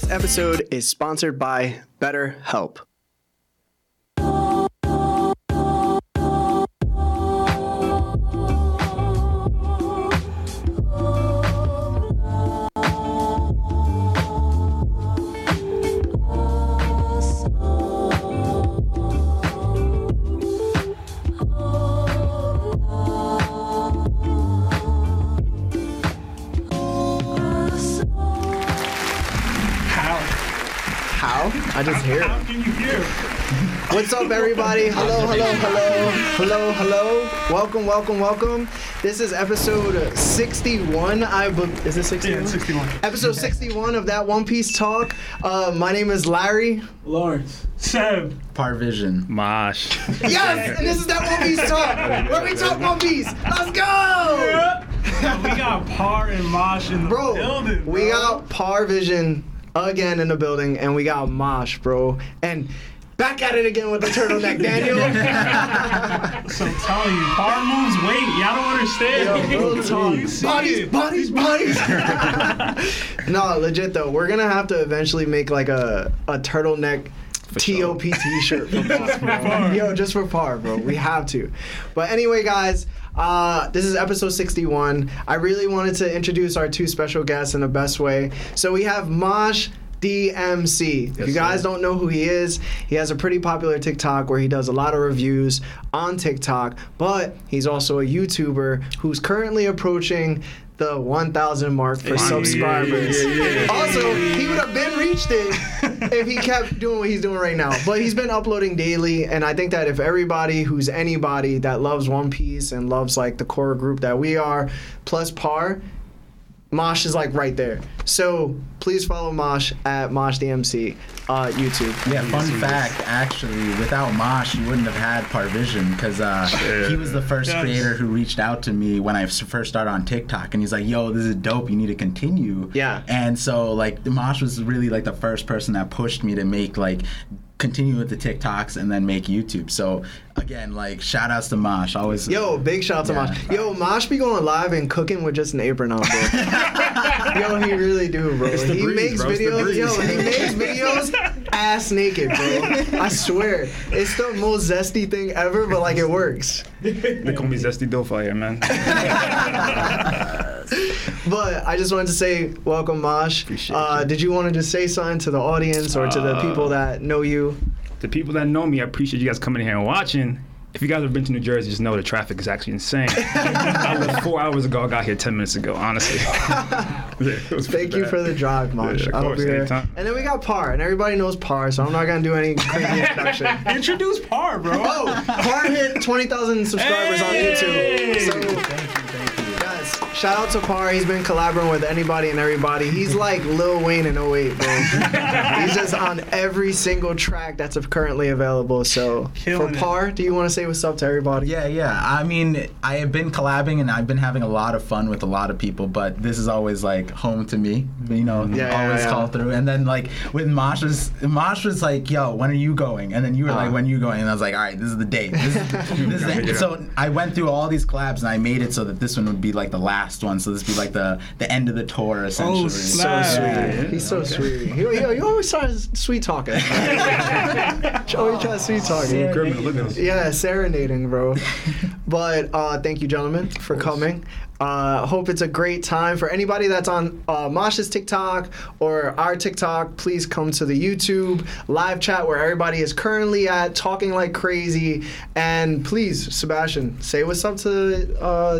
This episode is sponsored by BetterHelp. I just hear. How can you hear? What's up, everybody? Hello. Welcome. This is episode 61. Is it 61? Yeah, 61. Episode 61 of That One Piece Talk. My name is Larry. Lawrence. Seb. Parvision. Moash. Yes, and this is That One Piece Talk, where we talk One Piece. Let's go! Yeah. We got Par and Moash in the building, bro. We got Parvision again in the building, and we got Moash, bro, and back at it again with the turtleneck, Daniel. So I'm telling you, bar moves weight. Y'all don't understand. Yo, bodies. No, legit though, we're gonna have to eventually make like a turtleneck TOP t-shirt for Par. Yo, just for Par, bro. We have to. But anyway, guys, this is episode 61. I really wanted to introduce our two special guests in the best way. So we have Moash DMC. Yes, if you guys don't know who he is, he has a pretty popular TikTok where he does a lot of reviews on TikTok, but he's also a YouTuber who's currently approaching the 1,000 mark for subscribers. Yeah. Also, he would have been reached it if he kept doing what he's doing right now. But he's been uploading daily, and I think that if everybody who's anybody that loves One Piece and loves like the core group that we are, plus Par, Moash is like right there. So please follow Moash at Moash DMC YouTube. Yeah, fun fact, actually, without Moash, you wouldn't have had Parvision, because he was the first creator who reached out to me when I first started on TikTok, and he's like, yo, this is dope, you need to continue. Yeah. And so, like, Moash was really, like, the first person that pushed me to make, like, continue with the TikToks and then make YouTube. So again, like, shout outs to Moash. Always. Yo, big shout out to Moash. Yo, Moash be going live and cooking with just an apron on, bro. Yo, he really do, bro. It's the breeze, makes bro. Videos. Yo, he makes videos ass naked, bro. I swear, it's the most zesty thing ever, but like it works. They call me Zesty Doofire, man. But I just wanted to say, welcome, Moash. Appreciate you. Did you want to just say something to the audience or to the people that know you? The people that know me, I appreciate you guys coming here and watching. If you guys have been to New Jersey, just know the traffic is actually insane. I left 4 hours ago. I got here 10 minutes ago, honestly. Thank you for the drive, Moash. Yeah, I'll be there. And then we got Par, and everybody knows Par, so I'm not going to do any crazy introduction. Introduce Par, bro. Oh, Par hit 20,000 subscribers on YouTube. So thank you. Guys, shout out to Par. He's been collaborating with anybody and everybody. He's like Lil Wayne in 08, bro. He's just on every single track that's currently available. So for Par, do you want to say what's up to everybody? Yeah. I mean, I have been collabing and I've been having a lot of fun with a lot of people, but this is always like home to me. You know, call through. And then like with Moash was like, yo, when are you going? And then you were like, when are you going? And I was like, all right, this is the date. This is the So I went through all these collabs and I made it so that this one would be like the last one. So this would be like the end of the tour, essentially. Oh, so sweet. Yeah. He's so sweet. You always try to sweet talking. Yeah, serenading, bro. But thank you, gentlemen, for coming. Hope it's a great time. For anybody that's on Moash's TikTok or our TikTok, please come to the YouTube live chat where everybody is currently at, talking like crazy. And please, Sebastian, say what's up to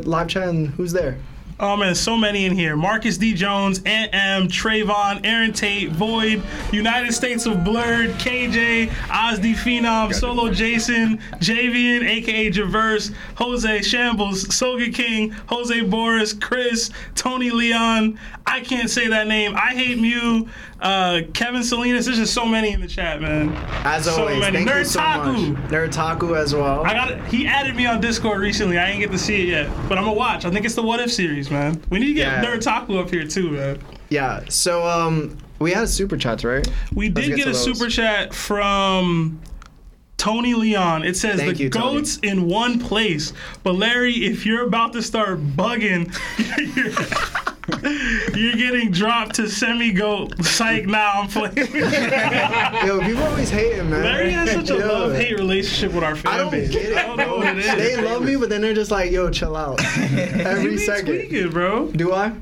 live chat and who's there. Oh man, so many in here. Marcus D. Jones, Aunt M, Trayvon, Aaron Tate, Void, United States of Blurred, KJ, Oz D. Phenom, Solo Jason, Javian, aka Javerse, Jose Shambles, Soga King, Jose Boris, Chris, Tony Leon, I can't say that name, I hate Mew, Kevin Salinas. There's just so many in the chat, man. As always, many. Thank you so much. Nerdtaku as well. He added me on Discord recently. I ain't get to see it yet, but I'm gonna watch. I think it's the What If series, man. We need to get Nerdtaku up here too, man. Yeah. So we had super chats, right? We did get a super chat from Tony Leon. It says goats in one place. But Larry, if you're about to start bugging. You're getting dropped to semi-goat. Psych, now I'm playing. Yo, people always hate him, man. Larry has such a love-hate relationship with our fan base. I don't know what it is. They love me, but then they're just like, yo, chill out. Every second. You be tweaking, bro. Do I?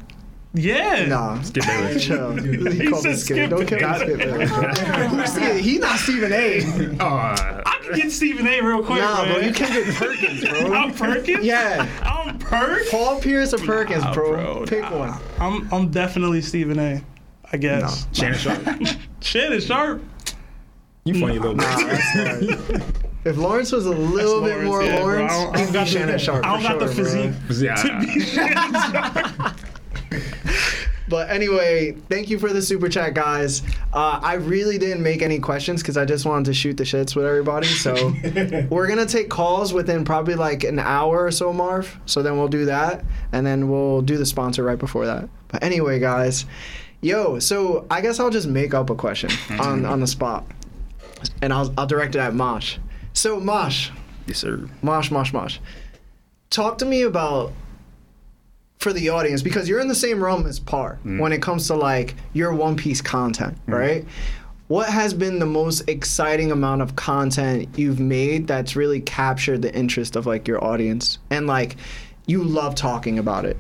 Yeah. Nah. Skip Bayless. He called me Skip. Don't care about Skip Bayless. He's not Stephen A. I can get Stephen A real quick, nah, man. Bro. You can't get Perkins, bro. I'm Perkins? Yeah. I'm Perkins? Paul Pierce or Perkins, bro. Pick one. I'm definitely Stephen A, I guess. Shannon Sharp. Shannon Sharp. You funny little bit. If Lawrence was a little bit more Lawrence, he'd be Shannon Sharp. I don't got the physique to be Shannon Sharp. But anyway, thank you for the super chat, guys. I really didn't make any questions because I just wanted to shoot the shits with everybody. So we're going to take calls within probably like an hour or so, Marv. So then we'll do that. And then we'll do the sponsor right before that. But anyway, guys. Yo, so I guess I'll just make up a question on the spot. And I'll direct it at Mosh. So, Mosh. Yes, sir. Mosh. Talk to me about... for the audience, because you're in the same realm as Par when it comes to like your One Piece content, right? What has been the most exciting amount of content you've made that's really captured the interest of like your audience and like you love talking about it?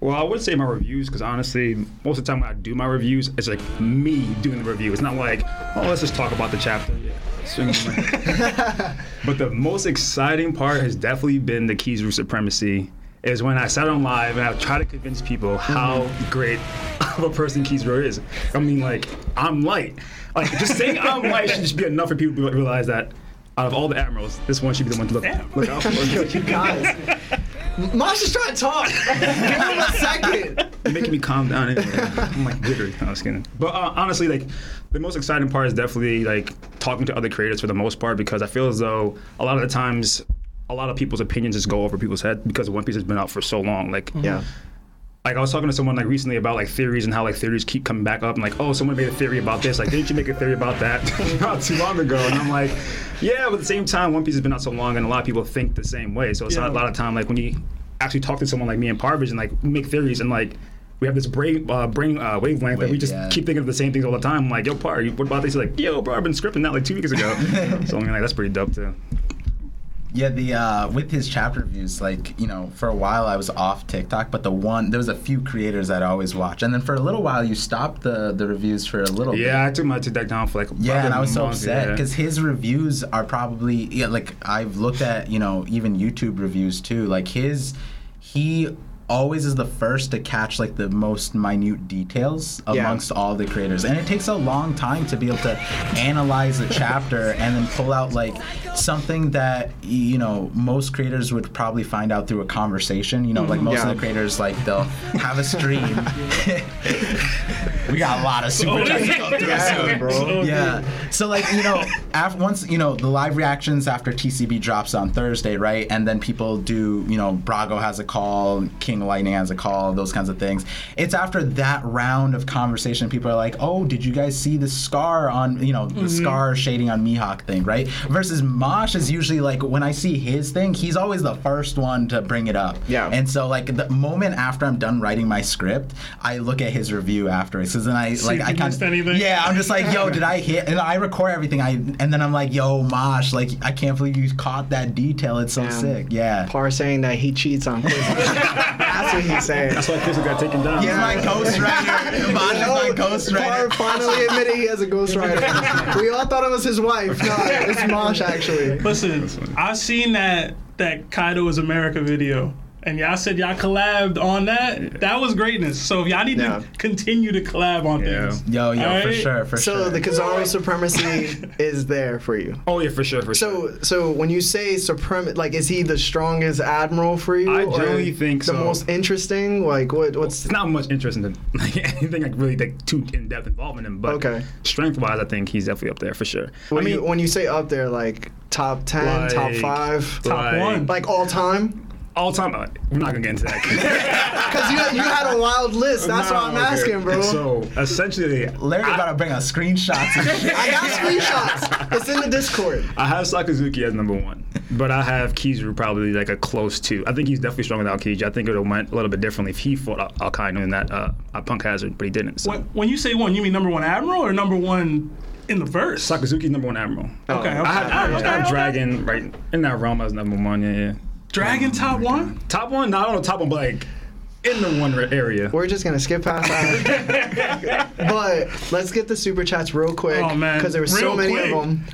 Well, I would say my reviews, because honestly, most of the time when I do my reviews, it's like me doing the review. It's not like, oh, let's just talk about the chapter. Yeah. But the most exciting part has definitely been the Kizaru Supremacy. Is when I sat on live and I try to convince people how great of a person Keysbro is. I mean, like, I'm light. Like, just saying I'm light should just be enough for people to realize that out of all the admirals, this one should be the one to look out for. You guys. Mosh is trying to talk. Give him a second. You're making me calm down anyway. I'm like, literally. No, I was kidding. But honestly, like, the most exciting part is definitely, like, talking to other creators for the most part, because I feel as though a lot of the times, a lot of people's opinions just go over people's head because One Piece has been out for so long. Like, like I was talking to someone like recently about like theories and how like theories keep coming back up and like, oh, someone made a theory about this. Like, didn't you make a theory about that not too long ago? And I'm like, yeah, but at the same time, One Piece has been out so long and a lot of people think the same way. So it's not a lot of time like when you actually talk to someone like me and Parvision, like we make theories and like we have this brain wavelength that we just keep thinking of the same things all the time. I'm like, yo, Par, what about this? He's like, yo, bro, I've been scripting that like 2 weeks ago. So I'm like, that's pretty dope too. Yeah, the with his chapter reviews, like, you know, for a while I was off TikTok, but there was a few creators I'd always watch. And then for a little while, you stopped the reviews for a little bit. Yeah, I took my TikTok down for like a month. Yeah, and I was so upset because his reviews are probably, like, I've looked at, you know, even YouTube reviews too. Like, he always is the first to catch, like, the most minute details amongst all the creators. And it takes a long time to be able to analyze a chapter and then pull out, like, something that, you know, most creators would probably find out through a conversation. You know, like, most of the creators, like, they'll have a stream. We got a lot of super chats coming through soon, bro. Yeah. So, like, you know, once, you know, the live reactions after TCB drops on Thursday, right? And then people do, you know, Brago has a call, King Lightning has a call, those kinds of things. It's after that round of conversation, people are like, oh, did you guys see the scar on, you know, the scar shading on Mihawk thing, right? Versus Mosh is usually like, when I see his thing, he's always the first one to bring it up. Yeah. And so, like, the moment after I'm done writing my script, I look at his review afterwards. Because then I kind of, I'm just like, yo, did I hit? And I record everything. And then I'm like, yo, Mosh, like, I can't believe you caught that detail. It's so sick. Yeah. Par saying that he cheats on Quizzes. That's what he's saying. That's why Chris got taken down. He's my ghostwriter. Mosh is my ghostwriter. Par finally admitted he has a ghostwriter. We all thought it was his wife. No, it's Mosh, actually. Listen, I've seen that Kaido is America video. And y'all said y'all collabed on that. Yeah. That was greatness. So if y'all need to continue to collab on things. Yo, right? for sure. So the Kizaru Supremacy is there for you. Oh, yeah, for sure. So when you say supremacy, like, is he the strongest admiral for you? I really think so. The most interesting? Like, what's... It's not much interest in like, anything like really like, too in-depth involved in him. But strength-wise, I think he's definitely up there for sure. When you say up there, like top 10, top 5, top 1. Like all time? All time, I'm not gonna get into that. Because you had a wild list. That's why I'm asking, bro. So essentially, Larry gotta bring us screenshots. And shit. I got screenshots. It's in the Discord. I have Sakazuki as number one, but I have Kizaru probably like a close two. I think he's definitely stronger than Aokiji. I think it went a little bit differently if he fought Al-Kainu in that Punk Hazard, but he didn't. So. When you say one, you mean number one admiral or number one? In the verse, Sakazuki's number one admiral. Okay, I have Dragon right in that realm as number one. Yeah. Dragon top one? Top one? No, I don't know top one, but like in the one area. We're just gonna skip past that. But let's get the super chats real quick, because there were so many of them.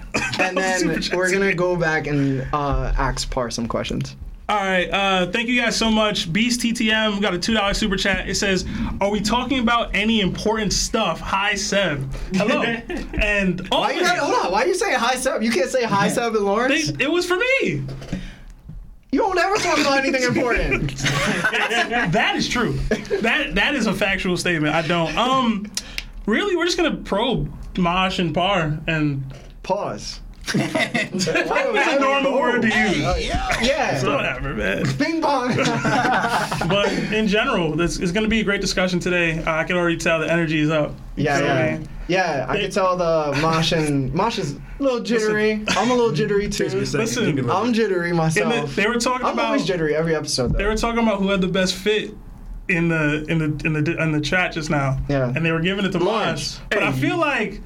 And then we're gonna go back and ask Par some questions. All right, thank you guys so much. Beast TTM got a $2 super chat. It says, "Are we talking about any important stuff?" Hi Seb. Hello. And why you hold on? Why you say hi Seb? You can't say hi Seb and Lawrence. It was for me. You don't ever talk about anything important. That is true. That is a factual statement. I don't. Really, we're just gonna probe Moash and Par and pause. It's a normal word to use. Yeah. So whatever, man. Bing bong. But in general, it's going to be a great discussion today. I can already tell the energy is up. Yeah, I can tell the Moash is a little jittery. Listen, I'm a little jittery too. Listen, I'm jittery myself. I'm always jittery every episode. Though. They were talking about who had the best fit in the chat just now. Yeah. And they were giving it to Moash. But I feel like.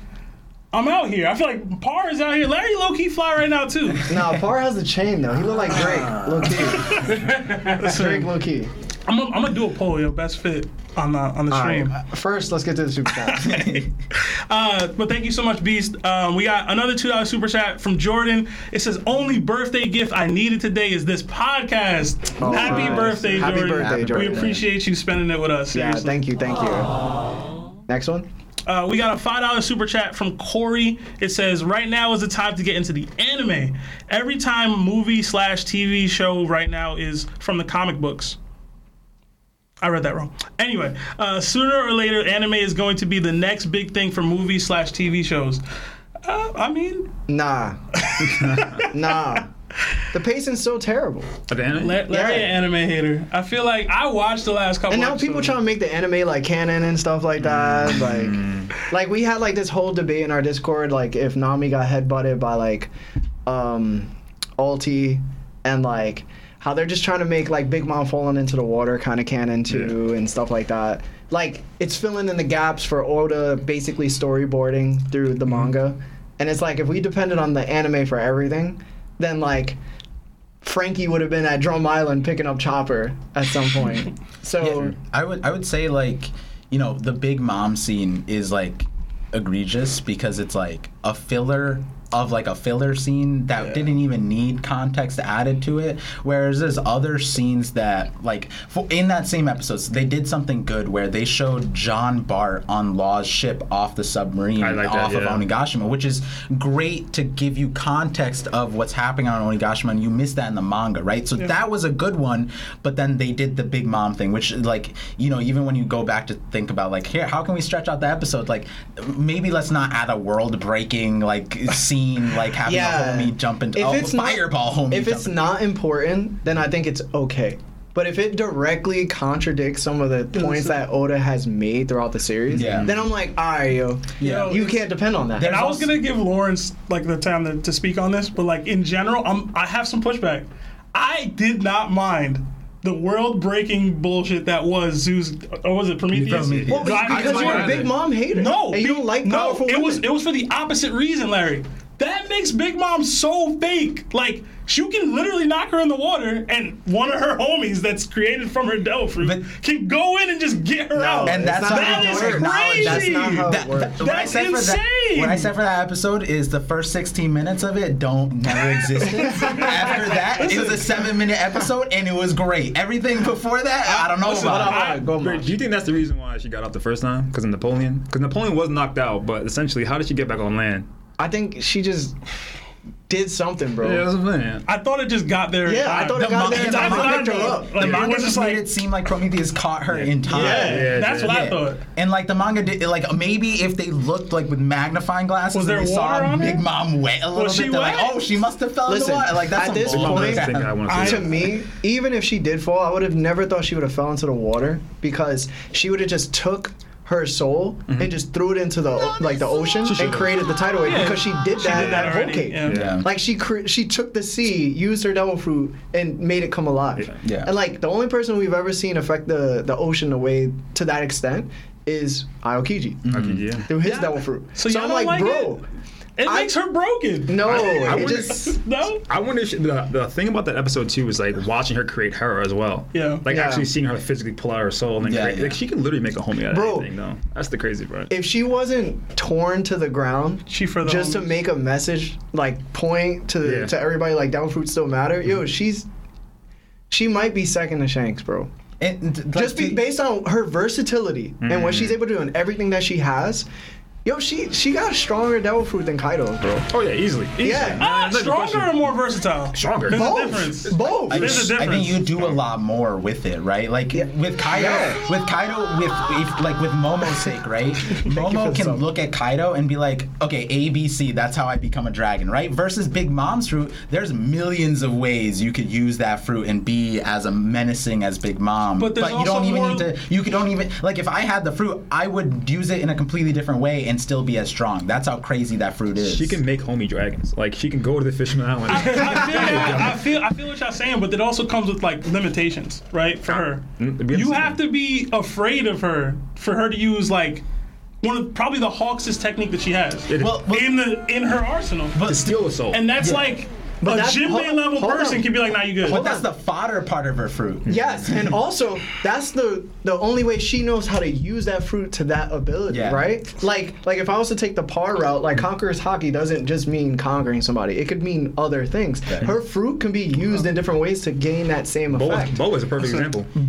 I'm out here. I feel like Par is out here. Larry low-key fly right now, too. Nah, Par has the chain, though. He look like Drake, low-key. Drake, low-key. I'm going to do a poll, yo. Best fit on the stream. First, let's get to the super chat. But thank you so much, Beast. We got another $2 super chat from Jordan. It says, only birthday gift I needed today is this podcast. Oh, Happy birthday, Jordan. We appreciate you spending it with us. Seriously. Yeah, thank you. Aww. Next one. We got a $5 super chat from Corey. It says, right now is the time to get into the anime. Every time movie/TV show right now is from the comic books. I read that wrong. Anyway, sooner or later, anime is going to be the next big thing for movie/TV shows. I mean... Nah. The pacing's so terrible. But anime? Larry, an anime hater. I feel like I watched the last couple. And now people trying to make the anime like canon and stuff like that. Like we had like this whole debate in our Discord. Like if Nami got headbutted by like Ulti, and like how they're just trying to make like Big Mom falling into the water kind of canon too, and stuff like that. Like it's filling in the gaps for Oda basically storyboarding through the manga, and it's like if we depended on the anime for everything. Then, like, Frankie would have been at Drum Island picking up Chopper at some point. So yeah, I would say, like, you know, the Big Mom scene is, like, egregious because it's, like, a filler of, like, a filler scene that didn't even need context added to it. Whereas there's other scenes that, like, in that same episode, they did something good where they showed John Bart on Law's ship off the submarine off of Onigashima, which is great to give you context of what's happening on Onigashima, and you missed that in the manga, right? So that was a good one, but then they did the Big Mom thing, which, like, you know, even when you go back to think about, like, here, how can we stretch out the episode? Like, maybe let's not add a world-breaking, like, scene. Like having a homie jump into fireball homie. If it's not important, then I think it's okay. But if it directly contradicts some of the points that Oda has made throughout the series, then I'm like, all right, you can't depend on that. And I was gonna give Lawrence like the time to speak on this, but like in general, I have some pushback. I did not mind the world-breaking bullshit that was Zeus, or was it Prometheus? Well, because you're a Big Mom hater. No, and you don't like powerful women. It was for the opposite reason, Larry. That makes Big Mom so fake. Like, you can literally knock her in the water, and one of her homies that's created from her devil fruit can go in and just get her out. And that's not how it works. That's not how it works. That's insane. What I said for that episode is the first 16 minutes of it never existed. After that, it was a 7-minute episode, and it was great. Everything before that, I don't know about. Do you think that's the reason why she got out the first time? Because of Napoleon? Because Napoleon was knocked out, but essentially, how did she get back on land? I think she just did something, bro. Yeah, it was a plan. I thought it just got there. Yeah, I thought it got there. The manga just made it seem like Prometheus caught her in time. Yeah, that's what I thought. And like the manga did, like maybe if they looked like with magnifying glasses, was there and they water saw on Big Mom wet a little bit. They're like, oh, she must have fell in the water. Like that's at this point, to me, even if she did fall, I would have never thought she would have fell into the water because she would have just took her soul and just threw it into the like the ocean and created the tidal wave because she did that volcano. Yeah. Like she took the sea, used her devil fruit, and made it come alive. Yeah. And like the only person we've ever seen affect the ocean away to that extent is Aokiji through his devil fruit. So I'm like bro. It makes her broken. No, I wonder if the thing about that episode too is like watching her create her as well. Yeah, like actually seeing her physically pull out her soul and then create. Like she can literally make a homie out of anything though. That's the crazy part. If she wasn't torn to the ground, just to make a message like point to everybody like down fruit still matter. Yo, she might be second to Shanks, bro. And just based on her versatility and what she's able to do and everything that she has. Yo, she got a stronger devil fruit than Kaido, bro. Oh yeah, easily. Yeah. Stronger or more versatile? Stronger. Both. There's a difference. I think you do a lot more with it, right? Like with Momo's sake, right? Momo can look at Kaido and be like, okay, A, B, C. That's how I become a dragon, right? Versus Big Mom's fruit, there's millions of ways you could use that fruit and be as a menacing as Big Mom. But you don't even need to. You don't even like. If I had the fruit, I would use it in a completely different way and still be as strong. That's how crazy that fruit is. She can make homie dragons. Like she can go to the Fisherman Island. I feel what y'all saying, but it also comes with like limitations, right? For her, you have to be afraid of her for her to use like one of probably the hawkiest technique that she has in her arsenal. But to steal a soul, and that's like. But a Jinbei level person can be like, nah, you good. But that's the fodder part of her fruit. Yes, and also that's the only way she knows how to use that fruit to that ability, right? Like if I was to take the par route, like Conqueror's Haki doesn't just mean conquering somebody. It could mean other things. Okay. Her fruit can be used in different ways to gain that same effect. Boa is a perfect example. I'm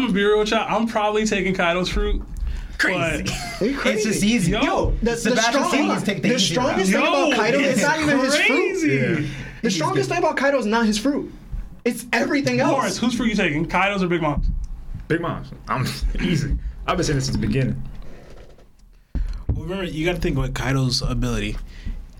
gonna be real with y'all. I'm probably taking Kaido's fruit. Crazy. It's just easy. Yo, the strongest thing about Kaido is not even his fruit. Yeah. The strongest thing about Kaido is not his fruit. It's everything else. Lawrence, whose fruit you taking? Kaido's or Big Mom's? Big Mom's. I'm easy. I've been saying this since the beginning. Well, remember, you got to think about Kaido's ability.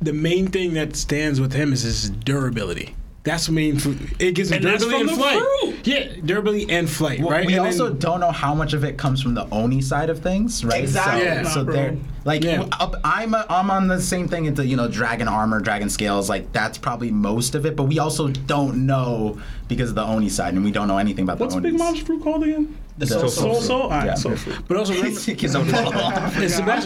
The main thing that stands with him is his durability. That's the main fruit. It gives him durability and flight. Fruit. Yeah, durability and flight, right? We also don't know how much of it comes from the Oni side of things, right? Exactly. I'm on the same thing into, dragon armor, dragon scales. Like, that's probably most of it. But we also don't know because of the Oni side, and we don't know anything about the Oni. What's Big Mom's fruit called again? The soul. Soul fruit. But also, remember,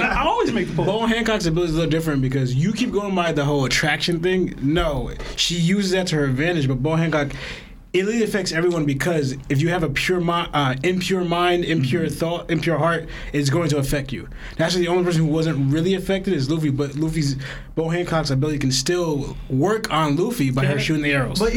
I always make the pull. Bo Hancock's ability is a little different because you keep going by the whole attraction thing. No, she uses that to her advantage, but Bo Hancock, it really affects everyone because if you have a pure impure mind, impure thought, impure heart, it's going to affect you. That's the only person who wasn't really affected is Luffy, but Bo Hancock's ability can still work on Luffy by her shooting the arrows. But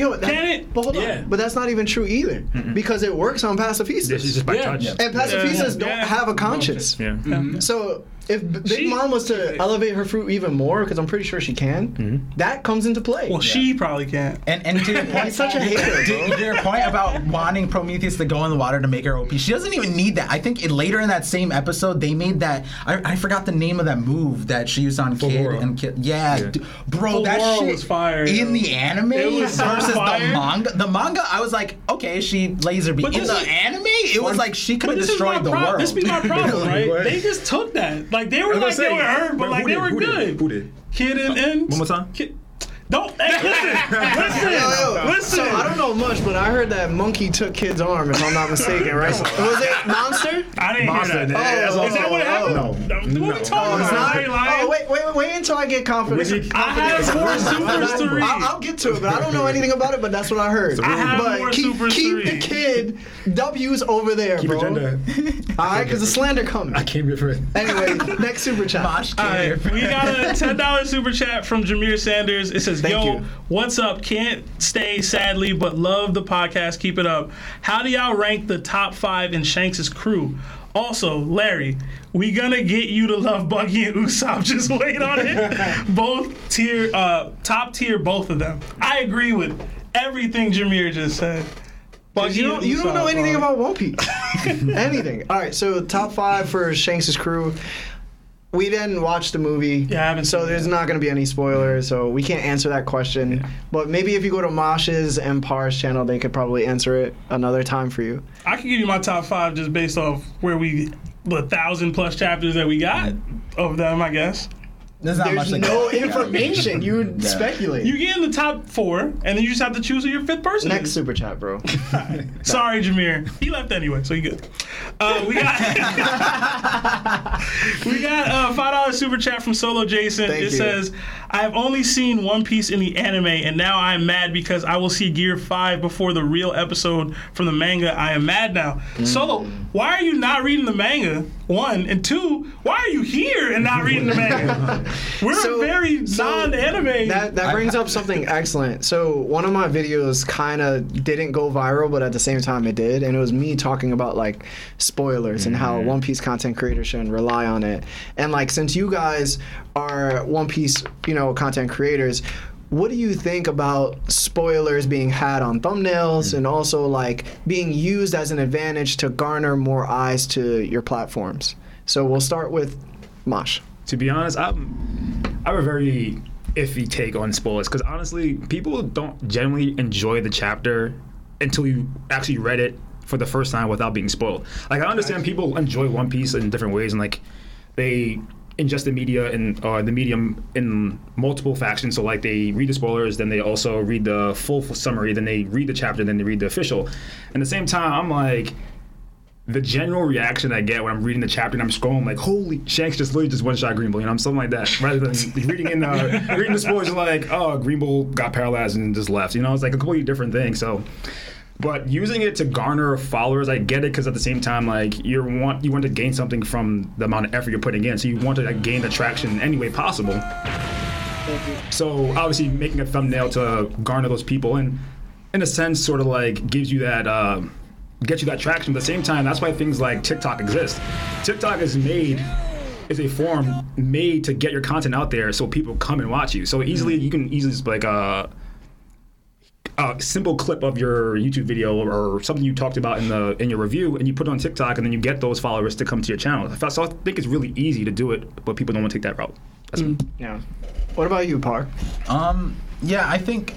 But that's not even true either because it works on pacifistas. This is just by touch. And pacifistas don't have a conscience. Yeah. So if Big Mom was to elevate her fruit even more, because I'm pretty sure she can, that comes into play. Well, she probably can't. And to your point, he's such a hater. To your point about wanting Prometheus to go in the water to make her OP, she doesn't even need that. I think later in that same episode, they made that. I forgot the name of that move that she used on Kid. Yeah. Bro, that shit was fire in the anime versus the manga. The manga, I was like, okay, she laser beam. In the anime, it was like she could have destroyed the world. This be my problem, right? They just took that. Like, they were hurt, but they were good. Who did? Kid and... One more time? Kid. Don't... Hey, listen. So I don't know much, but I heard that monkey took Kid's arm, if I'm not mistaken, right? Was it Monster? I didn't hear that. Oh, is that what happened? No. What are we talking about? Wait until I get confidence. I have more Supers to read. I'll get to it, but I don't know anything about it, but that's what I heard. I have more Supers to read. Keep the Kid W's over there, bro. Keep agenda. All right, because the slander coming. I came here for it. Anyway, next Super Chat. We got a $10 Super Chat from Jameer Sanders. It says, Yo, what's up? Can't stay, sadly, but love the podcast. Keep it up. How do y'all rank the top 5 in Shanks' crew? Also, Larry, we gonna get you to love Buggy and Usopp. Just wait on it. Both tier, top tier, both of them. I agree with everything Jameer just said. But you don't know anything about One Piece. Anything. All right, so top five for Shanks' crew. We didn't watch the movie, so there's not going to be any spoilers, so we can't answer that question. Yeah. But maybe if you go to Mosh's and Par's channel, they could probably answer it another time for you. I can give you my top five just based off where the 1,000+ chapters that we got of them, I guess. There's no information. You would speculate. You get in the top four, and then you just have to choose who your fifth person is. Next super chat, bro. Sorry, Jameer. He left anyway, so he good. We got $5 super chat from Solo Jason. Thank you. Says, I've only seen One Piece in the anime, and now I'm mad because I will see Gear 5 before the real episode from the manga. I am mad now. Solo, why are you not reading the manga? One. And two, why are you here and not reading the manga? We're non-anime. That brings up something excellent. So one of my videos kind of didn't go viral, but at the same time it did. And it was me talking about like spoilers and how One Piece content creators shouldn't rely on it. And like, since you guys are One Piece, content creators, what do you think about spoilers being had on thumbnails and also like being used as an advantage to garner more eyes to your platforms? So we'll start with Mosh. To be honest, I have a very iffy take on spoilers because honestly, people don't generally enjoy the chapter until you actually read it for the first time without being spoiled. Like, I understand people enjoy One Piece in different ways and like they ingest the media and the medium in multiple factions. So like they read the spoilers, then they also read the full summary, then they read the chapter, then they read the official. And at the same time, I'm like, the general reaction I get when I'm reading the chapter and I'm scrolling, like, holy, Shanks just literally just one-shot Green Bull, something like that. Rather than reading the spoilers, like, oh, Green Bull got paralyzed and just left. It's like a completely different thing. So, but using it to garner followers, I get it, because at the same time, like, you want to gain something from the amount of effort you're putting in, so you want to like, gain the traction in any way possible. Thank you. So obviously, making a thumbnail to garner those people, and in a sense, sort of like gives you that. Get you that traction, but at the same time, that's why things like TikTok exist. TikTok is a form made to get your content out there so people come and watch you. So easily, you can easily just like a simple clip of your YouTube video or something you talked about in your review, and you put it on TikTok, and then you get those followers to come to your channel. So I think it's really easy to do it, but people don't want to take that route. That's it. Yeah. What about you, Par? Yeah, I think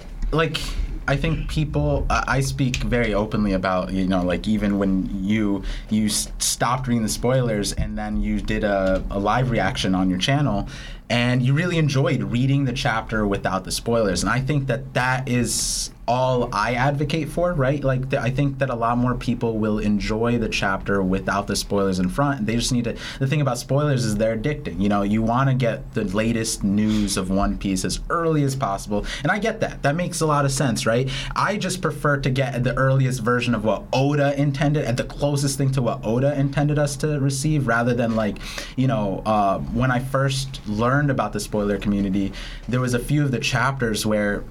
I think people, I speak very openly about, like even when you stopped reading the spoilers and then you did a live reaction on your channel and you really enjoyed reading the chapter without the spoilers. And I think that is all I advocate for, right? Like, I think that a lot more people will enjoy the chapter without the spoilers in front. They just need to, the thing about spoilers is they're addicting. You want to get the latest news of One Piece as early as possible. And I get that. That makes a lot of sense, right? I just prefer to get the earliest version of what Oda intended, and the closest thing to what Oda intended us to receive, rather than like, when I first learned about the spoiler community, there was a few of the chapters where,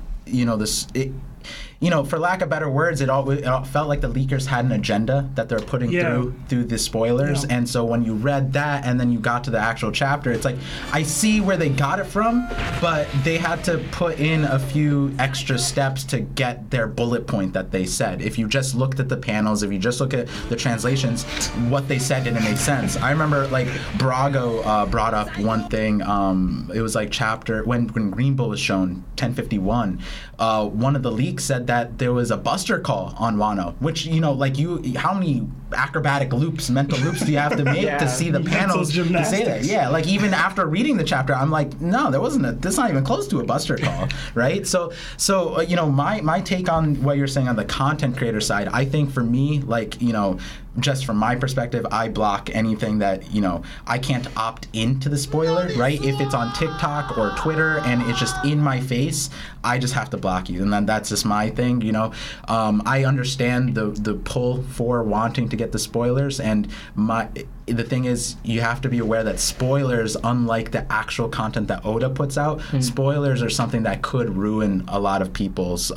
for lack of better words, it all felt like the leakers had an agenda that they're putting through the spoilers. Yeah. And so when you read that and then you got to the actual chapter, it's like, I see where they got it from, but they had to put in a few extra steps to get their bullet point that they said. If you just looked at the panels, if you just look at the translations, what they said didn't make sense. I remember like Brago brought up one thing. It was like chapter, when Green Bull was shown, 1051, one of the leaks said that there was a buster call on Wano, which, how many acrobatic mental loops do you have to make to see the panels to say that? Yeah, like even after reading the chapter, I'm like, no, that's not even close to a buster call, right? So, my take on what you're saying on the content creator side, I think for me, like, just from my perspective, I block anything that, I can't opt into the spoiler, right? If it's on TikTok or Twitter and it's just in my face, I just have to block you. And then that's just my thing, I understand the pull for wanting to get the spoilers. And the thing is, you have to be aware that spoilers, unlike the actual content that Oda puts out, spoilers are something that could ruin a lot of people's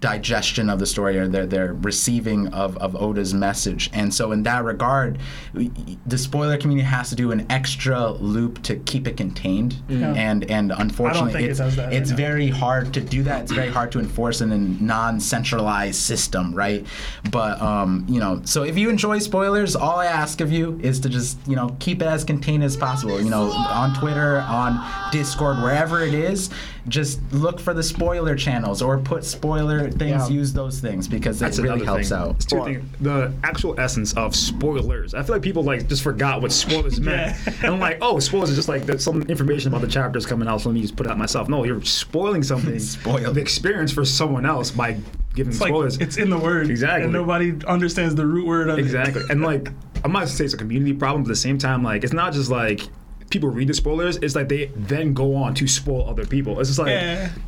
digestion of the story or their receiving of Oda's message. And so in that regard, the spoiler community has to do an extra loop to keep it contained. Mm-hmm. And unfortunately, it's very hard to do that. It's very hard to enforce in a non-centralized system, right? But, you know, so if you enjoy spoilers, all I ask of you is to just, you know, keep it as contained as possible. You know, on Twitter, on Discord, wherever it is, just look for the spoiler channels or put spoiler things, use those things because it really helps out. It's two things. The actual essence of spoilers. I feel like people like just forgot what spoilers meant. And I'm like, oh, spoilers is just like some information about the chapters coming out, so let me just put it out myself. No, you're spoiling something, the experience for someone else by giving it's spoilers. Like, it's in the word. Exactly. And nobody understands the root word of it. Exactly. And like, I'm not going to say it's a community problem, but at the same time, like, it's not just like people read the spoilers, it's like they then go on to spoil other people. It's just like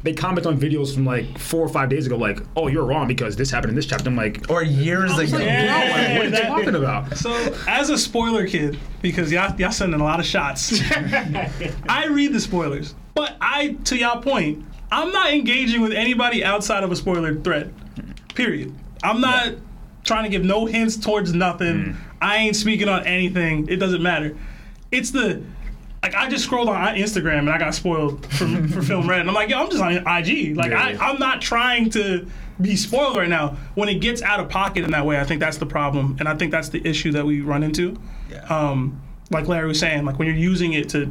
they comment on videos from like 4 or 5 days ago, like, oh, you're wrong because this happened in this chapter. I'm like, or years ago. Like, what are you talking about? So, as a spoiler kid, because y'all sending a lot of shots, I read the spoilers, but to y'all point, I'm not engaging with anybody outside of a spoiler thread, period. I'm not trying to give no hints towards nothing. I ain't speaking on anything. It doesn't matter. It's the... Like, I just scrolled on Instagram and I got spoiled for Film Red. And I'm like, yo, I'm just on IG. Like, I'm not trying to be spoiled right now. When it gets out of pocket in that way, I think that's the problem. And I think that's the issue that we run into. Yeah. Like Larry was saying, like, when you're using it to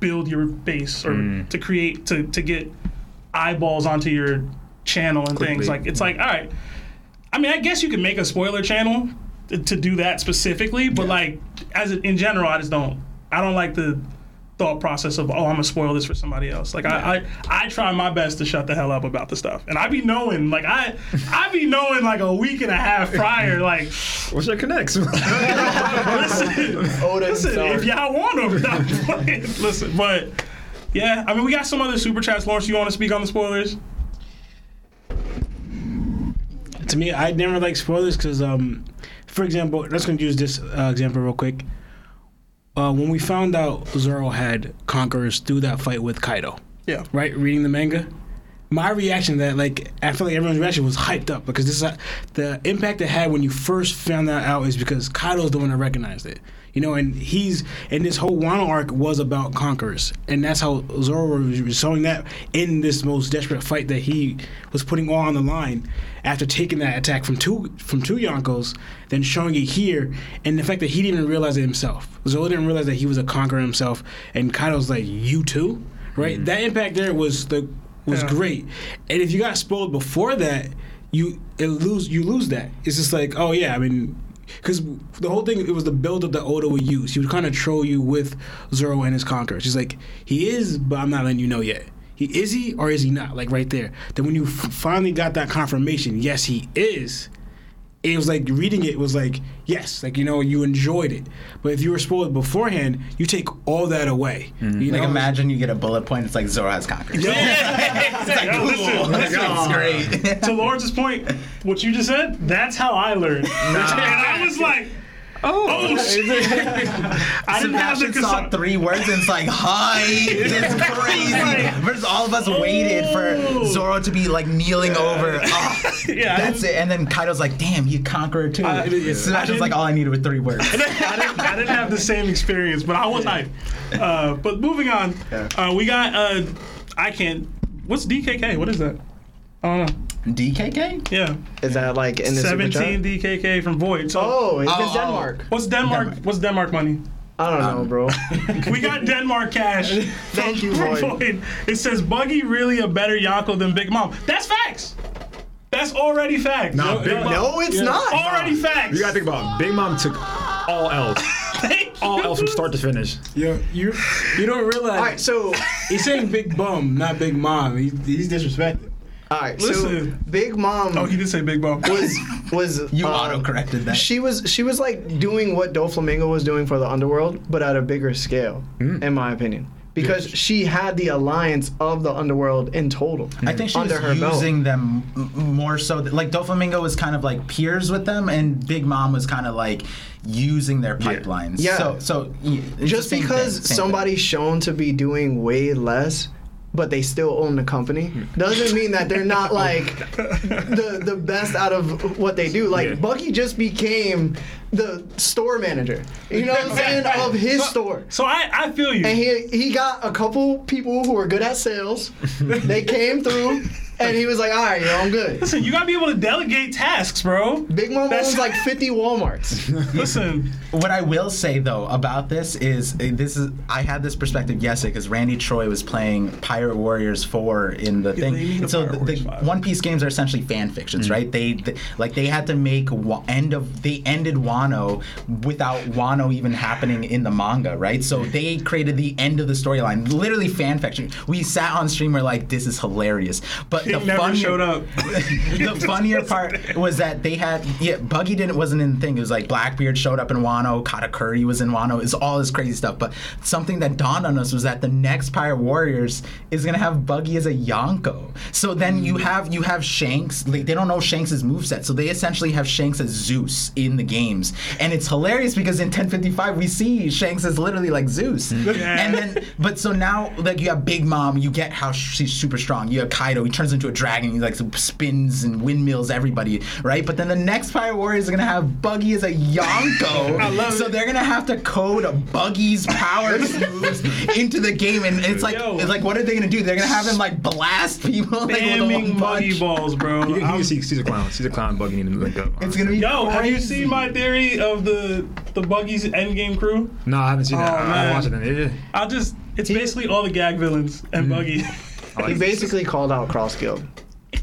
build your base or to create, to get eyeballs onto your channel and things. Like, it's like, all right. I mean, I guess you could make a spoiler channel to do that specifically. But, like, as in general, I don't like the thought process of, I'm gonna spoil this for somebody else. Like I try my best to shut the hell up about the stuff, and I be knowing, like I be knowing like a week and a half prior, like what's your connects? listen, if y'all want them, listen. But yeah, I mean we got some other super chats. Lawrence, you want to speak on the spoilers? To me, I never like spoilers because, for example, let's gonna use this example real quick. When we found out Zoro had Conquerors through that fight with Kaido, right? Reading the manga, my reaction to that, like, I feel like everyone's reaction was hyped up because this is the impact it had when you first found that out is because Kaido's the one that recognized it, you know, and this whole Wano arc was about Conquerors, and that's how Zoro was showing that in this most desperate fight that he was putting all on the line after taking that attack from two Yonkos, then showing it here, and the fact that he didn't even realize it himself. Zoro didn't realize that he was a conqueror himself, and Kaido's like, you too? Right? That impact there was great. And if you got spoiled before that, you lose that. It's just like, oh yeah, I mean, because the whole thing, it was the build-up that Oda would use. He would kind of troll you with Zoro and his conquerors. He's like, he is, but I'm not letting you know yet. Is he or is he not? Like right there. Then when you finally got that confirmation, yes, he is, it was like reading it was like, yes, like, you know, you enjoyed it. But if you were spoiled beforehand, you take all that away. Mm-hmm. You know? Like imagine you get a bullet point, it's like Zoro has conquered. Yeah. It's like, cool. This is great. To Lawrence's point, what you just said, that's how I learned. And I was like, Oh shit! I didn't have the saw three words and it's like, hi, it's crazy. Versus all of us waited for Zoro to be like kneeling over. Oh, that's it. And then Kaido's like, damn, you conquered too. So that's just like all I needed with three words. I didn't have the same experience, but I was hyped. But moving on, we got I can't. What's DKK? What is that? I don't know. DKK? Yeah. Is that like in the 17 DKK from Void? So, it's Denmark. What's Denmark money? I don't know, bro. We got Denmark cash. Thank you, Void. It says Buggy really a better Yonko than Big Mom. That's facts. That's already facts. No, it's not. Already facts. You gotta think about it. Big Mom took all L's. All else from start to finish. Yeah, you don't realize. All right, so he's saying Big Bum, not Big Mom. He's disrespected. All right, listen. So Big Mom. Oh, he did say Big Mom. Was you auto-corrected that? She was like doing what Doflamingo was doing for the underworld, but at a bigger scale, in my opinion, because she had the alliance of the underworld in total. I think she was using them more so. Like Doflamingo was kind of like peers with them, and Big Mom was kind of like using their pipelines. Yeah. So just because somebody's shown to be doing way less. but they still own the company, doesn't mean that they're not like the best out of what they do. Like, yeah. Buggy just became the store manager, you know what I'm saying, of his store. So I feel you. And he got a couple people who were good at sales. They came through. And he was like, all right, yo, I'm good. Listen, you got to be able to delegate tasks, bro. Big Mom owns like 50 Walmarts. Listen. What I will say, though, about this is I had this perspective yesterday because Randy Troy was playing Pirate Warriors 4 in the thing. And so the One Piece games are essentially fan fictions, right? They had to make they ended Wano without Wano even happening in the manga, right? So they created the end of the storyline. Literally fan fiction. We sat on stream, we're like, this is hilarious. But King showed up. The funnier part was that they had Buggy wasn't in the thing. It was like Blackbeard showed up in Wano, Katakuri was in Wano. It's all this crazy stuff. But something that dawned on us was that the next Pirate Warriors is gonna have Buggy as a Yonko. So then you have Shanks. Like, they don't know Shanks' moveset, so they essentially have Shanks as Zeus in the games. And it's hilarious because in 1055 we see Shanks as literally like Zeus. Yeah. And then so now like you have Big Mom, you get how she's super strong. You have Kaido, he turns into a dragon, he like spins and windmills everybody, right? But then the next Pirate Warriors are gonna have Buggy as a Yonko. I love it. They're gonna have to code a Buggy's power moves into the game, and it's like, what are they gonna do? They're gonna have him like blast people with a Buggy balls, bro. You can see Caesar Clown Buggy in the middle. It's gonna be crazy. Have you seen my theory of the Buggy's endgame crew? No, I haven't seen that. I'm watching it. It's basically all the gag villains and Buggy. He basically called out Cross Guild.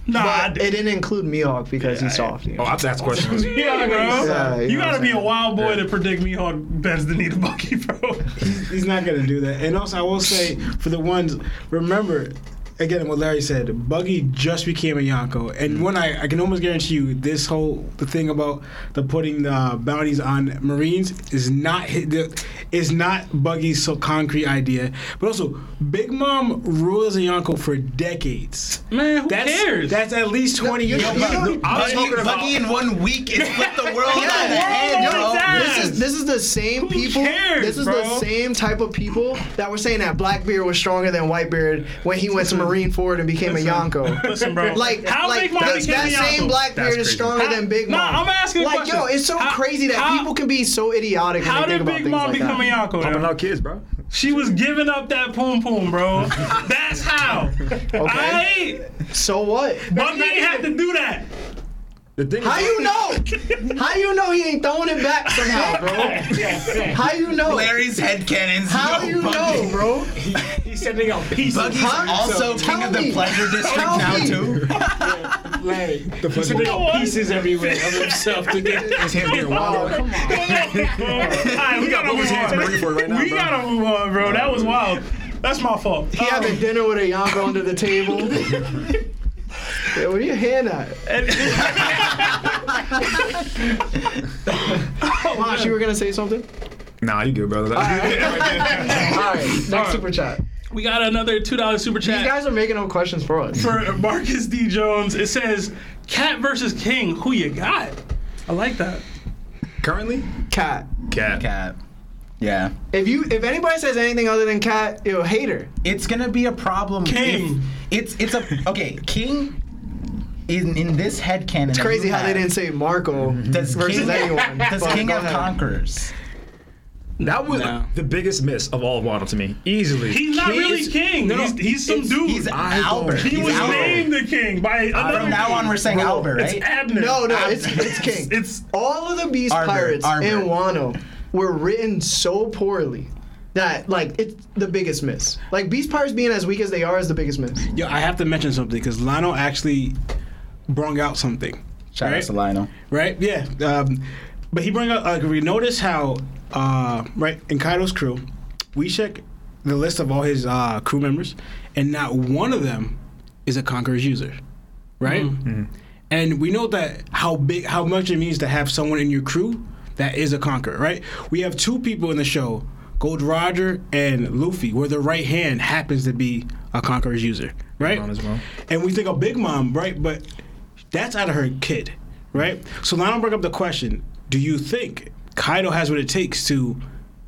Nah, it didn't include Mihawk because he's soft. You know? Oh, I have to ask questions. Yeah, bro. Yeah, you gotta be a wild boy to predict Mihawk bends the knee to Buggy, bro. He's not gonna do that. And also, I will say, for the ones, remember, again, what Larry said, Buggy just became a Yonko. And one, I can almost guarantee you, this whole the thing about the putting the bounties on Marines is not Buggy's so concrete idea. But also, Big Mom ruled as a Yonko for decades. Man, who cares? That's at least 20 years. I'm talking about Buggy in 1 week and flipped the world on the head, bro. This is the same people. The same type of people that were saying that Blackbeard was stronger than Whitebeard when he went to Marine forward and became a Yonko. Listen, bro. Like, how like Big Mom that same Blackbeard is stronger than Big Mom. Nah, I'm asking like, yo, it's so crazy that people can be so idiotic. How did Big Mom become a Yonko? Pumping out kids, bro. She was giving up that poom poom, bro. That's how. Okay. So what? Buggy ain't have to do that. How you know he ain't throwing it back somehow, bro? How you know? Larry's headcanons. How you know, bro? He's sending out pieces. Buggy's also king of the pleasure district now, too. Larry, he's sending out pieces everywhere of himself to get his hand in. Wow, come on. Right, we got Momo's hands ready for it right now, bro. We gotta move on, bro. That was wild. That's my fault. He having dinner with a Yonko under the table. Yeah, what are you hand at? Mosh, you were gonna say something? Nah, you good, brother. All right. Next super chat. We got another $2 super chat. You guys are making up questions for us. For Marcus D. Jones, it says, Cat versus King, who you got? I like that. Currently? Cat. Yeah. If anybody says anything other than Cat, you'll hate her. It's gonna be a problem. King. It's King. In this headcanon, it's crazy how they didn't say Marco versus anyone. Does King have conquerors? That was the biggest miss of all of Wano to me. Easily. He's not really King. No, he's some dude. He's Albert. He was named the King by another. From now on, we're saying Albert, right? It's Abner. No, it's King. It's all of the Beast Pirates in Wano were written so poorly. That, like, it's the biggest miss. Like, Beast Pirates being as weak as they are is the biggest miss. Yo, I have to mention something, because Lionel actually brung out something. Shout out to Lionel. Right? Yeah. But he brung out, like, we notice how, in Kaido's crew, we check the list of all his crew members, and not one of them is a Conqueror's user. Right? Mm-hmm. And we know that how much it means to have someone in your crew that is a Conqueror, right? We have two people in the show, Gold Roger and Luffy, where the right hand happens to be a Conqueror's user, right? Well. And we think of Big Mom, right? But that's out of her kid, right? So now I don't bring up the question, do you think Kaido has what it takes to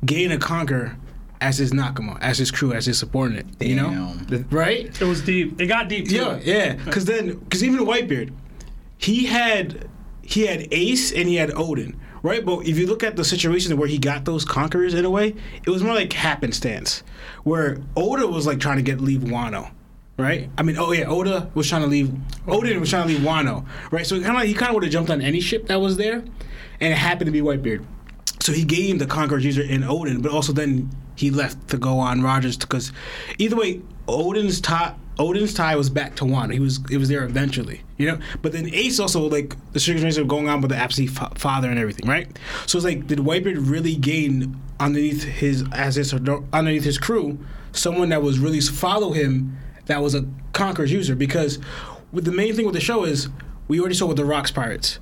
gain a Conqueror as his Nakama, as his crew, as his subordinate. Damn. You know, right? It was deep. It got deep too. Yeah. Because even Whitebeard, he had Ace and he had Oden, right? But if you look at the situations where he got those conquerors in a way, it was more like happenstance, where Oda was like trying to leave Wano. Right? I mean, Oden was trying to leave Wano, right? So he kind of would have jumped on any ship that was there, and it happened to be Whitebeard. So he gave him the Conqueror's user in Oden, but also then he left to go on Roger's, because either way, Oden's tie was back to Wano. It was there eventually, you know? But then Ace also, like, the circumstances were going on with the absentee father and everything, right? So it's like, did Whitebeard really gain underneath his crew someone that was really follow him? That was a Conqueror's user, because the main thing with the show is we already saw with the Rocks Pirates.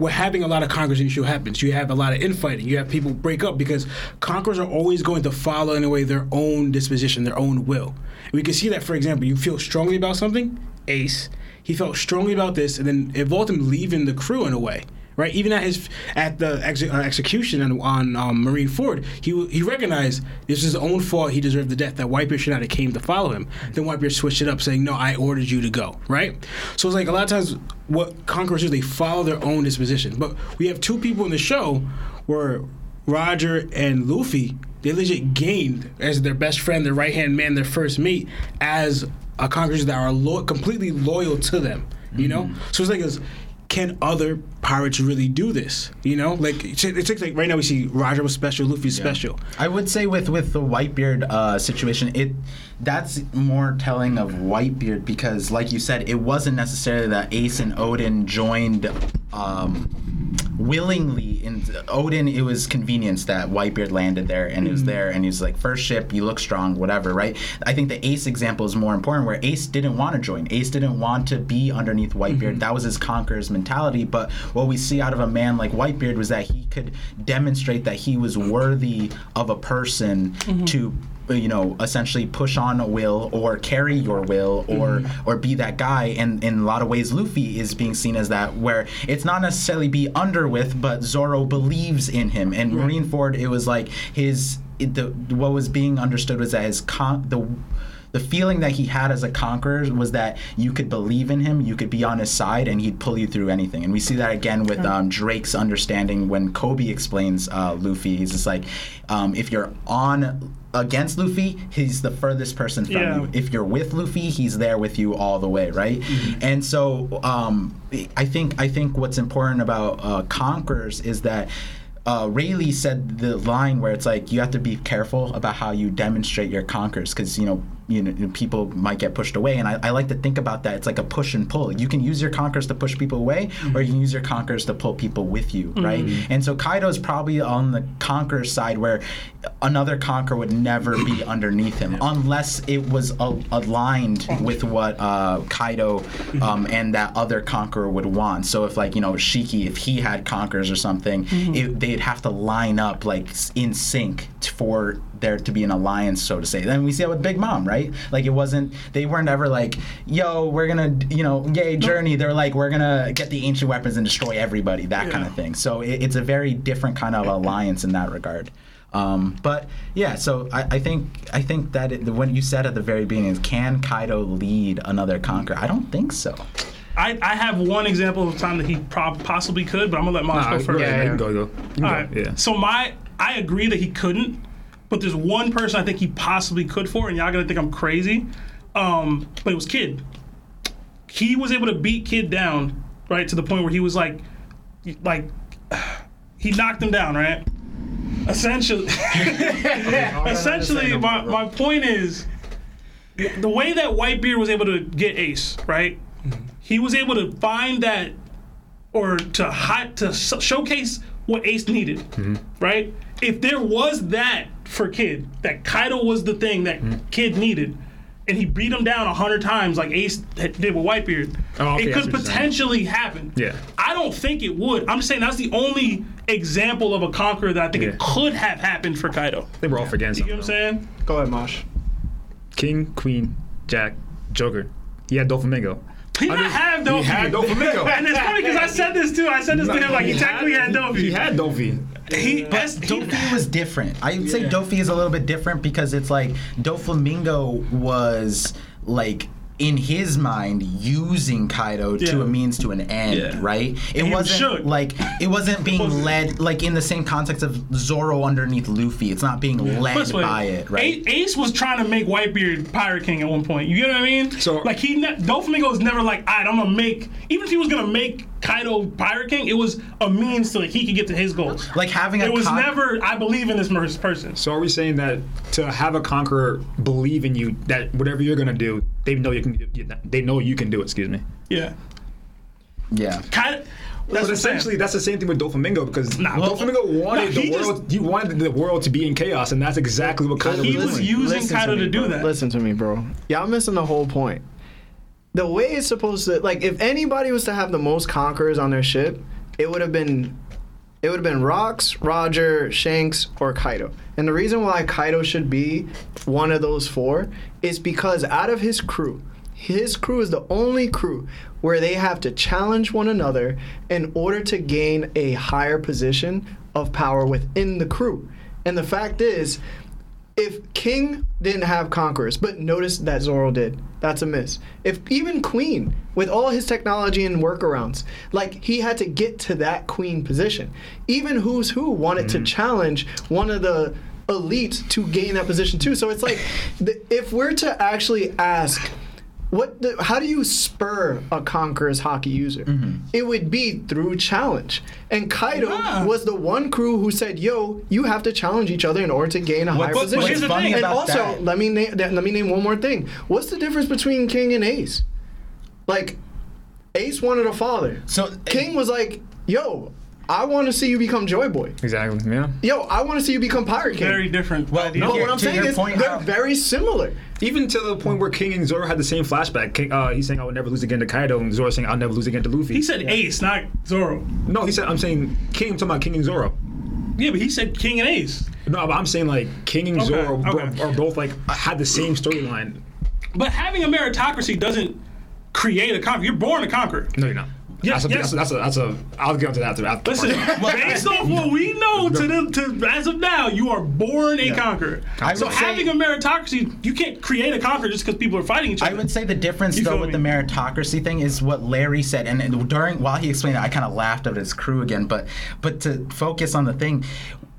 We're having a lot of Conquerors issue happens. You have a lot of infighting. You have people break up because Conquerors are always going to follow in a way their own disposition, their own will. And we can see that, for example, you feel strongly about something, Ace. He felt strongly about this, and then it involved him leaving the crew in a way, right? Even at the execution on Marine Ford, he recognized this was his own fault. He deserved the death. That Whitebeard should not have came to follow him. Then Whitebeard switched it up, saying, "No, I ordered you to go." Right? So it's like a lot of times what Conquerors do, they follow their own disposition. But we have two people in the show where Roger and Luffy, they legit gained as their best friend, their right hand man, their first mate, as a Conquerors that are completely loyal to them. You know? So it's like this. Can other pirates really do this? You know, like it's like right now we see Roger was special, Luffy's special. I would say with the Whitebeard situation, that's more telling of Whitebeard, because, like you said, it wasn't necessarily that Ace and Oden joined willingly. In Oden, it was convenience that Whitebeard landed there and it was there, and he's like, first ship, you look strong, whatever, right? I think the Ace example is more important, where Ace didn't want to join. Ace didn't want to be underneath Whitebeard. That was his conqueror's mentality. But what we see out of a man like Whitebeard was that he could demonstrate that he was worthy of a person to, you know, essentially push on a will or carry your will or be that guy. And in a lot of ways, Luffy is being seen as that, where it's not necessarily be under with, but Zoro believes in him. And Marineford, it was like what was being understood was that the feeling that he had as a conqueror was that you could believe in him, you could be on his side, and he'd pull you through anything. And we see that again with Drake's understanding when Kobe explains Luffy. He's just like, if you're on against Luffy, he's the furthest person from you. If you're with Luffy, he's there with you all the way, right? And so I think what's important about conquerors is that Rayleigh said the line where it's like, you have to be careful about how you demonstrate your conquerors, because, you know, people might get pushed away. And I like to think about that. It's like a push and pull. You can use your conquerors to push people away, or you can use your conquerors to pull people with you, right? And so Kaido's probably on the conqueror side, where another conqueror would never be underneath him unless it was aligned with what Kaido and that other conqueror would want. So if, like, you know, Shiki, if he had conquerors or something, they'd have to line up, like, in sync for there to be an alliance, so to say. Then we see that with Big Mom, right? Like, it wasn't, they weren't ever like, yo, we're gonna, you know, yay, journey. They're like, we're gonna get the ancient weapons and destroy everybody, that kind of thing. So it's a very different kind of alliance in that regard. But yeah, so I think that what you said at the very beginning is, can Kaido lead another conqueror? I don't think so. I have one example of a time that he possibly could, but I'm gonna let Mosh go first. Yeah, you can go. All right. Yeah. So I agree that he couldn't. But there's one person I think he possibly could for, and y'all gonna think I'm crazy. But it was Kid. He was able to beat Kid down, right, to the point where he was like he knocked him down, right? Essentially, my point is, the way that Whitebeard was able to get Ace, right? He was able to find that, or to showcase what Ace needed, right? If there was that for Kid, that Kaido was the thing that Kid needed, and he beat him down 100 times like Ace did with Whitebeard, it could potentially happen. Yeah. I don't think it would. I'm just saying that's the only example of a conqueror that I think it could have happened for Kaido. They were all for Ganson. You know what I'm saying? Go ahead, Mosh. King, Queen, Jack, Joker. He had Doflamingo. He did not have Doflamingo. He had Doflamingo. And it's funny because I said this too. I said this to him, like, he technically had Doflamingo. He had Doflamingo. Doflamingo was different. I'd say Doflamingo is a little bit different because it's like Doflamingo was like, in his mind, using Kaido to a means to an end, right? It wasn't being led, like in the same context of Zoro underneath Luffy. It's not being led by it, right? Ace was trying to make Whitebeard Pirate King at one point. You get what I mean? So, like Doflamingo was never like, all right, I'm gonna make. Even if he was gonna make Kaido Pirate King, it was a means so that he could get to his goals. Like having never, I believe in this person. So are we saying that to have a conqueror believe in you, that whatever you're gonna do, they know you can do it. Excuse me. Yeah. That's the same thing with Doflamingo because Doflamingo wanted the world. He wanted the world to be in chaos, and that's exactly what Kaido was doing. He was using Kaido to do that. Listen to me, bro. Y'all missing the whole point. The way it's supposed to, like, if anybody was to have the most conquerors on their ship, it would have been Rox, Roger, Shanks, or Kaido. And the reason why Kaido should be one of those four is because out of his crew is the only crew where they have to challenge one another in order to gain a higher position of power within the crew. And the fact is, if King didn't have conquerors, but notice that Zoro did, that's a miss. If even Queen, with all his technology and workarounds, like he had to get to that Queen position. Even Who's Who wanted to challenge one of the elites to gain that position too. So it's like, if we're to actually ask, how do you spur a conqueror's hockey user? It would be through challenge. And Kaido was the one crew who said, yo, you have to challenge each other in order to gain a higher position. What's funny and about also, that? let me name one more thing. What's the difference between King and Ace? Like, Ace wanted a father. So King was like, yo, I want to see you become Joy Boy. Exactly, yeah. Yo, I want to see you become Pirate King. Very different. Well, what I'm saying is they're very similar. Even to the point where King and Zoro had the same flashback. King, he's saying, I will never lose again to Kaido, and Zoro saying, I'll never lose again to Luffy. He said Ace, not Zoro. No, he said, I'm saying King, I'm talking about King and Zoro. Yeah, but he said King and Ace. No, but I'm saying like King and Zoro are both like, had the same storyline. But having a meritocracy doesn't create a conqueror. You're born a conqueror. No, you're not. I'll get onto that after. Listen, based off what we know as of now, you are born a conqueror. So having a meritocracy, you can't create a conqueror just because people are fighting each other. I would say the difference with the meritocracy thing is what Larry said, and while he explained it, I kind of laughed at his crew again. But to focus on the thing.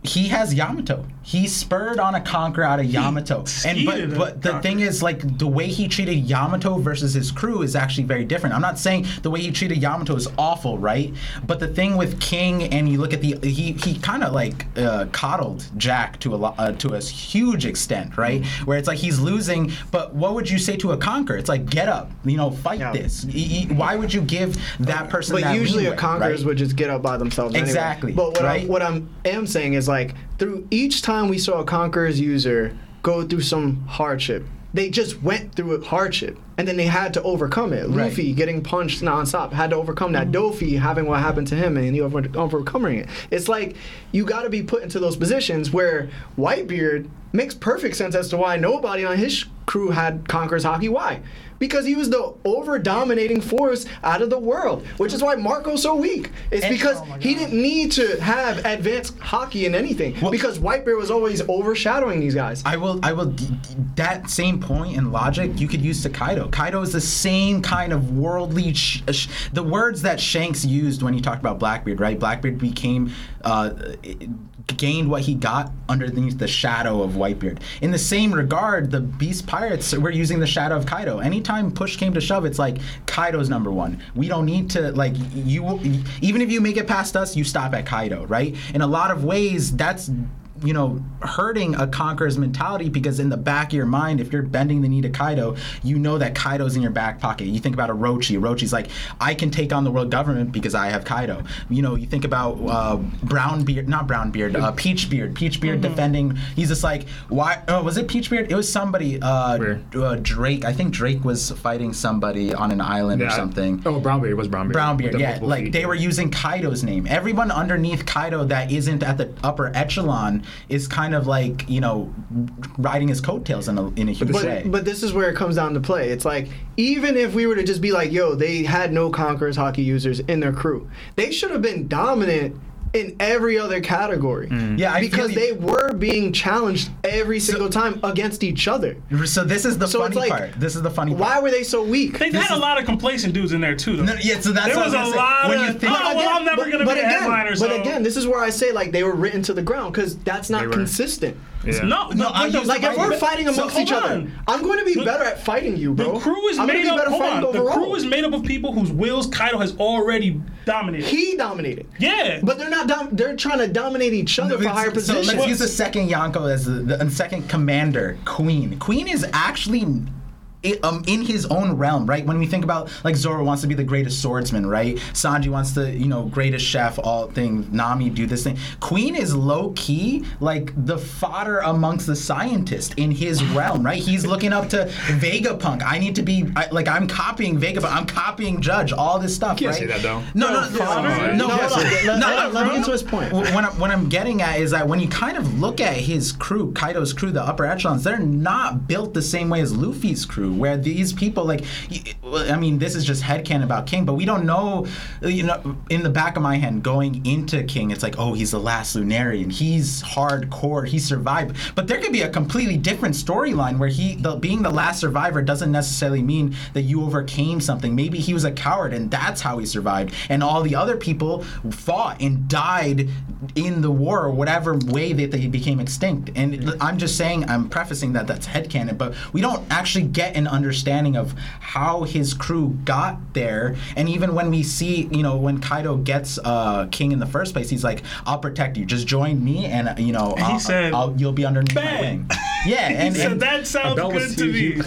He has Yamato. He spurred on a conqueror out of Yamato. But the thing is, like, the way he treated Yamato versus his crew is actually very different. I'm not saying the way he treated Yamato is awful, right? But the thing with King, and you look at he kind of like coddled Jack to a huge extent, right? Where it's like he's losing, but what would you say to a conqueror? It's like, get up, fight this. Why would you give that person that leeway? But usually a conqueror would just get up by themselves anyway. Exactly. But what I am saying is, like, through each time we saw a conqueror's user go through some hardship, they just went through hardship and then they had to overcome it. Right. Luffy getting punched nonstop had to overcome that. Doflamingo having what happened to him and he overcoming it. It's like you got to be put into those positions where Whitebeard makes perfect sense as to why nobody on his crew had conqueror's hockey. Why? Because he was the over-dominating force out of the world, which is why Marco's so weak. It's because he didn't need to have advanced hockey in anything because Whitebeard was always overshadowing these guys. I will. That same point and logic you could use to Kaido. Kaido is the same kind of worldly. The words that Shanks used when he talked about Blackbeard, right? Blackbeard became gained what he got underneath the shadow of Whitebeard. In the same regard, the Beast Pirates were using the shadow of Kaido. Anytime push came to shove, it's like Kaido's number one. We don't need to even if you make it past us, you stop at Kaido, right? In a lot of ways, that's hurting a conqueror's mentality because in the back of your mind, if you're bending the knee to Kaido, that Kaido's in your back pocket. You think about Orochi. Orochi's like, I can take on the world government because I have Kaido. You think about Peachbeard. Peachbeard defending. He's just like, why? Oh, was it Peachbeard? It was somebody. Drake. I think Drake was fighting somebody on an island or something. Brownbeard was Brownbeard. Brownbeard, yeah. Like they were using Kaido's name. Everyone underneath Kaido that isn't at the upper echelon is kind of like, riding his coattails in a huge way. But this is where it comes down to play. It's like, even if we were to just be like, yo, they had no conquerors hockey users in their crew, they should have been dominant in every other category. Yeah, because they were being challenged every single time against each other. So this is the funny part. This is the funny part. Why were they so weak? They've had a lot of complacent dudes in there too, though. No, yeah, so that's what I was saying. Oh, well, I'm never going to be a headliner. But again, this is where I say like they were written to the ground because that's not consistent. Yeah. No, like if we're fighting amongst each other, I'm going to be better at fighting you, bro. The crew is made up. Hold on, the crew is made up of people whose wills Kaido has already dominated. He dominated. Yeah, but they're not. They're trying to dominate each other for higher positions. So let's use the second Yonko as the second commander, Queen. Queen is actually. In his own realm, right? When we think about, like, Zoro wants to be the greatest swordsman, right? Sanji wants to, you know, greatest chef, all things. Nami do this thing. Queen is low-key, like, the fodder amongst the scientists in his realm, right? He's looking up to Vegapunk. I need to be, I'm copying Vegapunk. I'm copying Judge, all this stuff, right? You can't say that, though. No. Let me get to his point. What I'm getting at is that when you kind of look at his crew, Kaido's crew, the upper echelons, they're not built the same way as Luffy's crew. Where these people, like, I mean, this is just headcanon about King, but we don't know, you know, in the back of my head, going into King, it's like, oh, he's the last Lunarian, he's hardcore, he survived. But there could be a completely different storyline where being the last survivor doesn't necessarily mean that you overcame something. Maybe he was a coward and that's how he survived. And all the other people fought and died in the war or whatever way that they became extinct. And I'm just saying, I'm prefacing that that's headcanon, but we don't actually get an understanding of how his crew got there. And even when we see, you know, when Kaido gets King in the first place, he's like, I'll protect you. Just join me and, you know, and you'll be underneath my wing. Yeah. And he said, that sounds good to me.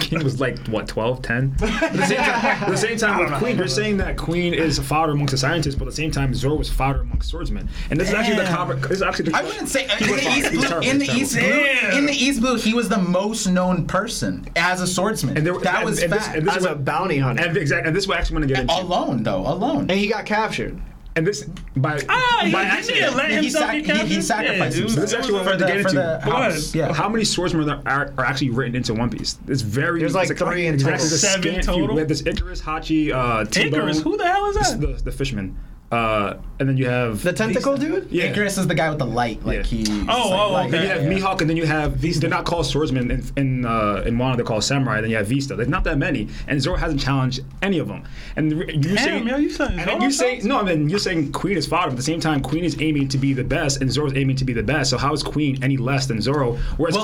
King was like, what, 12, 10? At the same time with Queen, you're saying that Queen is a fodder amongst the scientists, but at the same time, Zoro was fodder amongst swordsmen. And this is actually the... I wouldn't say... In the East Blue, he was the most known person as a swordsman. And this was a bounty hunter. And this was actually going to get into. Alone. And he got captured. And this by accident. He sacrificed himself. So this is actually what we're going to get into. How many swordsmen are actually written into One Piece? There's like 3 and 7 total. We have this Icarus, Hachi, T-Bone. Icarus? Who the hell is that? The fisherman. And then you have the tentacle dude. Yeah, Icarus is the guy with the light. Then you have Mihawk, and then you have Vista. They're not called swordsmen in Wano. They're called samurai. Then you have Vista. There's not that many, and Zoro hasn't challenged any of them. And you're saying Queen is fodder. But at the same time, Queen is aiming to be the best, and Zoro's aiming to be the best. So how is Queen any less than Zoro? Whereas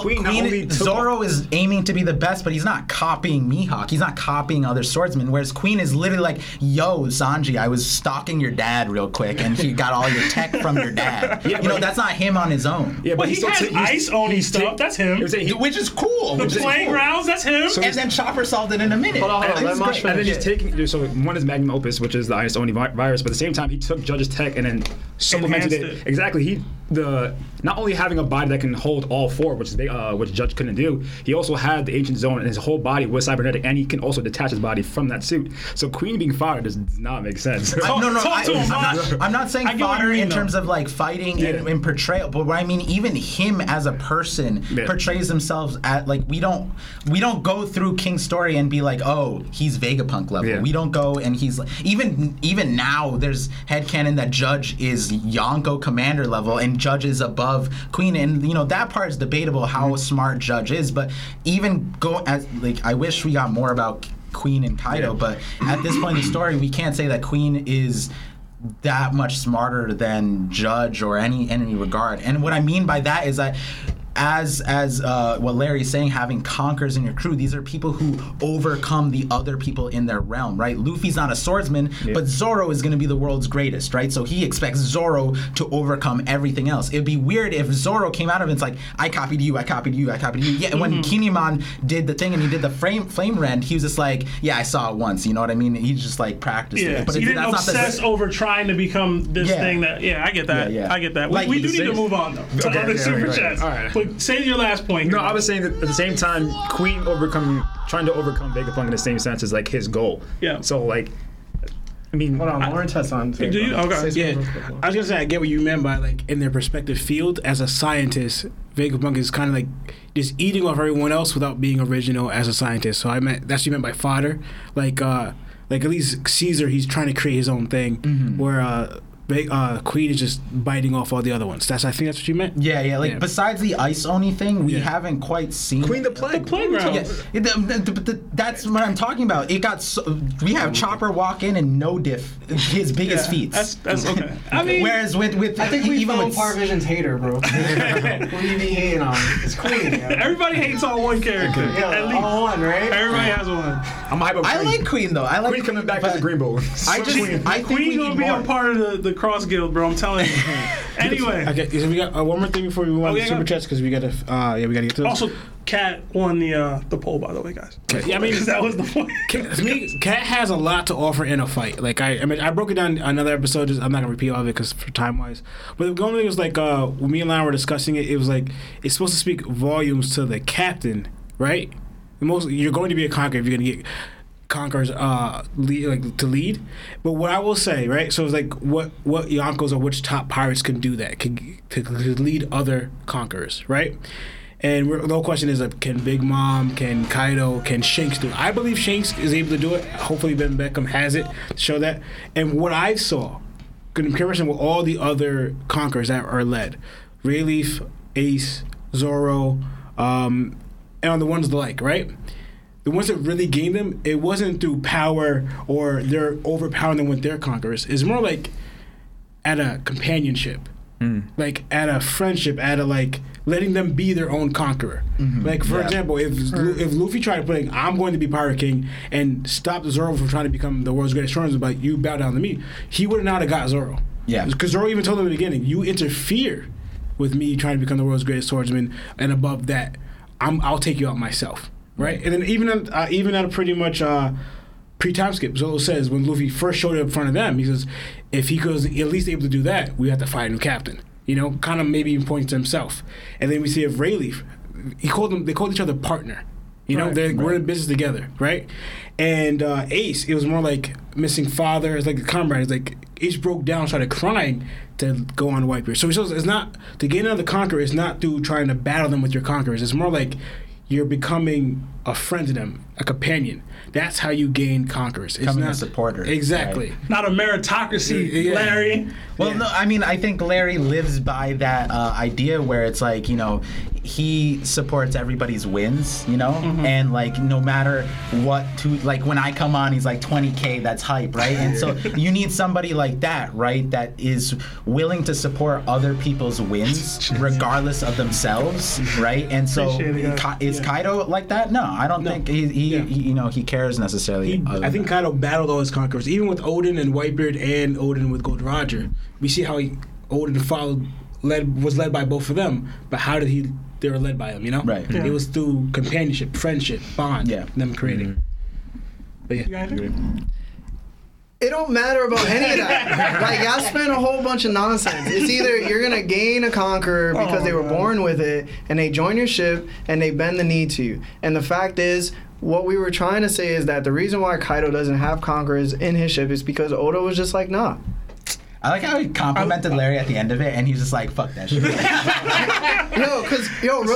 Zoro is aiming to be the best, but he's not copying Mihawk. He's not copying other swordsmen. Whereas Queen is literally like, yo, Sanji, I was stalking your dad real quick, and he got all your tech from your dad. Yeah, you know, that's not him on his own. Yeah, but he has ice owning stuff. That's him. Which is cool. The playing grounds, that's him. So and then Chopper solved it in a minute. Hold on. And then he's taking... So one is Magnum Opus, which is the ice owning virus, but at the same time, he took Judge's tech and then supplemented it. Exactly. Not only having a body that can hold all four, which Judge couldn't do, he also had the ancient zone, and his whole body was cybernetic, and he can also detach his body from that suit. So Queen being fodder does not make sense. I'm not saying fodder in terms of like fighting and portrayal, but what I mean, even him as a person portrays themselves at like we don't go through King's story and be like, oh, he's Vegapunk level. Yeah. We don't go and he's like, even now there's headcanon that Judge is Yonko commander level and Judge is above Queen, and you know that part is debatable how smart Judge is, but even go as like I wish we got more about Queen and Kaido, but at this point in the story we can't say that Queen is that much smarter than Judge or any regard. And what I mean by that is that as what Larry's saying, having conquerors in your crew, these are people who overcome the other people in their realm, right? Luffy's not a swordsman, but Zoro is going to be the world's greatest, right? So he expects Zoro to overcome everything else. It'd be weird if Zoro came out of it and it's like, I copied you, I copied you, I copied you. Yeah, when Kinemon did the thing and he did the flame rend, he was just like, yeah, I saw it once, you know what I mean? He's just like practicing. Yeah, but so that's obsess over trying to become this thing that, I get that. Yeah. I get that. Like, we do need to move on, though. Okay, to other super chats. All right. Say your last point. No, I was saying that at the same time, Queen trying to overcome Vegapunk in the same sense is like his goal. Yeah. So like, I mean, hold on, Lauren has on. Do you? Okay. Yeah. I was gonna say I get what you meant by like in their respective field as a scientist, Vegapunk is kind of like just eating off everyone else without being original as a scientist. So I meant that's what you meant by fodder. Like at least Caesar, he's trying to create his own thing. Mm-hmm. Where Queen is just biting off all the other ones. That's, I think that's what you meant? Yeah, yeah. Like, besides the Ice Oni thing, we haven't quite seen... Queen the Playground. Yeah. That's what I'm talking about. It got... So, we have Chopper walk in and no diff his biggest feats. That's okay. I mean... Whereas with I think we found Parvision's hater, bro. What do you be hating on? It's Queen. Yeah. Everybody hates on one character. Yeah, at least. On one, right? Everybody has one. I'm hype about Queen. I like Queen, though. I like Queen coming back as a Greenbow. Queen will be a part of the Cross Guild, bro. I'm telling you. Anyway, okay, so we got one more thing before we move on to super chats because we gotta, we gotta get to. Also, Cat won the poll, by the way, guys. Yeah, I mean, that was the point. Cat has a lot to offer in a fight. Like I mean, I broke it down in another episode. Just, I'm not gonna repeat all of it because for time wise. But the only thing was like when me and Lion were discussing it, it was like it's supposed to speak volumes to the captain, right? You're going to be a conqueror if you're gonna get. Conquerors lead, but what I will say, right? So it's like what Yonkos or which top pirates can do that could lead other conquerors, right? And the whole question is like, can Big Mom, can Kaido, can Shanks do it? I believe Shanks is able to do it. Hopefully, Ben Beckham has it to show that. And what I saw, in comparison with all the other conquerors that are led, Rayleigh, Ace, Zoro, and the ones like, right? The ones that really gained them, it wasn't through power or they're overpowering them with their conquerors. It's more like at a companionship, like at a friendship, at a like letting them be their own conqueror. Mm-hmm. Like for example, if Luffy tried putting I'm going to be Pirate King and stopped Zoro from trying to become the world's greatest shonen, but you bow down to me, he would not have got Zoro. Yeah, because Zoro even told him in the beginning, you interfere with me trying to become the world's greatest swordsman, and above that, I'll take you out myself. Right, and then even at a pretty much pre-time skip, Zoro says when Luffy first showed up in front of them, he says, if he goes at least able to do that, we have to find a new captain. You know, kind of maybe even points to himself. And then we see if Rayleigh, they called each other partner. You know, we're in business together, right? And Ace, it was more like missing father. It's like a comrade. It's like Ace broke down, started crying to go on to Whitebeard. So he says it's not to gain another conqueror. It's not through trying to battle them with your conquerors. It's more like you're becoming a friend to them, a companion. That's how you gain conquerors. It's becoming a supporter. Exactly. Right? Not a meritocracy, Larry. Well, no, I mean, I think Larry lives by that idea where it's like, you know, he supports everybody's wins, you know? Mm-hmm. And, like, no matter what, when I come on, he's like, 20K, that's hype, right? And so you need somebody like that, right, that is willing to support other people's wins regardless of themselves, right? And so is Kaido like that? No, I don't think he cares necessarily. I think Kaido battled all his conquerors. Even with Oden and Whitebeard and Oden with Gold Roger, we see how Oden was led by both of them, but how did they were led by him, you know? Right. Yeah. It was through companionship, friendship, bond, them creating. Mm-hmm. But it don't matter about any of that. Like, y'all spend a whole bunch of nonsense. It's either you're going to gain a conqueror because they were born with it, and they join your ship, and they bend the knee to you. And the fact is, what we were trying to say is that the reason why Kaido doesn't have conquerors in his ship is because Oda was just like, nah. I like how he complimented Larry at the end of it, and he's just like, fuck that shit. No, because,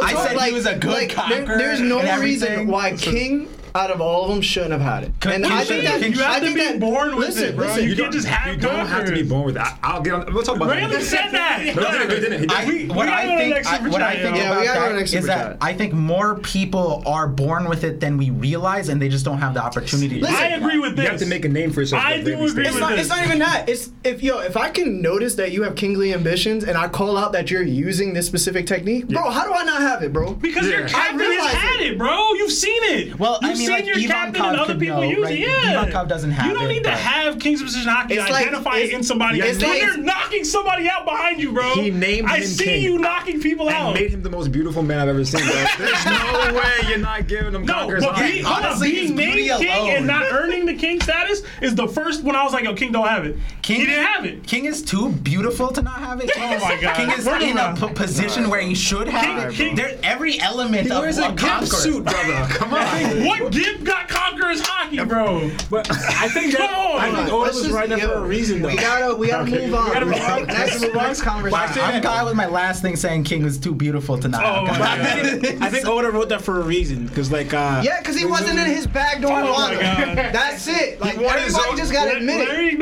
I said like, he was a good conqueror. There's no reason why King... out of all of them, shouldn't have had it. And I think that you have to be born with it, bro. You can't just have it. You don't have to be born with it. I'll get on. We'll talk about that. Rayleigh said that. What I think is that I think more people are born with it than we realize, and they just don't have the opportunity. I agree with this. You have to make a name for yourself. I do agree with this. It's not even that. It's if I can notice that you have kingly ambitions, and I call out that you're using this specific technique, bro. How do I not have it, bro? Because your captain has had it, bro. You've seen it. Well. I mean, your captain and other people use it. Yeah. Ivankov doesn't have it. You don't need to have King's Position Hockey identify it in somebody. It's like you're knocking somebody out behind you, bro. He named him King. I see you knocking people out. Made him the most beautiful man I've ever seen, bro. There's no way you're not giving him conquerors. No, honestly, being named King and not earning the King status is the first one I was like, yo, King don't have it. King, he didn't have it. King is too beautiful to not have it. Oh, my God. King is in a position where he should have it. Every element of a conqueror. He wears a gimp suit, brother. Come on. What gimp got conquerors hockey? Bro, but I think that Oden was right there for a reason, though. We gotta move on. Next conversation. I'm guy with my last thing saying King was too beautiful tonight. Oh, I think Oden wrote that for a reason, because like because he wasn't in his bag doing water. That's it. Like everybody just gotta admit it. He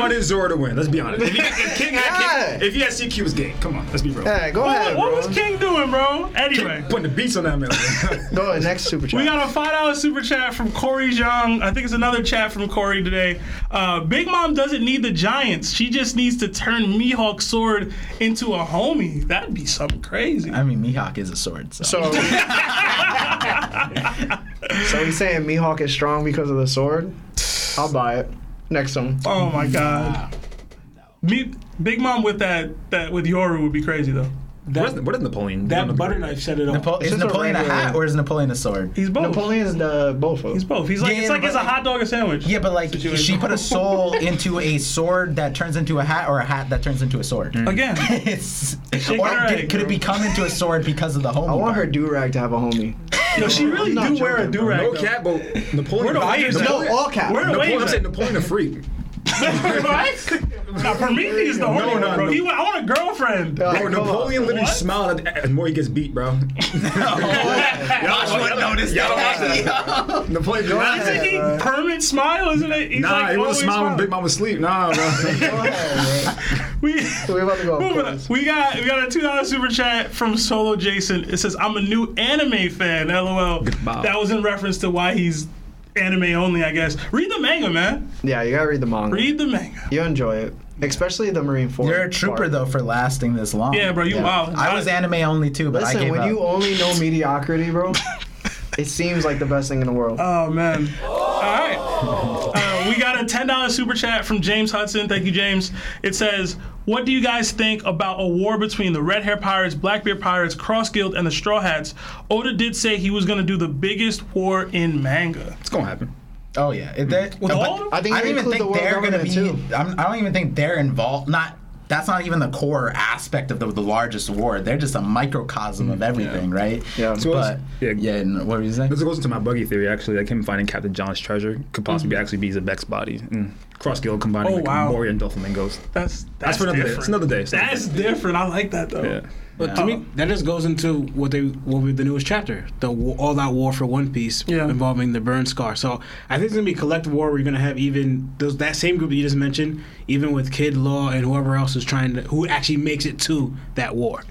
wanted Zoro to win. Let's be honest. If King had King, if he had CQ was game. Come on, let's be real. Hey, go ahead. What was King doing, bro? Anyway, putting the beats on that man. Go ahead. Next super chat. We got a $5 super chat from Corey Jung. I think it's another chat from Corey today. Big Mom doesn't need the giants. She just needs to turn Mihawk's sword into a homie. That'd be something crazy. I mean, Mihawk is a sword. So so he's saying Mihawk is strong because of the sword? I'll buy it. Next one. Oh my God. Big Mom with that with Yoru would be crazy though. What is Napoleon? That butter knife set it off. Is Napoleon a hat or is Napoleon a sword? He's both. Napoleon's both. He's both. He's like, yeah, it's like it's a hot dog or sandwich. Yeah, but like situation. She put a soul into a sword that turns into a hat, or a hat that turns into a sword. Mm. Again, could it become into a sword because of the homie? I want her do-rag to have a homie. No, she really do wear a do-rag. No cap, but Napoleon. No, all cap. I'm saying Napoleon a freak. What? Now, Prometheus is the horny one, bro. I want a girlfriend. Bro, Napoleon literally smiled at more he gets beat, bro. Y'all should notice that. Y'all don't watch that. Isn't he permanent smile, isn't it? He's he wasn't smiling when Big Mama sleep. Nah, bro. We're about to go. We got a $2 super chat from Solo Jason. It says, "I'm a new anime fan, LOL." Goodbye. That was in reference to why he's anime only, I guess. Read the manga, man. Yeah, you gotta read the manga. Read the manga. You enjoy it. Especially the Marine Force. You're a trooper, though, for lasting this long. Yeah, bro, wow. I was anime only, too, but I gave up. Listen, when you only know mediocrity, bro, it seems like the best thing in the world. Oh, man. All right. We got a $10 super chat from James Hudson. Thank you, James. It says, "What do you guys think about a war between the Red Hair Pirates, Blackbeard Pirates, Cross Guild, and the Straw Hats? Oda did say he was going to do the biggest war in manga." It's going to happen. Oh, yeah. I don't even think they're involved. That's not even the core aspect of the largest war. They're just a microcosm of everything, right? Yeah. What were you saying? This goes into my Buggy theory, actually. Like him finding Captain John's treasure could possibly actually be Zebek's body. Mm. Cross Guild combining Moria and Doflamingo's. That's for another day. It's another day. That's different. I like that, though. Yeah. But to me, that just goes into what will be the newest chapter, all that war for One Piece involving the burn scar. So I think it's going to be a collective war where you're going to have even that same group that you just mentioned, even with Kid, Law, and whoever else is who actually makes it to that war.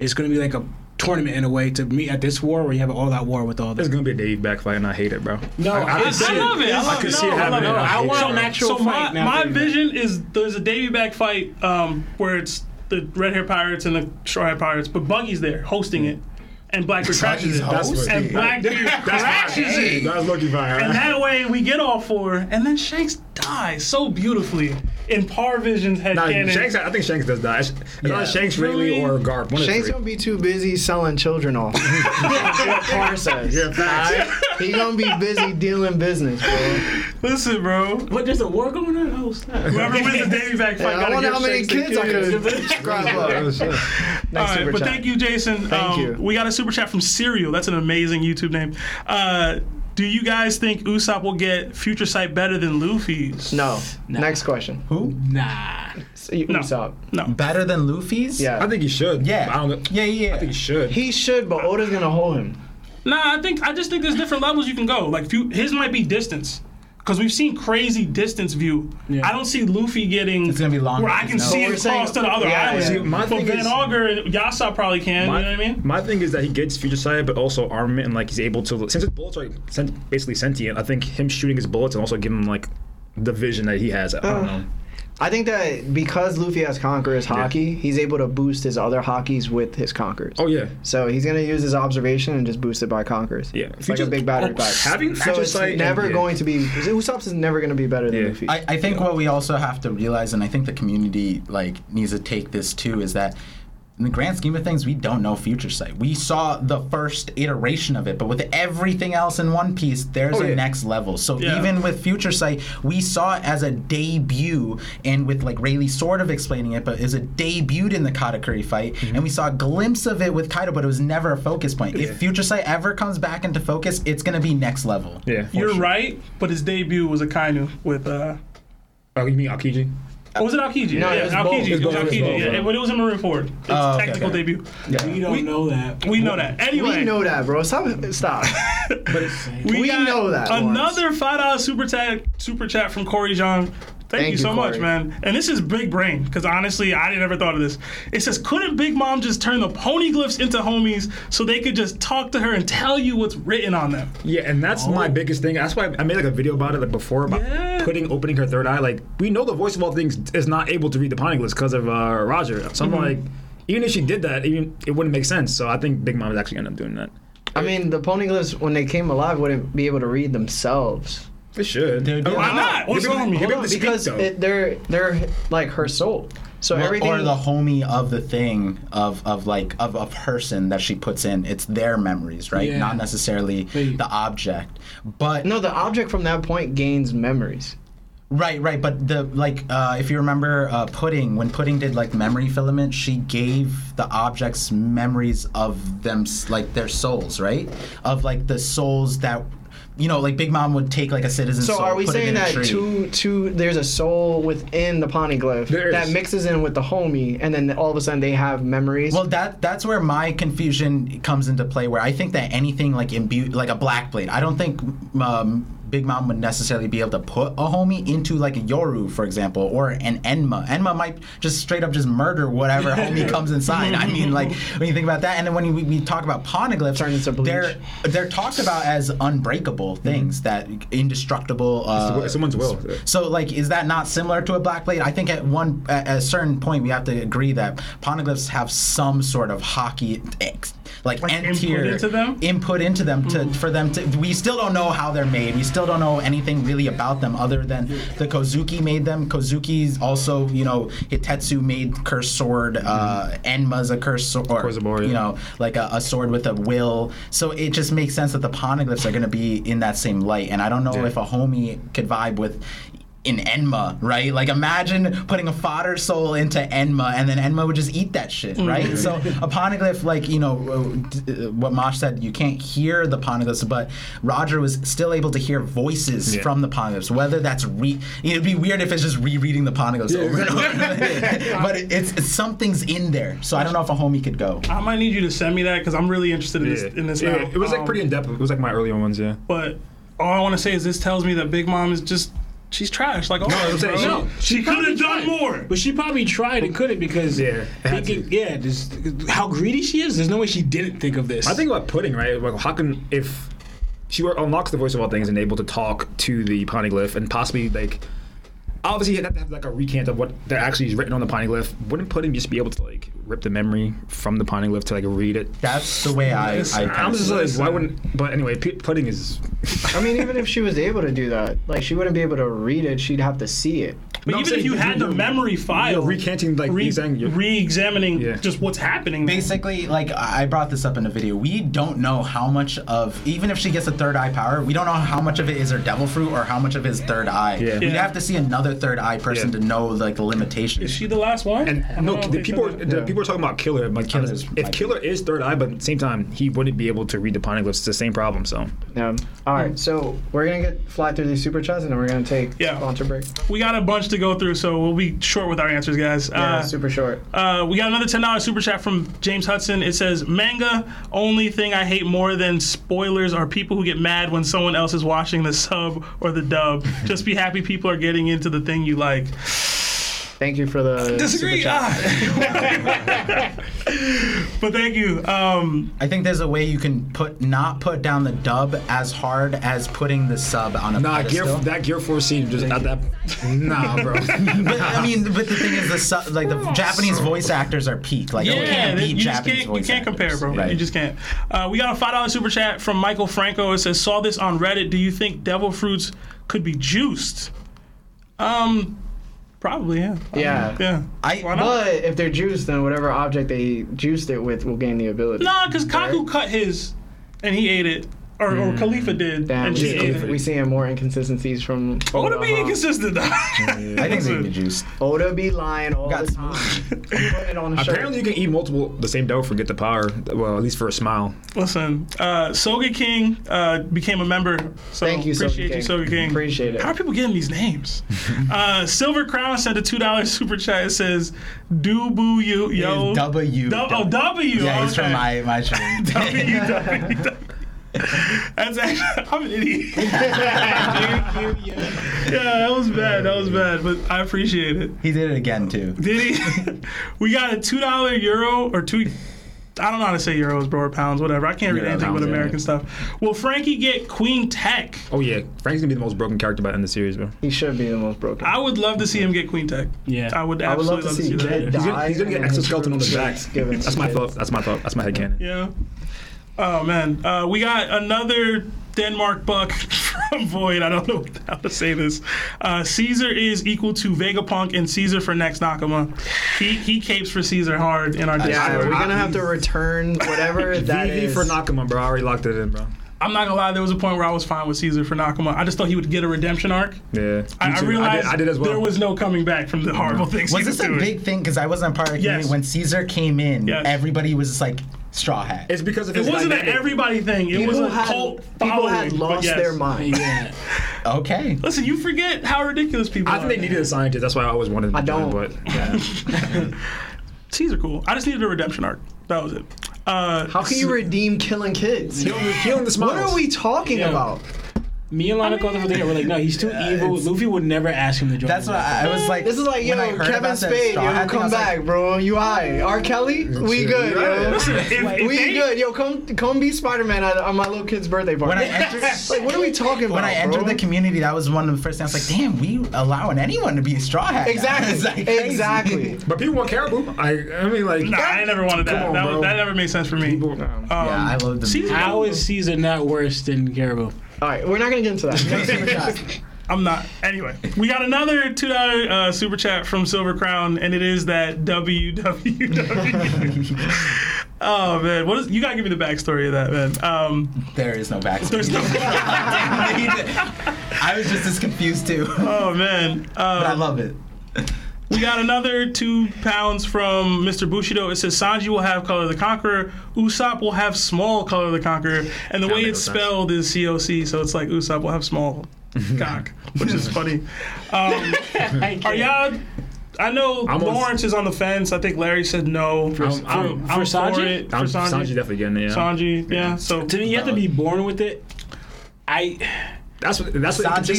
It's going to be like a tournament in a way to meet at this war where you have all that war with all that. There's going to be a Dave back fight, and I hate it, bro. No, I love it. I could see it happening. I want an actual fight. So my vision is there's a Davey back fight where it's the Red Hair Pirates and the Straw Hat Pirates, but Buggy's there hosting it, and Blackbeard crashes it. And Blackbeard crashes it. That's lucky fire. And that way we get all four, and then Shanks dies so beautifully in Parvision's headcanon. I think Shanks does die. Shanks, Rayleigh, or Garp. Shanks gonna be too busy selling children off. That's what Parr says. He's gonna be busy dealing business, bro. Listen, bro. What, there's a war going on? Oh, snap. Whoever wins the Davy back fight, I wonder how many kids I could grab up. All right, but thank you, Jason. Thank you. We got a super chat from Serial. That's an amazing YouTube name. Do you guys think Usopp will get future sight better than Luffy's? No. Nah. Next question. Who? Nah. Usopp. No. Better than Luffy's? Yeah. I think he should. Yeah. I don't know. Yeah. I think he should. He should, but Oda's gonna hold him. Nah, I just think there's different levels you can go. Like his might be distance, because we've seen crazy distance view. Yeah. I don't see Luffy getting. It's gonna be long. Where I can see it across to the other islands. Yeah. My thing is, Van Auger and Yasop probably can. You know what I mean? My thing is that he gets future sight, but also armament, and like he's able to. Since his bullets are basically sentient, I think him shooting his bullets and also giving him like the vision that he has. I don't know. I think that because Luffy has Conqueror's Haki, he's able to boost his other Hakis with his Conquerors. Oh, yeah. So he's going to use his observation and just boost it by Conquerors. Yeah. It's like a big battery pack. So it's never going to be... Usopp's is never going to be better than Luffy. I think what we also have to realize, and I think the community needs to take this too, is that in the grand scheme of things, we don't know future sight. We saw the first iteration of it, but with everything else in One Piece, there's a next level. So even with future sight, we saw it as a debut, and with like Rayleigh sort of explaining it, but it was a debut in the Katakuri fight, and we saw a glimpse of it with Kaido, but it was never a focus point. If future sight ever comes back into focus, it's going to be next level. Yeah, you're right, but his debut was a Kainu with... Oh, you mean Aokiji? Oh, was it Aokiji? No, it was Aokiji. It was Aokiji. Yeah, but it was a Maroon Ford. It's a technical debut. Yeah. We don't know that. We know that. Anyway. We know that, bro. Stop. We know that. Another $5 super chat from Corey Jean. Thank you so much, man. And this is big brain, because honestly, I never thought of this. It says, couldn't Big Mom just turn the poneglyphs into homies so they could just talk to her and tell you what's written on them? Yeah, and that's my biggest thing. That's why I made like a video about it about opening her third eye. Like, we know the voice of all things is not able to read the poneglyphs because of Roger. So I'm like, even if she did that, it wouldn't make sense. So I think Big Mom would actually end up doing that. I mean, the poneglyphs, when they came alive, wouldn't be able to read themselves. They should. Why not? What's wrong with me? Because they're like her soul. So everything, or the homie of the thing of a person that she puts in. It's their memories, right? Yeah. Not necessarily the object. But no, the object from that point gains memories. Right. But if you remember Pudding, when Pudding did like memory filament, she gave the objects memories of them, like their souls, right? Of like the souls that. You know, like Big Mom would take like a citizen's soul. So are we saying that there's a soul within the poneglyph that mixes in with the homie, and then all of a sudden they have memories? Well, that's where my confusion comes into play, where I think that anything like like a Blackblade, I don't think Big Mom would necessarily be able to put a homie into like a Yoru, for example, or an Enma. Enma might just straight up just murder whatever homie comes inside. I mean, like, when you think about that, and then when we talk about poneglyphs, they're talked about as unbreakable things, that indestructible. It's someone's will. So, like, is that not similar to a Blackblade? I think at a certain point we have to agree that poneglyphs have some sort of hockey. Like input into them for them to. We still don't know how they're made. We still don't know anything really about them other than the Kozuki made them. Kozuki's also, you know, Hitetsu made cursed sword. Enma's a cursed sword, or, you know, like a sword with a will. So it just makes sense that the poneglyphs are going to be in that same light. And I don't know if a homie could vibe with in Enma, right? Like, imagine putting a fodder soul into Enma, and then Enma would just eat that shit, right? So a poneglyph, like, you know, what Mosh said, you can't hear the poneglyphs, but Roger was still able to hear voices from the poneglyphs, whether that's it'd be weird if it's just rereading the poneglyphs over and over. But it's something's in there, so I don't know if a homie could go. I might need you to send me that, because I'm really interested in this now. It was, like, pretty in-depth. It was, like, my earlier ones, But all I want to say is this tells me that Big Mom is just... She's trash. Like, she could have done more. But she probably tried and couldn't because, how greedy she is. There's no way she didn't think of this. I think about Pudding, right? Like, how can, if she unlocks the voice of all things and able to talk to the poneglyph and possibly, like, obviously you'd have to have, like, a recant of what that actually is written on the poneglyph. Wouldn't Pudding just be able to, like, rip the memory from the poneglyph to, like, read it? That's the way I'm just like, why wouldn't... But anyway, Pudding is... I mean, even if she was able to do that, like, she wouldn't be able to read it. She'd have to see it. But no, even if you had the memory file, you're recanting, like, re-examining just what's happening. Basically, like, I brought this up in a video. We don't know how much of, even if she gets a third eye power, we don't know how much of it is her devil fruit or how much of it is third eye. Yeah. We'd have to see another third eye person to know, like, the limitations. Is she the last one? And no, people are talking about Killer. Like, if Killer is third eye, but at the same time, he wouldn't be able to read the poneglyphs. It's the same problem, so. Yeah. All right, so we're going to fly through these super chats, and then we're going to take a sponsor break. We got a bunch to go through, so we'll be short with our answers, guys. Super short. We got another $10 super chat from James Hudson. It says, manga, only thing I hate more than spoilers are people who get mad when someone else is watching the sub or the dub. Just be happy people are getting into the thing you like. Thank you for the disagree. Super chat. But thank you. I think there's a way you can put down the dub as hard as putting the sub on a pedestal. That Gear 4 scene just not that. Nah, bro. But I mean, but the thing is, the sub, like the Japanese voice actors are peak. Like it can't be Japanese voice actors. You can't compare, bro. Right. You just can't. We got a $5 super chat from Michael Franco. It says, "Saw this on Reddit. Do you think devil fruits could be juiced?" Probably, yeah. Yeah. Yeah. But if they're juiced, then whatever object they juiced it with will gain the ability. Nah, because Kaku cut his, and he ate it. Or Khalifa did. And we see more inconsistencies from Oda. Oda be inconsistent. I think they juiced. Oda be lying all the time. It on apparently, shirt. You can eat multiple the same dough for get the power. Well, at least for a smile. Listen, Sogeking became a member. So thank you, Sogeking. Appreciate it. How are people getting these names? Silver Crown sent a $2 super chat. It says, "Do boo you yo W." Oh, W. Yeah, okay. He's from my channel. W. That's actually, I'm an idiot. Yeah, that was bad, but I appreciate it. He did it again too. Did he? We got a $2 euro or two. I don't know how to say euros, bro, or pounds, whatever. I can't read anything with American stuff. Will Frankie get Queen Tech? Oh yeah, Frankie's gonna be the most broken character by the end of the series, bro. He should be the most broken. I would love to see him get Queen Tech. Yeah, I would absolutely love to see that. He's gonna get exoskeleton on the back. That's my thought. That's my headcanon. Yeah. Oh, man. We got another Denmark buck from Void. I don't know how to say this. Caesar is equal to Vegapunk and Caesar for next Nakama. He capes for Caesar hard in our Discord. We're going to have to return whatever that is. VV for Nakama, bro. I already locked it in, bro. I'm not going to lie. There was a point where I was fine with Caesar for Nakama. I just thought he would get a redemption arc. Yeah. I realized I did as well. There was no coming back from the horrible things he was doing. Was this a big thing? Because I wasn't part of the community. When Caesar came in, everybody was just like... straw hat. It's because of his It wasn't an everybody thing. It was a cult following. People had lost their mind. Yeah. Okay. Listen, you forget how ridiculous people are. I think they needed a scientist. That's why I always wanted to do it. Caesar cool. I just needed a redemption arc. That was it. How can you redeem killing kids? Killing the smiles. What are we talking about? Me and Lana called him for the day. We're like, no, he's too evil. Luffy would never ask him to join. That's why I was like, this is like, yo, Kevin Spade, yo, come back, like, bro. You high. R. Kelly, we good, yo. Listen, we good, yo. Come be Spider-Man on my little kid's birthday party. When I entered, like, what are we talking about? When I entered the community, that was one of the first things. I was like, damn, we allowing anyone to be a straw hat. Exactly. But people want Caribou. I mean, like, nah, I never wanted that. That never made sense for me. Yeah, I love them. How is Caesar not worse than Caribou? All right, we're not going to get into that. I'm not. Anyway, we got another $2 super chat from Silver Crown, and it is that WWW. Oh, man. You got to give me the backstory of that, man. There is no backstory. There's no backstory. I was just as confused, too. Oh, man. But I love it. We got another 2 pounds from Mr. Bushido. It says Sanji will have Color the Conqueror, Usopp will have small Color the Conqueror, and the way it's spelled is COC, so it's like Usopp will have small cock, which is funny. Are y'all? I know Lawrence is on the fence. I think Larry said no. For Sanji, definitely getting it. Yeah. Sanji, yeah. So to me, you have to be born with it. That's what you don't have to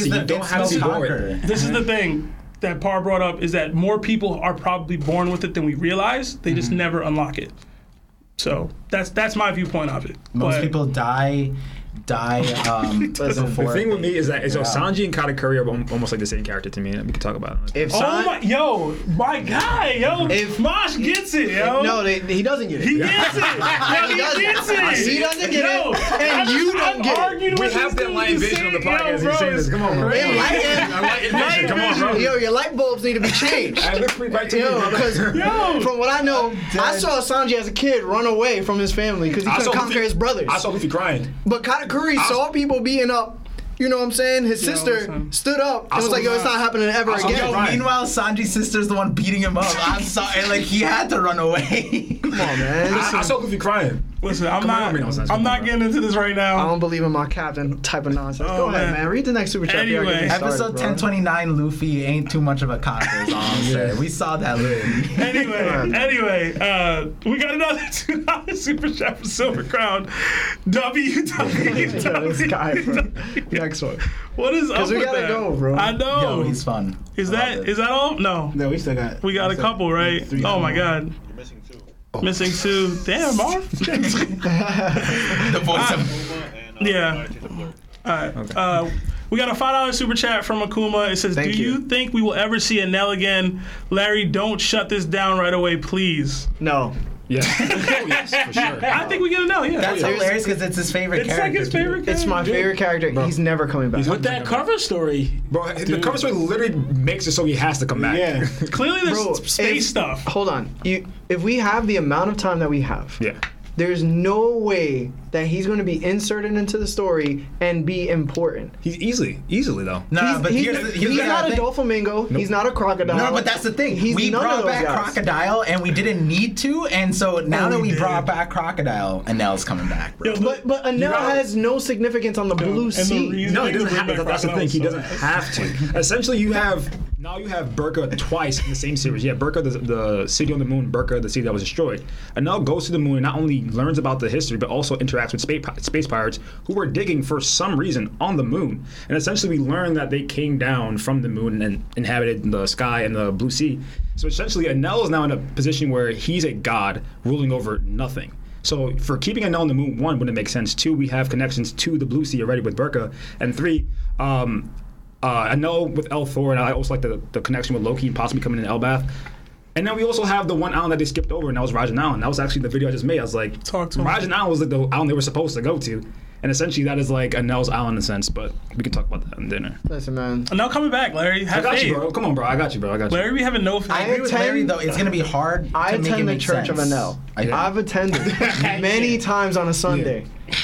be born with it. This is the thing that Par brought up, is that more people are probably born with it than we realize. They just never unlock it. So that's my viewpoint of it. Most people die before. The thing with me is that Sanji and Katakuri are almost like the same character to me, and we can talk about it. If Moash gets it, yo. No, he doesn't get it. He gets it. He doesn't get it, and you don't get it. We have that light vision on the podcast. He's saying this. Come on, bro. Come on, bro. Yo, your light bulbs need to be changed. From what I know, I saw Sanji as a kid run away from his family because he couldn't conquer his brothers. I saw Luffy crying. But Katakuri saw people being up, you know what I'm saying? His sister stood up and was like, yo, it's not happening ever again. Meanwhile, Sanji's sister's the one beating him up. I'm sorry, like, he had to run away. Come on, man. I saw Goofy crying. Listen, I'm not getting into this right now. I don't believe in my captain type of nonsense. Go ahead, man. Read the next super chat. Anyway, episode 1029, Luffy ain't too much of a cock. We saw that literally. Anyway, we got another $2 super chat from Silver Crown. WWW. Next one. What is up with that? Because we gotta go, bro. I know. Yo, he's fun. Is that all? No. No, we still got. We got a couple, right? Oh my God. Missing two. Damn, Marv. The voice of... Yeah. All right. Okay. We got a $5 super chat from Akuma. It says, do you think we will ever see Enel again? Larry, don't shut this down right away, please. No. Yeah. Oh, yes, for sure. I think we get Enel, yeah. That's hilarious because it's his favorite character. It's like his favorite character. It's my favorite character. Bro. He's never coming back. With that cover story. Bro, the cover story literally makes it so he has to come back. Yeah. Clearly there's space stuff. Hold on. If we have the amount of time that we have, there's no way that he's going to be inserted into the story and be important. He's easily though. No, but he's not a Doflamingo. Nope. He's not a crocodile. No, but that's the thing. We brought back Crocodile, and we didn't need to. And so now that we brought back Crocodile, Enel's coming back. Bro. But Enel has no significance on the blue sea. No, he doesn't have to. That's the thing. He doesn't have to. Essentially, you have Berka twice in the same series. Yeah, Berka, the city on the moon. Berka, the city that was destroyed. Enel goes to the moon and not only learns about the history, but also interacts with space pirates who were digging for some reason on the moon, and essentially we learned that they came down from the moon and inhabited the sky and the blue sea. So essentially, Enel is now in a position where he's a god ruling over nothing. So for keeping Enel on the moon, one, wouldn't make sense. Two, we have connections to the blue sea already with Berka, and three, Enel with El Thor, and I also like the connection with Loki and possibly coming in Elbath. And then we also have the one island that they skipped over, and that was Rajan Island. That was actually the video I just made. I was like, Rajan Island was like the island they were supposed to go to. And essentially, that is like Enel's island in a sense, but we can talk about that in dinner. Listen, man. Enel coming back, Larry. I got you, bro. Come on, bro. I got you. Larry, we have Larry, though. It's going to be hard to make it make sense. I attend the Church of Enel. I've attended many times on a Sunday. Yeah.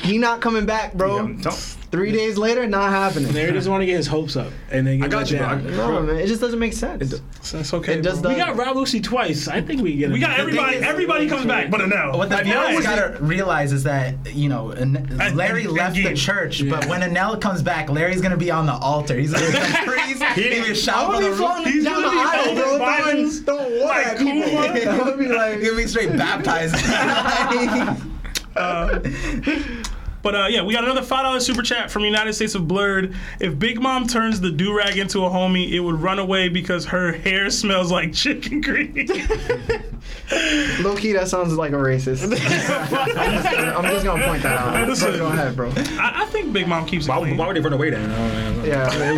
He not coming back, bro. Yeah, 3 days later, not happening. Larry doesn't want to get his hopes up. And then I got you, bro. No, man. It just doesn't make sense. That's okay. We got Rob Lucy twice. I think we get it. We got everybody. Everybody comes back, but Enel. What the viewers got to realize is that, you know, Larry left the church, but when Enel comes back, Larry's going to be on the altar. He's going to become priest. He's going to be shouting on the roof. He's going to be on the Bibles. Don't worry, people. He'll be straight baptized. But we got another $5 super chat from United States of Blurred. If Big Mom turns the do-rag into a homie, it would run away because her hair smells like chicken grease. Low-key, that sounds like a racist. I'm just going to point that out. But go ahead, bro. I think Big Mom keeps it clean. Why would they run away then?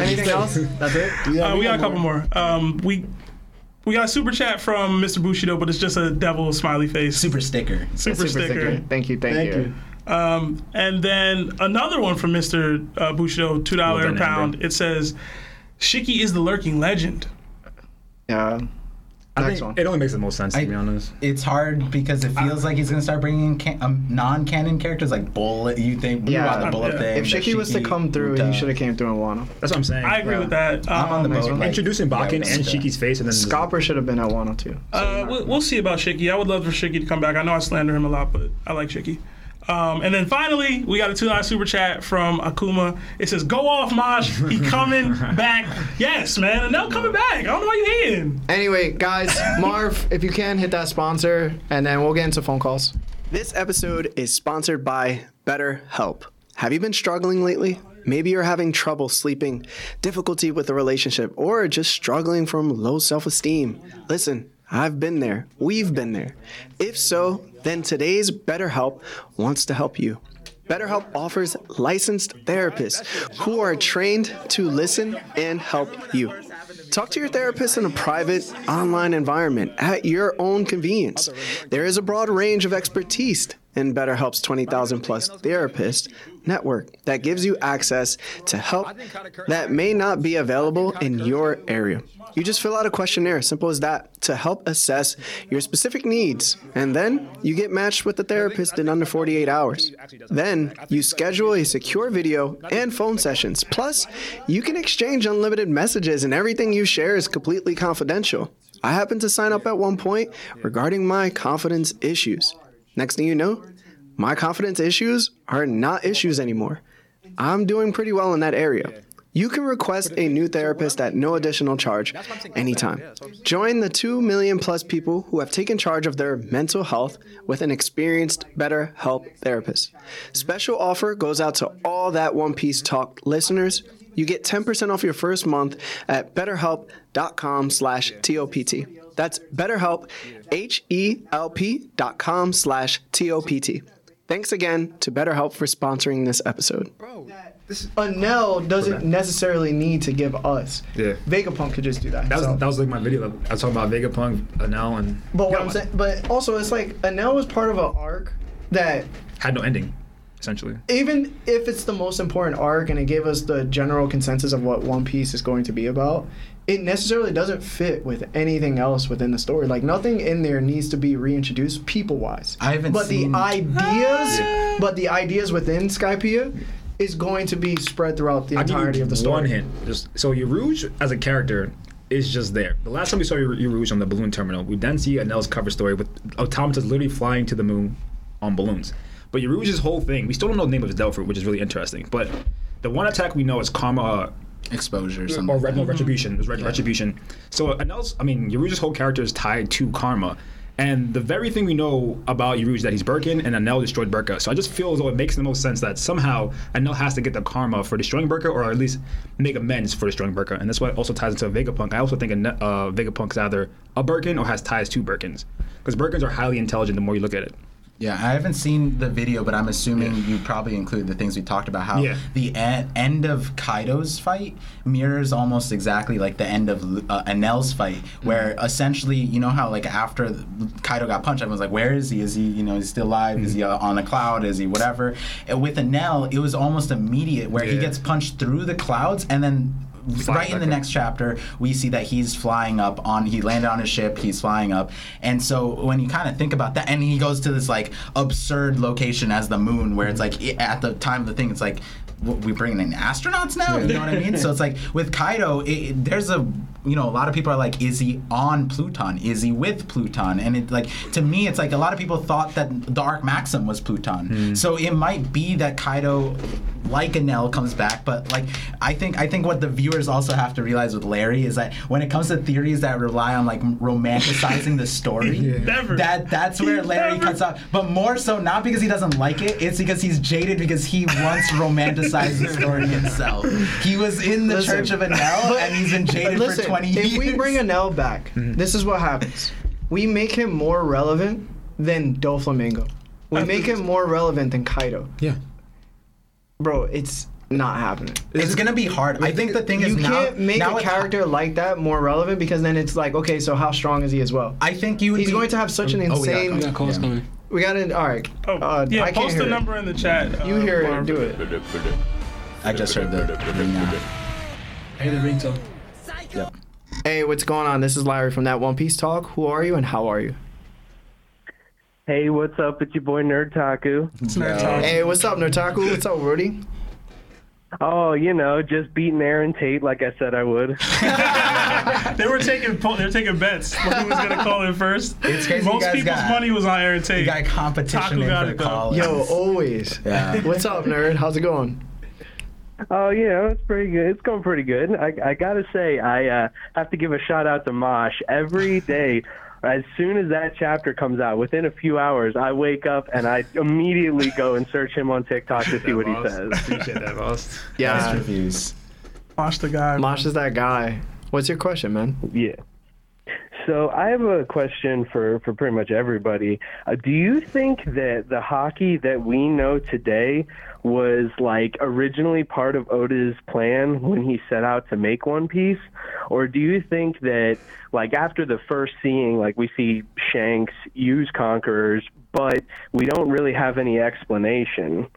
Anything else? That's it? We got a couple more. We got a super chat from Mr. Bushido, but it's just a devil smiley face. Super sticker. Thank you. And then another one from Mr. Bushido, $2 a pound. It says, Shiki is the lurking legend. Yeah. I think it only makes the most sense, to be honest. It's hard because it feels like he's going to start bringing in non-canon characters like Bullet. You think the Bullet thing. If Shiki was to come through, he should have came through and won him. That's what I'm saying. I agree with that. I'm on the boat. Introducing Bakken and Shiki's face. And then Scopper should have been at Wano, too. We'll see about Shiki. I would love for Shiki to come back. I know I slander him a lot, but I like Shiki. And then finally, we got a $2 super chat from Akuma. It says, "Go off, Moash. He coming back. Yes, man. Enel coming back. I don't know why you hating." Anyway, guys, Marv, if you can, hit that sponsor, and then we'll get into phone calls. This episode is sponsored by BetterHelp. Have you been struggling lately? Maybe you're having trouble sleeping, difficulty with a relationship, or just struggling from low self-esteem. Listen. I've been there. We've been there. If so, then today's BetterHelp wants to help you. BetterHelp offers licensed therapists who are trained to listen and help you. Talk to your therapist in a private, online environment at your own convenience. There is a broad range of expertise in BetterHelp's 20,000-plus therapist network that gives you access to help that may not be available in your area. You just fill out a questionnaire, simple as that, to help assess your specific needs, and then you get matched with a therapist in under 48 hours. Then you schedule a secure video and phone sessions. Plus, you can exchange unlimited messages, and everything you share is completely confidential. I happened to sign up at one point regarding my confidence issues. Next thing you know, my confidence issues are not issues anymore. I'm doing pretty well in that area. You can request a new therapist at no additional charge anytime. Join the 2 million plus people who have taken charge of their mental health with an experienced BetterHelp therapist. Special offer goes out to all That One Piece Talk listeners. You get 10% off your first month at betterhelp.com/TOPT. That's BetterHelp, HELP.com/TOPT. Thanks again to BetterHelp for sponsoring this episode. Bro, Enel doesn't necessarily need to give us. Yeah. Vegapunk could just do that. That was like my video. I was talking about Vegapunk, Enel, and... But what I'm saying, but also it's like Enel was part of an arc that... had no ending, essentially. Even if it's the most important arc and it gave us the general consensus of what One Piece is going to be about, it necessarily doesn't fit with anything else within the story. Like, nothing in there needs to be reintroduced people-wise. I haven't seen... But the ideas within Skypiea is going to be spread throughout the entirety of the story. One hint. So Yurij, as a character, is just there. The last time we saw Yurij on the balloon terminal, we then see Enel's cover story with automatons literally flying to the moon on balloons. But Yuruj's whole thing, we still don't know the name of his Delphi, which is really interesting. But the one attack we know is Karma... Exposure or something. Or Retribution. It was Retribution. So, Yuruj's whole character is tied to Karma. And the very thing we know about Yurij that he's Birkin, and Enel destroyed Berka. So I just feel as though it makes the most sense that somehow Enel has to get the karma for destroying Berka, or at least make amends for destroying Berka. And that's why it also ties into Vegapunk. I also think Vegapunk's either a Birkin or has ties to Birkins. Because Birkins are highly intelligent the more you look at it. Yeah, I haven't seen the video, but I'm assuming you probably include the things we talked about, how the end of Kaido's fight mirrors almost exactly like the end of Enel's fight, where essentially, you know how like after Kaido got punched, everyone's like, where is he? Is he, is he still alive? Is he on a cloud? Is he whatever? And with Enel, it was almost immediate where he gets punched through the clouds and then... Right in the next chapter, we see that he's flying up he landed on his ship, he's flying up. And so when you kind of think about that, and he goes to this like absurd location as the moon, where it's like at the time of the thing, it's like, we bringing in astronauts now? You know what I mean? So it's like with Kaido, there's a... a lot of people are like, is he on Pluton? Is he with Pluton? And it like, to me, it's like a lot of people thought that the Arc Maxim was Pluton. So it might be that Kaido, like Enel, comes back, but like, I think what the viewers also have to realize with Larry is that when it comes to theories that rely on like romanticizing the story, that's where Larry cuts off. But more so, not because he doesn't like it, it's because he's jaded because he once romanticized the story himself. He was in the Church of Enel, and he's been jaded for 20 years. If we bring Enel back, this is what happens. We make him more relevant than Doflamingo. We make him more relevant than Kaido. Yeah. Bro, it's not happening. It's going to be hard. I think the thing is now... You can't make a character like that more relevant, because then it's like, okay, so how strong is he as well? I think he's going to have such an insane... we got calls coming. We got it. All right. I can't post the number in the chat. You hear it. Do it. I just heard the ring now. I hear the ringtone. Yeah. Hey, what's going on? This is Larry from That One Piece Talk. Who are you and how are you? Hey, what's up? It's your boy Nerdtaku. It's Nerdtaku. Hey, what's up, Nerdtaku? What's up, Rudy? Oh, just beating Aaron Tate like I said I would. They were taking bets. Who was gonna call in first? It's crazy. Most people's money was on Aaron Tate. You got competition in for the call. Yo, always. Yeah. What's up, nerd? How's it going? Oh, it's pretty good. It's going pretty good. I gotta say, I have to give a shout out to Moash. Every day, as soon as that chapter comes out, within a few hours, I wake up and I immediately go and search him on TikTok to see what he says. Appreciate that, boss. Yeah. Reviews. Moash the guy. Moash is that guy. What's your question, man? Yeah. So I have a question for pretty much everybody. Do you think that the hockey that we know today was like originally part of Oda's plan when he set out to make One Piece? Or do you think that like after the first seeing, like we see Shanks use Conquerors, but we don't really have any explanation?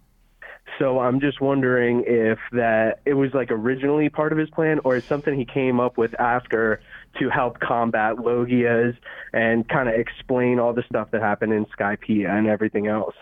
So I'm just wondering if that it was like originally part of his plan, or it's something he came up with after to help combat Logias and kind of explain all the stuff that happened in Skypiea and everything else.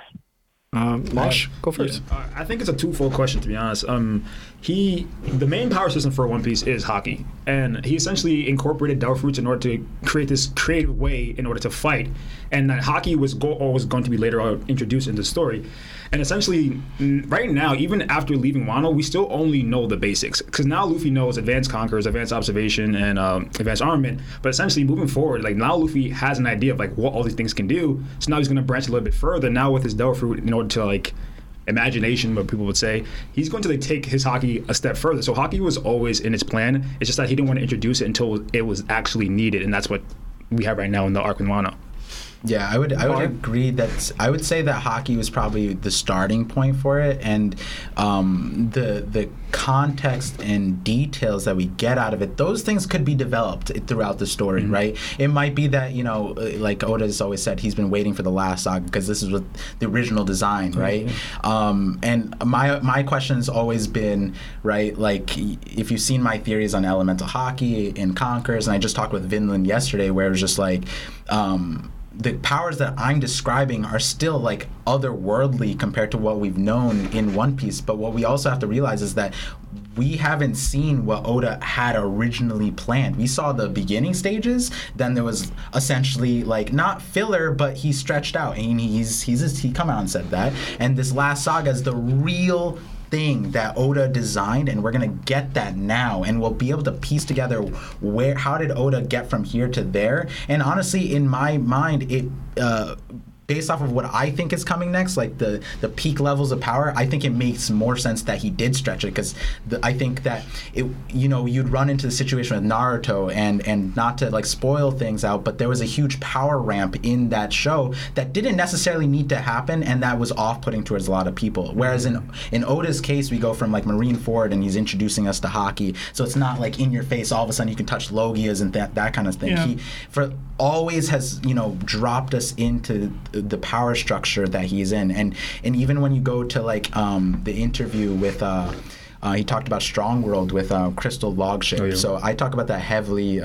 Moash, go first. Yeah. I think it's a twofold question, to be honest. The main power system for One Piece is hockey, and he essentially incorporated Delph Roots in order to create this creative way in order to fight, and that hockey was always going to be later on introduced into the story. And essentially, right now, even after leaving Wano, we still only know the basics, because now Luffy knows advanced Conquerors, advanced observation, and advanced armament. But essentially, moving forward, like now Luffy has an idea of like what all these things can do. So now he's going to branch a little bit further. Now with his Delph Root, in order to like imagination, what people would say, he's going to like take his hockey a step further. So hockey was always in his plan. It's just that he didn't want to introduce it until it was actually needed, and that's what we have right now in the arc with Wano. Yeah, I would agree that I would say that hockey was probably the starting point for it, and the context and details that we get out of it, those things could be developed throughout the story, mm-hmm. right? It might be that, you know, like Oda has always said, he's been waiting for the last saga because this is what the original design, right? Mm-hmm. And my question has always been, right, like if you've seen my theories on elemental hockey and Conquerors, and I just talked with Vinland yesterday where it was just like, the powers that I'm describing are still like otherworldly compared to what we've known in One Piece. But what we also have to realize is that we haven't seen what Oda had originally planned. We saw the beginning stages, then there was essentially like not filler, but he stretched out, and he come out and said that. And this last saga is the real thing that Oda designed, and we're gonna get that now, and we'll be able to piece together how did Oda get from here to there. And honestly, in my mind, it based off of what I think is coming next, like the peak levels of power, I think it makes more sense that he did stretch it, because I think that it, you know, you'd run into the situation with Naruto, and not to like spoil things out, but there was a huge power ramp in that show that didn't necessarily need to happen, and that was off-putting towards a lot of people. Whereas in Oda's case, we go from like Marine Ford, and he's introducing us to hockey, so it's not like in your face all of a sudden you can touch logias and that kind of thing. Yeah. He always has, you know, dropped us into the power structure that he's in, and even when you go to like the interview with he talked about Strong World with Crystal Logship. Oh, yeah. So I talk about that heavily,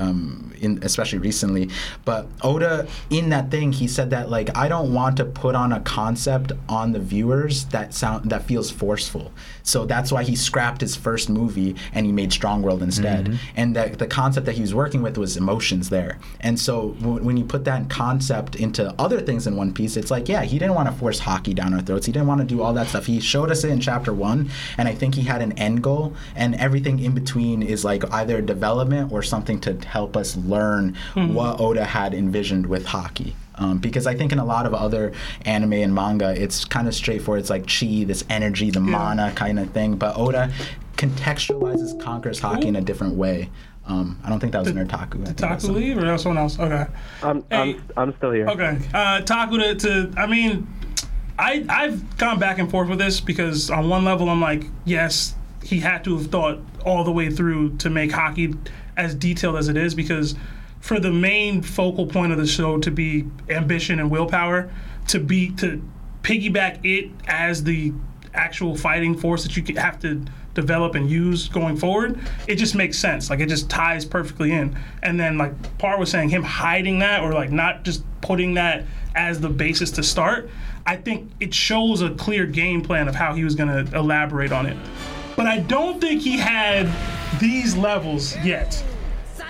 especially recently. But Oda, in that thing, he said that, like, I don't want to put on a concept on the viewers that feels forceful. So that's why he scrapped his first movie and he made Strong World instead. Mm-hmm. And that the concept that he was working with was emotions there. And so when you put that concept into other things in One Piece, it's like, yeah, he didn't want to force hockey down our throats. He didn't want to do all that stuff. He showed us it in Chapter 1, and I think he had an end goal, and everything in between is like either development or something to help us learn what Oda had envisioned with hockey. Because I think in a lot of other anime and manga, it's kind of straightforward. It's like chi, this energy, the mana kind of thing. But Oda contextualizes Conqueror's hockey in a different way. I don't think that was Nerdtaku. Did Taku leave, or that was someone else? Okay. I'm still here. Okay. Taku I've gone back and forth with this, because on one level I'm like, yes, he had to have thought all the way through to make hockey as detailed as it is, because for the main focal point of the show to be ambition and willpower, to piggyback it as the actual fighting force that you have to develop and use going forward, it just makes sense. Like, it just ties perfectly in. And then, like Par was saying, him hiding that, or like not just putting that as the basis to start, I think it shows a clear game plan of how he was going to elaborate on it. But I don't think he had these levels yet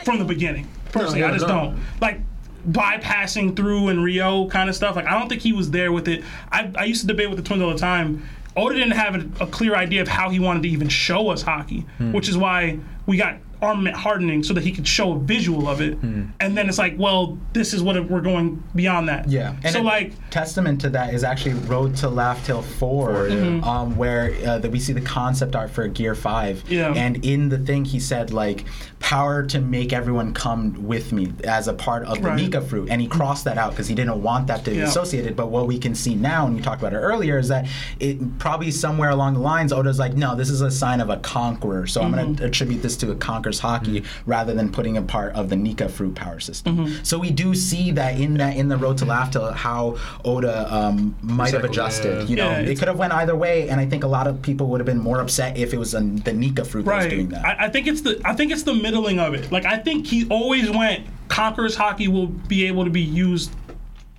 from the beginning. Personally, no, I just don't. Like, bypassing through and Rio kind of stuff, like, I don't think he was there with it. I used to debate with the twins all the time. Oda didn't have a clear idea of how he wanted to even show us hockey, which is why we got armament hardening, so that he could show a visual of it. And then it's like, well, this is what we're going beyond that. Yeah. And so like, testament to that is actually Road to Laugh Tale 4, mm-hmm. Where that we see the concept art for Gear 5. Yeah. And in the thing he said, like, power to make everyone come with me as a part of the Nika fruit. And he crossed that out because he didn't want that to be associated. But what we can see now, and you talked about it earlier, is that it probably somewhere along the lines, Oda's like, no, this is a sign of a conqueror. So I'm going to attribute this to a conqueror hockey, rather than putting a part of the Nika fruit power system. So we do see that in the Road to Laughter, how Oda might have adjusted. Yeah. You know, it could have went either way, and I think a lot of people would have been more upset if it was the Nika fruit that was doing that. I think it's the middling of it. Like, I think he always went, Conqueror's hockey will be able to be used,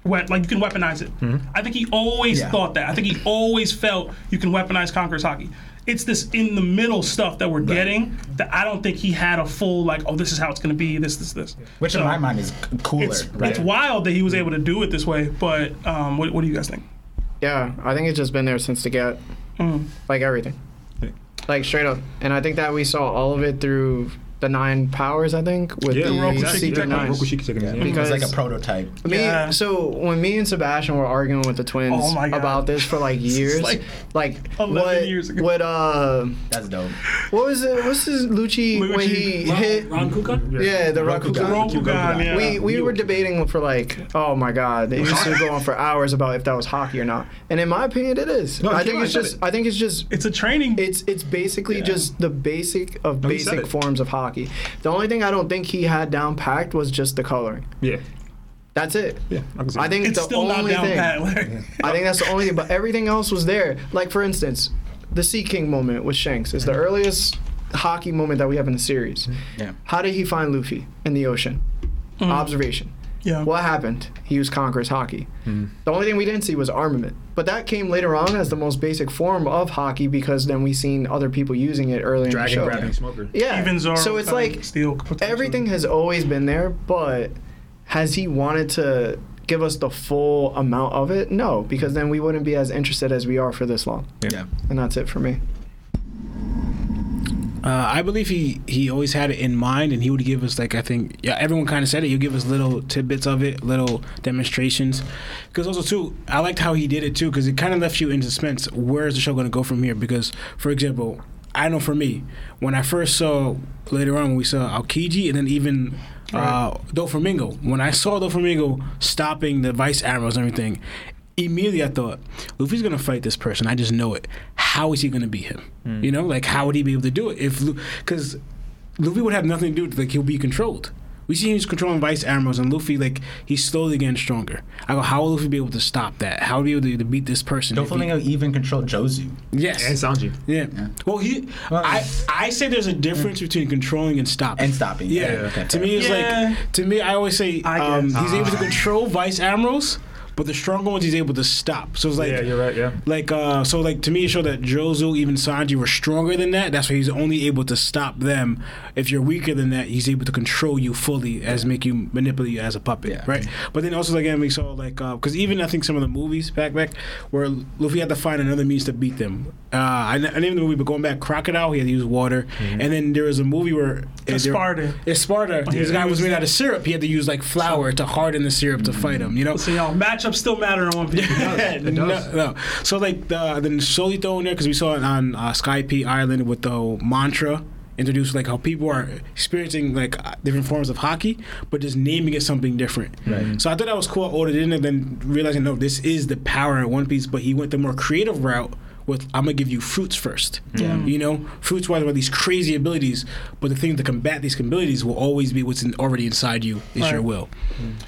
like, you can weaponize it. I think he always thought that. I think he always felt you can weaponize Conqueror's hockey. It's this in the middle stuff that we're getting that I don't think he had a full, like, oh, this is how it's going to be, this. Yeah. Which, so, in my mind, is cooler. It's wild that he was able to do it this way, but what do you guys think? Yeah, I think it's just been there since the get. Like, everything. Like, straight up. And I think that we saw all of it through the nine powers, I think, with the Rokushiki. Because it's like a prototype. So when me and Sebastian were arguing with the twins about this for like years, like 11 years ago. That's dope. What was it? What's his Lucci when he hit? Rankugan? Yeah, the Rankugan. Yeah. We were debating for like, oh my god, it used to go on for hours about if that was hockey or not. And in my opinion, it is. No, I think it's just. I think it's just. It's a training. It's basically just the basic of basic forms of hockey. The only thing I don't think he had down packed was just the coloring. Yeah. That's it. Yeah. I think it's the only thing. I think that's the only thing, but everything else was there. Like, for instance, the Sea King moment with Shanks is the earliest hockey moment that we have in the series. Yeah. How did he find Luffy in the ocean? Mm. Observation. Yeah. What happened? He used Conqueror's hockey. Mm. The only thing we didn't see was armament. But that came later on as the most basic form of hockey because then we seen other people using it earlier in the show. Dragon grabbing smoker. Yeah. Even Zoro. So it's like steel everything has always been there, but has he wanted to give us the full amount of it? No, because then we wouldn't be as interested as we are for this long. Yeah. And that's it for me. I believe he always had it in mind, and he would give us, like, I think, yeah, everyone kind of said it. He'd give us little tidbits of it, little demonstrations. Because also, too, I liked how he did it, too, because it kind of left you in suspense. Where is the show going to go from here? Because, for example, I know for me, when I first saw, later on, when we saw Aokiji and then even Doflamingo, when I saw Doflamingo stopping the vice admirals and everything, immediately I thought, Luffy's going to fight this person. I just know it. How is he going to beat him? Mm. You know, like, how would he be able to do it? If because Luffy would have nothing to do with, like, he'll be controlled. We see him controlling vice admirals, and Luffy, like, he's slowly getting stronger. I go, how will Luffy be able to stop that? How would he be able to beat this person? Doflamingo even control Jozu. Yes. And Sanji. Yeah. Well, I say there's a difference between controlling and stopping. And stopping. Yeah. Okay. To me, it's like, to me, I always say he's able to control vice admirals, but the stronger ones he's able to stop. So it's like, yeah, you're right, yeah. Like, so like to me, it showed that Jozu, even Sanji, were stronger than that. That's why he's only able to stop them. If you're weaker than that, he's able to control you fully, as make you manipulate you as a puppet, right? But then also, again, we saw like, because even I think some of the movies back where Luffy had to find another means to beat them. I named the movie, but going back, Crocodile, he had to use water, and then there was a movie where Sparta. This guy was made out of syrup. He had to use like flour to harden the syrup to fight him. You know, so y'all match. Still matter in one piece. No. So like then slowly throwing there because we saw it on Skype Island with the mantra introduced, like how people are experiencing like different forms of hockey, but just naming it something different. Right. So I thought that was cool. Ordered in and then realizing no, this is the power in One Piece, but he went the more creative route with I'm gonna give you fruits first. Yeah. You know, fruits wise are these crazy abilities, but the thing to combat these abilities will always be what's already inside you is your will.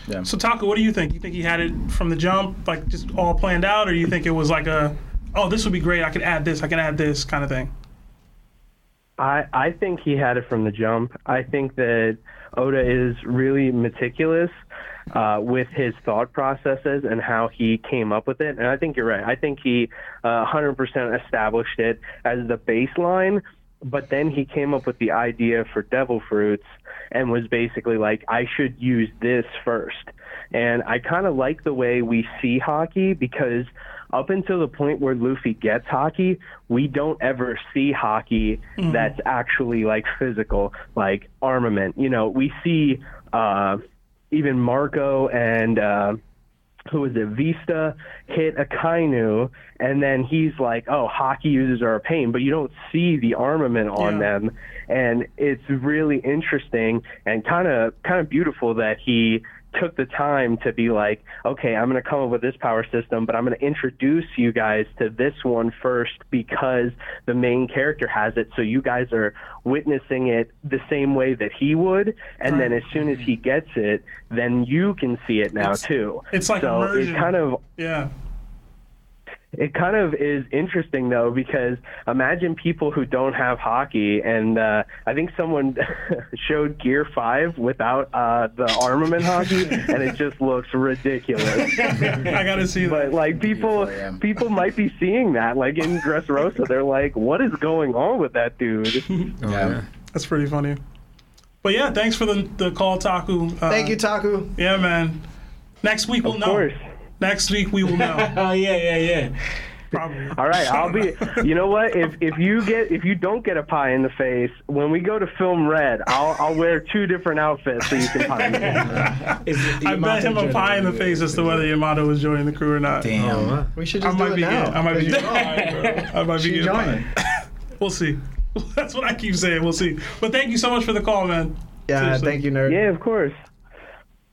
Yeah. So Taka, what do you think? You think he had it from the jump, like just all planned out, or you think it was like a, oh, this would be great, I can add this kind of thing? I think he had it from the jump. I think that Oda is really meticulous with his thought processes and how he came up with it. And I think you're right. I think he 100% established it as the baseline, but then he came up with the idea for devil fruits and was basically like, I should use this first. And I kind of like the way we see hockey because up until the point where Luffy gets hockey, we don't ever see hockey that's actually like physical, like armament. You know, we see even Marco and who was it, Vista, hit Akainu, and then he's like, oh, hockey users are a pain, but you don't see the armament on them. And it's really interesting and kind of beautiful that he took the time to be like, okay, I'm going to come up with this power system, but I'm going to introduce you guys to this one first because the main character has it, so you guys are witnessing it the same way that he would, and then as soon as he gets it, then you can see it now too. It's like so immersion. It kind of is interesting, though, because imagine people who don't have hockey, and I think someone showed Gear 5 without the armament hockey, and it just looks ridiculous. I gotta see that. But, like, people might be seeing that. Like, in Dressrosa, they're like, what is going on with that dude? Yeah. That's pretty funny. But, yeah, thanks for the call, Taku. Thank you, Taku. Yeah, man. Next week we'll know. Of course. Next week we will know. Oh yeah. Probably. All right, I'll be. You know what? If you don't get a pie in the face when we go to film Red, I'll wear two different outfits so you can pie me. I bet him a pie in the face as to whether Yamato was joining the crew or not. Damn, we should just do it now. I might be getting pie, bro. I might be getting pie. We'll see. That's what I keep saying. We'll see. But thank you so much for the call, man. Yeah, seriously. Thank you, Nerd. Yeah, of course.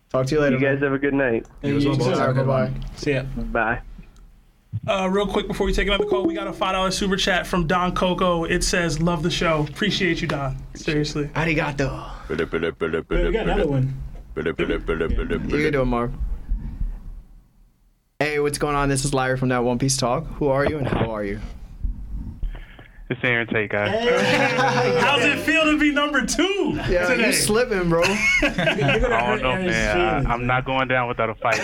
Talk to you later. You guys have a good night. You as well, boys. Goodbye. See ya. Bye. Real quick before we take another call, we got a $5 super chat from Don Coco. It says, "Love the show." Appreciate you, Don. Seriously. Arigato. We got another one. You do it, Marv. Hey, what's going on? This is Larry from That One Piece Talk. Who are you and how are you? It's Aaron Tate, guys. Hey. How's it feel to be number two? Yeah, today? You slipping, bro. I don't know, man. I'm not going down without a fight.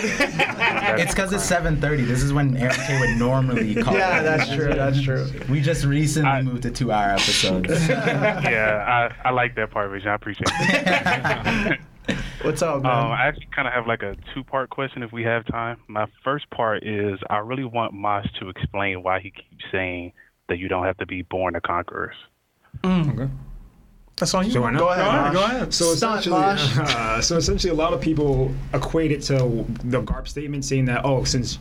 It's because it's 7:30. This is when Aaron Tate would normally call. Yeah, that's true. That's true. We just recently moved to 2-hour episodes. Yeah, I like that part, Vision. I appreciate it. What's up, man? I actually kind of have like a two-part question if we have time. My first part is I really want Mosh to explain why he keeps saying that you don't have to be born a conquerors. Okay. That's on you. Go ahead. Go ahead. So essentially, a lot of people equate it to the Garp statement saying that, since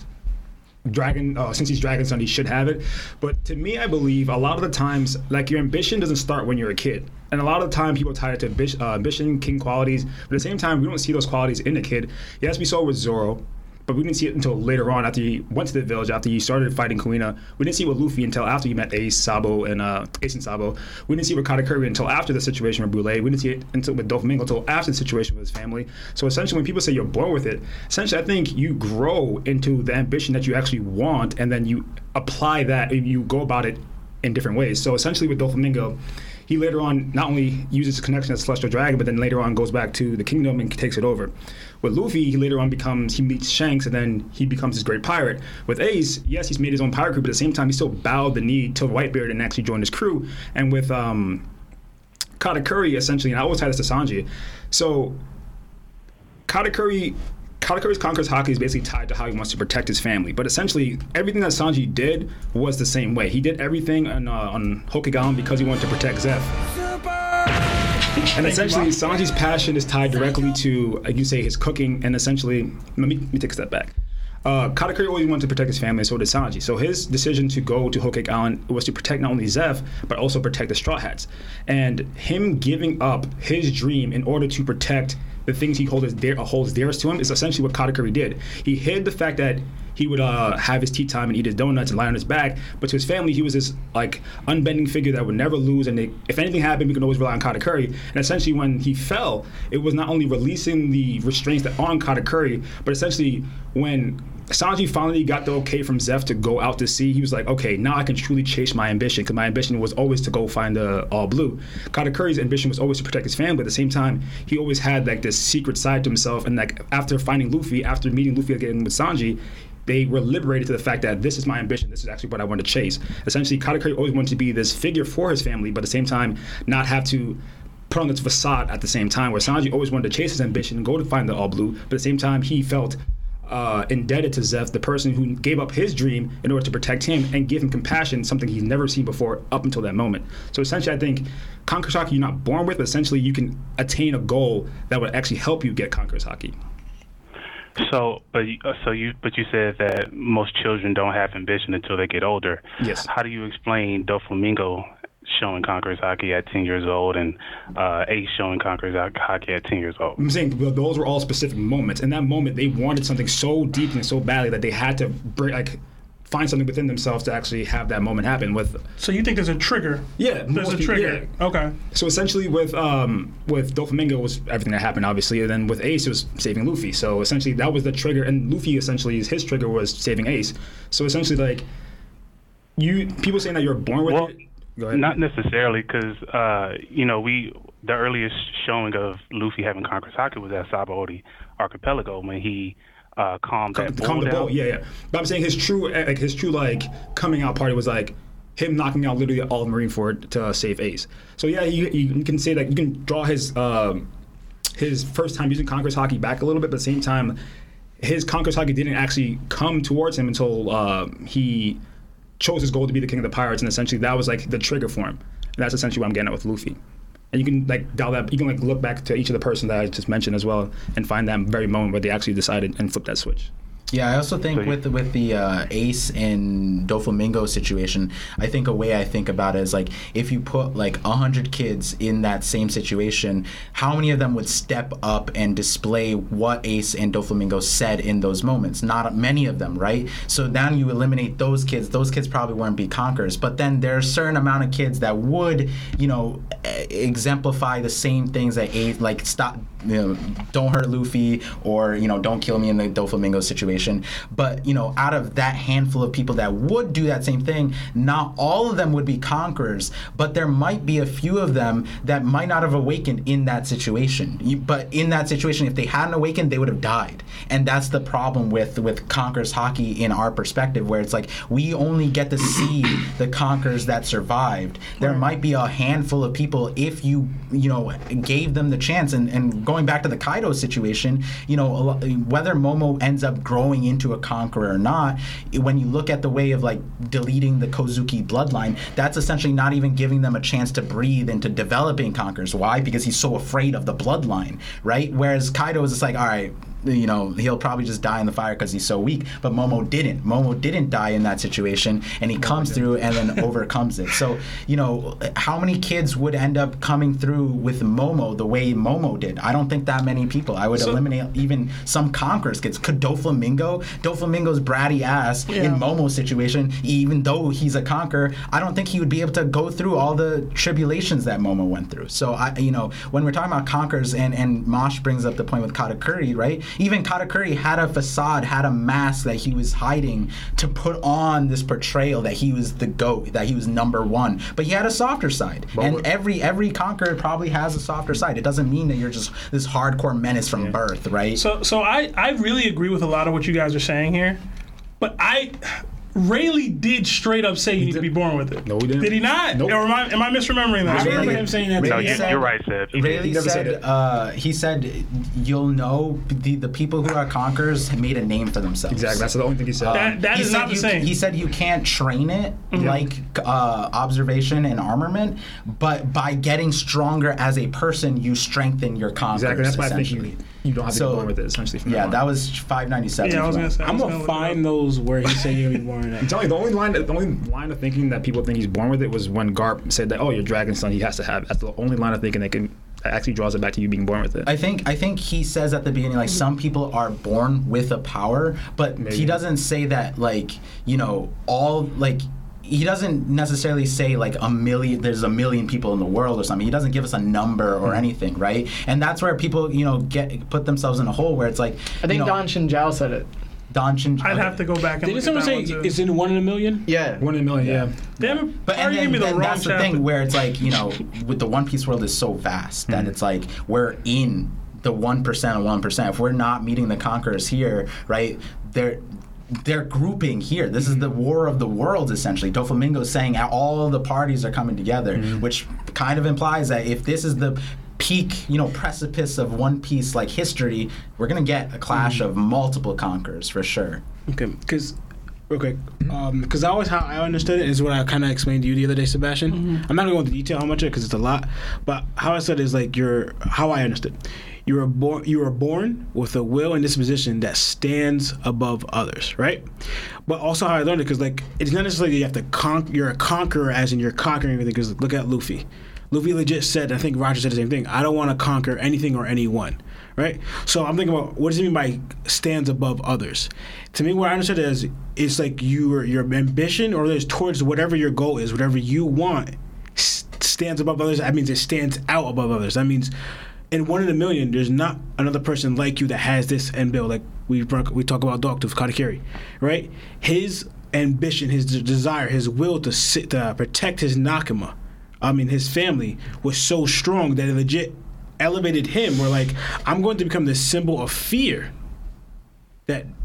he's Dragon Son, he should have it. But to me, I believe a lot of the times, like, your ambition doesn't start when you're a kid. And a lot of the time, people tie it to ambition, king qualities. But at the same time, we don't see those qualities in a kid. Yes, we saw it with Zoro, but we didn't see it until later on after he went to the village, after he started fighting Kuina. We didn't see it with Luffy until after he met Ace and Sabo. We didn't see it with Katakuri until after the situation with Brule. We didn't see it with Doflamingo until after the situation with his family. So essentially, when people say you're born with it, essentially I think you grow into the ambition that you actually want, and then you apply that and you go about it in different ways. So essentially with Doflamingo, he later on not only uses his connection as Celestial Dragon, but then later on goes back to the kingdom and takes it over. With Luffy, he later on he meets Shanks, and then he becomes this great pirate. With Ace, yes, he's made his own pirate crew, but at the same time, he still bowed the knee to Whitebeard and actually joined his crew. And with Katakuri, essentially, and I always had this to Sanji. So Katakuri's Conqueror's Haki is basically tied to how he wants to protect his family. But essentially, everything that Sanji did was the same way. He did everything on Hokage because he wanted to protect Zeph. And essentially, Sanji's passion is tied directly to, like you say, his cooking. And essentially, let me take a step back. Katakuri always wanted to protect his family, so did Sanji. So his decision to go to Hokage Island was to protect not only Zeph, but also protect the Straw Hats. And him giving up his dream in order to protect the things he holds dearest to him is essentially what Katakuri did. He hid the fact that he would have his tea time and eat his donuts and lie on his back, but to his family, he was this like unbending figure that would never lose, and if anything happened, we could always rely on Katakuri. And essentially, when he fell, it was not only releasing the restraints that are on Katakuri, but essentially when Sanji finally got the okay from Zeph to go out to sea, he was like, okay, now I can truly chase my ambition, because my ambition was always to go find the All Blue. Katakuri's ambition was always to protect his family, but at the same time, he always had like this secret side to himself, and like after meeting Luffy again with Sanji, they were liberated to the fact that this is my ambition, this is actually what I want to chase. Essentially, Katakuri always wanted to be this figure for his family, but at the same time, not have to put on this facade at the same time, where Sanji always wanted to chase his ambition and go to find the All Blue, but at the same time, he felt indebted to Zeph, the person who gave up his dream in order to protect him and give him compassion, something he's never seen before up until that moment. So essentially, I think Conqueror's Haki you're not born with, but essentially you can attain a goal that would actually help you get Conqueror's Haki. So you said that most children don't have ambition until they get older. Yes. How do you explain Doflamingo showing Conqueror's Haki at 10 years old and Ace showing Conqueror's Haki at 10 years old? I'm saying those were all specific moments. In that moment, they wanted something so deep and so badly that they had to find something within themselves to actually have that moment happen. So you think there's a trigger? Yeah. There's a trigger. Yeah. Okay. So essentially with Doflamingo was everything that happened, obviously, and then with Ace it was saving Luffy. So essentially that was the trigger, and Luffy essentially, his trigger was saving Ace. So essentially people saying that you're born with it. Not necessarily, because the earliest showing of Luffy having Conqueror's Haki was at Sabaody Archipelago when he calmed that bull down. Yeah. But I'm saying his true coming out party was like him knocking out literally all of Marineford to save Ace. So yeah, you can say that you can draw his first time using Conqueror's Haki back a little bit, but at the same time, his Conqueror's Haki didn't actually come towards him until he chose his goal to be the king of the pirates, and essentially that was like the trigger for him. And that's essentially what I'm getting at with Luffy. And you can like dial that, you can like look back to each of the persons that I just mentioned as well and find that very moment where they actually decided and flipped that switch. Yeah, I also think with the Ace and Doflamingo situation, I think a way I think about it is like if you put like 100 kids in that same situation, how many of them would step up and display what Ace and Doflamingo said in those moments? Not many of them, right? So then you eliminate those kids. Those kids probably wouldn't be conquerors. But then there are a certain amount of kids that would, you know, exemplify the same things that Ace, like stop, you know, don't hurt Luffy, or, you know, don't kill me in the Doflamingo situation. But, you know, out of that handful of people that would do that same thing, not all of them would be conquerors, but there might be a few of them that might not have awakened in that situation. But in that situation, if they hadn't awakened, they would have died. And that's the problem with conquerors hockey in our perspective, where it's like we only get to see the conquerors that survived. There might be a handful of people if you know, gave them the chance. And going back to the Kaido situation, you know, whether Momo ends up growing into a conqueror or not, when you look at the way of like deleting the Kozuki bloodline, that's essentially not even giving them a chance to breathe into developing conquerors. Why? Because he's so afraid of the bloodline, right? Whereas Kaido is just like, all right, you know, he'll probably just die in the fire because he's so weak. But Momo didn't die in that situation, and he comes through and then overcomes it. So, you know, how many kids would end up coming through with Momo the way Momo did? I don't think that many people. I would eliminate even some conquerors kids. Could Doflamingo's bratty ass in Momo's situation, even though he's a conqueror, I don't think he would be able to go through all the tribulations that Momo went through. So, you know, when we're talking about conquerors, and Moash brings up the point with Katakuri, right? Even Katakuri had a facade, had a mask that he was hiding to put on this portrayal that he was the GOAT, that he was number one. But he had a softer side. But and every conqueror probably has a softer side. It doesn't mean that you're just this hardcore menace from birth, right? So I really agree with a lot of what you guys are saying here. But Rayleigh did straight up say you need to be born with it. No, he didn't. Did he not? Nope. Or am I misremembering that? I remember him saying that. No, you're right, Seb. Rayleigh said, he said, you'll know the people who are conquerors made a name for themselves. Exactly. That's the only thing he said. That is not the same. He said you can't train it like observation and armament, but by getting stronger as a person, you strengthen your conquerors. Exactly. That's why I think you don't have to be born with it, essentially. From that was 597. Yeah, I was going to say. I'm going to find those where he said you'll be born. I'm telling you, the only line of thinking that people think he's born with it was when Garp said that, oh, your dragon son, he has to have it. That's the only line of thinking that actually draws it back to you being born with it. I think he says at the beginning, like, some people are born with a power, but maybe. He doesn't say that, like, you know, all, like... He doesn't necessarily say like there's a million people in the world or something. He doesn't give us a number or anything, right? And that's where people, you know, put themselves in a hole where it's like, I think Don Shinjao said it. I'd have to go back and look at that one too. Didn't someone say it's in 1 in a million? Yeah. 1 in a million, yeah. Damn, but and then, that's the thing where it's like, you know, with the One Piece world is so vast that it's like we're in the 1% of 1%. If we're not meeting the conquerors here, right, they're grouping here. This is the war of the worlds, essentially. Doflamingo saying all the parties are coming together, which kind of implies that if this is the peak, you know, precipice of One Piece like history, we're gonna get a clash of multiple conquerors for sure. Okay, because real quick, because how I understood it is what I kind of explained to you the other day, Sebastian. I'm not gonna go into detail how much it because it's a lot, but how I said is like how I understood. You were born with a will and disposition that stands above others, right? But also how I learned it, because like it's not necessarily that you have to you're a conqueror as in you're conquering everything. Because look at Luffy. Luffy legit said, I think Roger said the same thing, I don't want to conquer anything or anyone, right? So I'm thinking about what does it mean by stands above others? To me, what I understood is it's like your ambition or there's towards whatever your goal is, whatever you want stands above others. That means it stands out above others. That means in 1 in a million, there's not another person like you that has this and build. Like we talk about Dr. Katakuri, right? His ambition, his desire, his will to protect his Nakama, his family, was so strong that it legit elevated him. Where like, I'm going to become this symbol of fear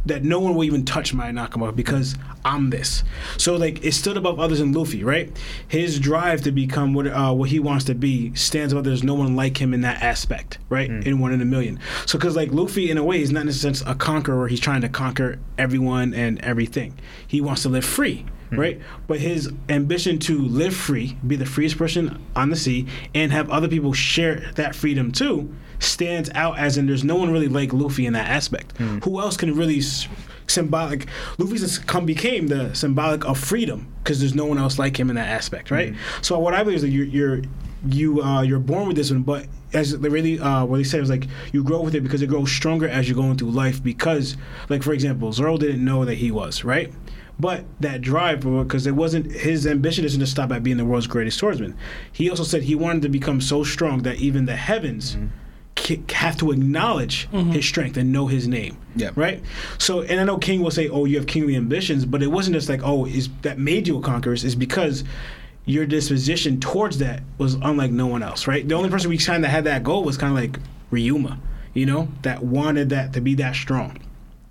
that no one will even touch my Nakama because I'm this. So like, it stood above others in Luffy, right? His drive to become what he wants to be stands above. There's no one like him in that aspect, right? In 1 in a million. So because like Luffy, in a way, is not in a sense a conqueror. He's trying to conquer everyone and everything. He wants to live free. right? But his ambition to live free, be the freest person on the sea, and have other people share that freedom too, stands out as in there's no one really like Luffy in that aspect. Who else can really symbolic? Luffy's became the symbolic of freedom because there's no one else like him in that aspect, right? So what I believe is that you're born with this one, but as they really what they said was like you grow with it because it grows stronger as you're going through life. Because like for example, Zoro didn't know that he was right. But that drive, because it wasn't his ambition isn't to stop at being the world's greatest swordsman. He also said he wanted to become so strong that even the heavens have to acknowledge his strength and know his name. Yeah. Right. So, and I know King will say, "Oh, you have kingly ambitions," but it wasn't just like, "Oh, is that made you a conqueror?" It's because your disposition towards that was unlike no one else. Right. The only person we kind of had that goal was kind of like Ryuma, you know, that wanted that to be that strong.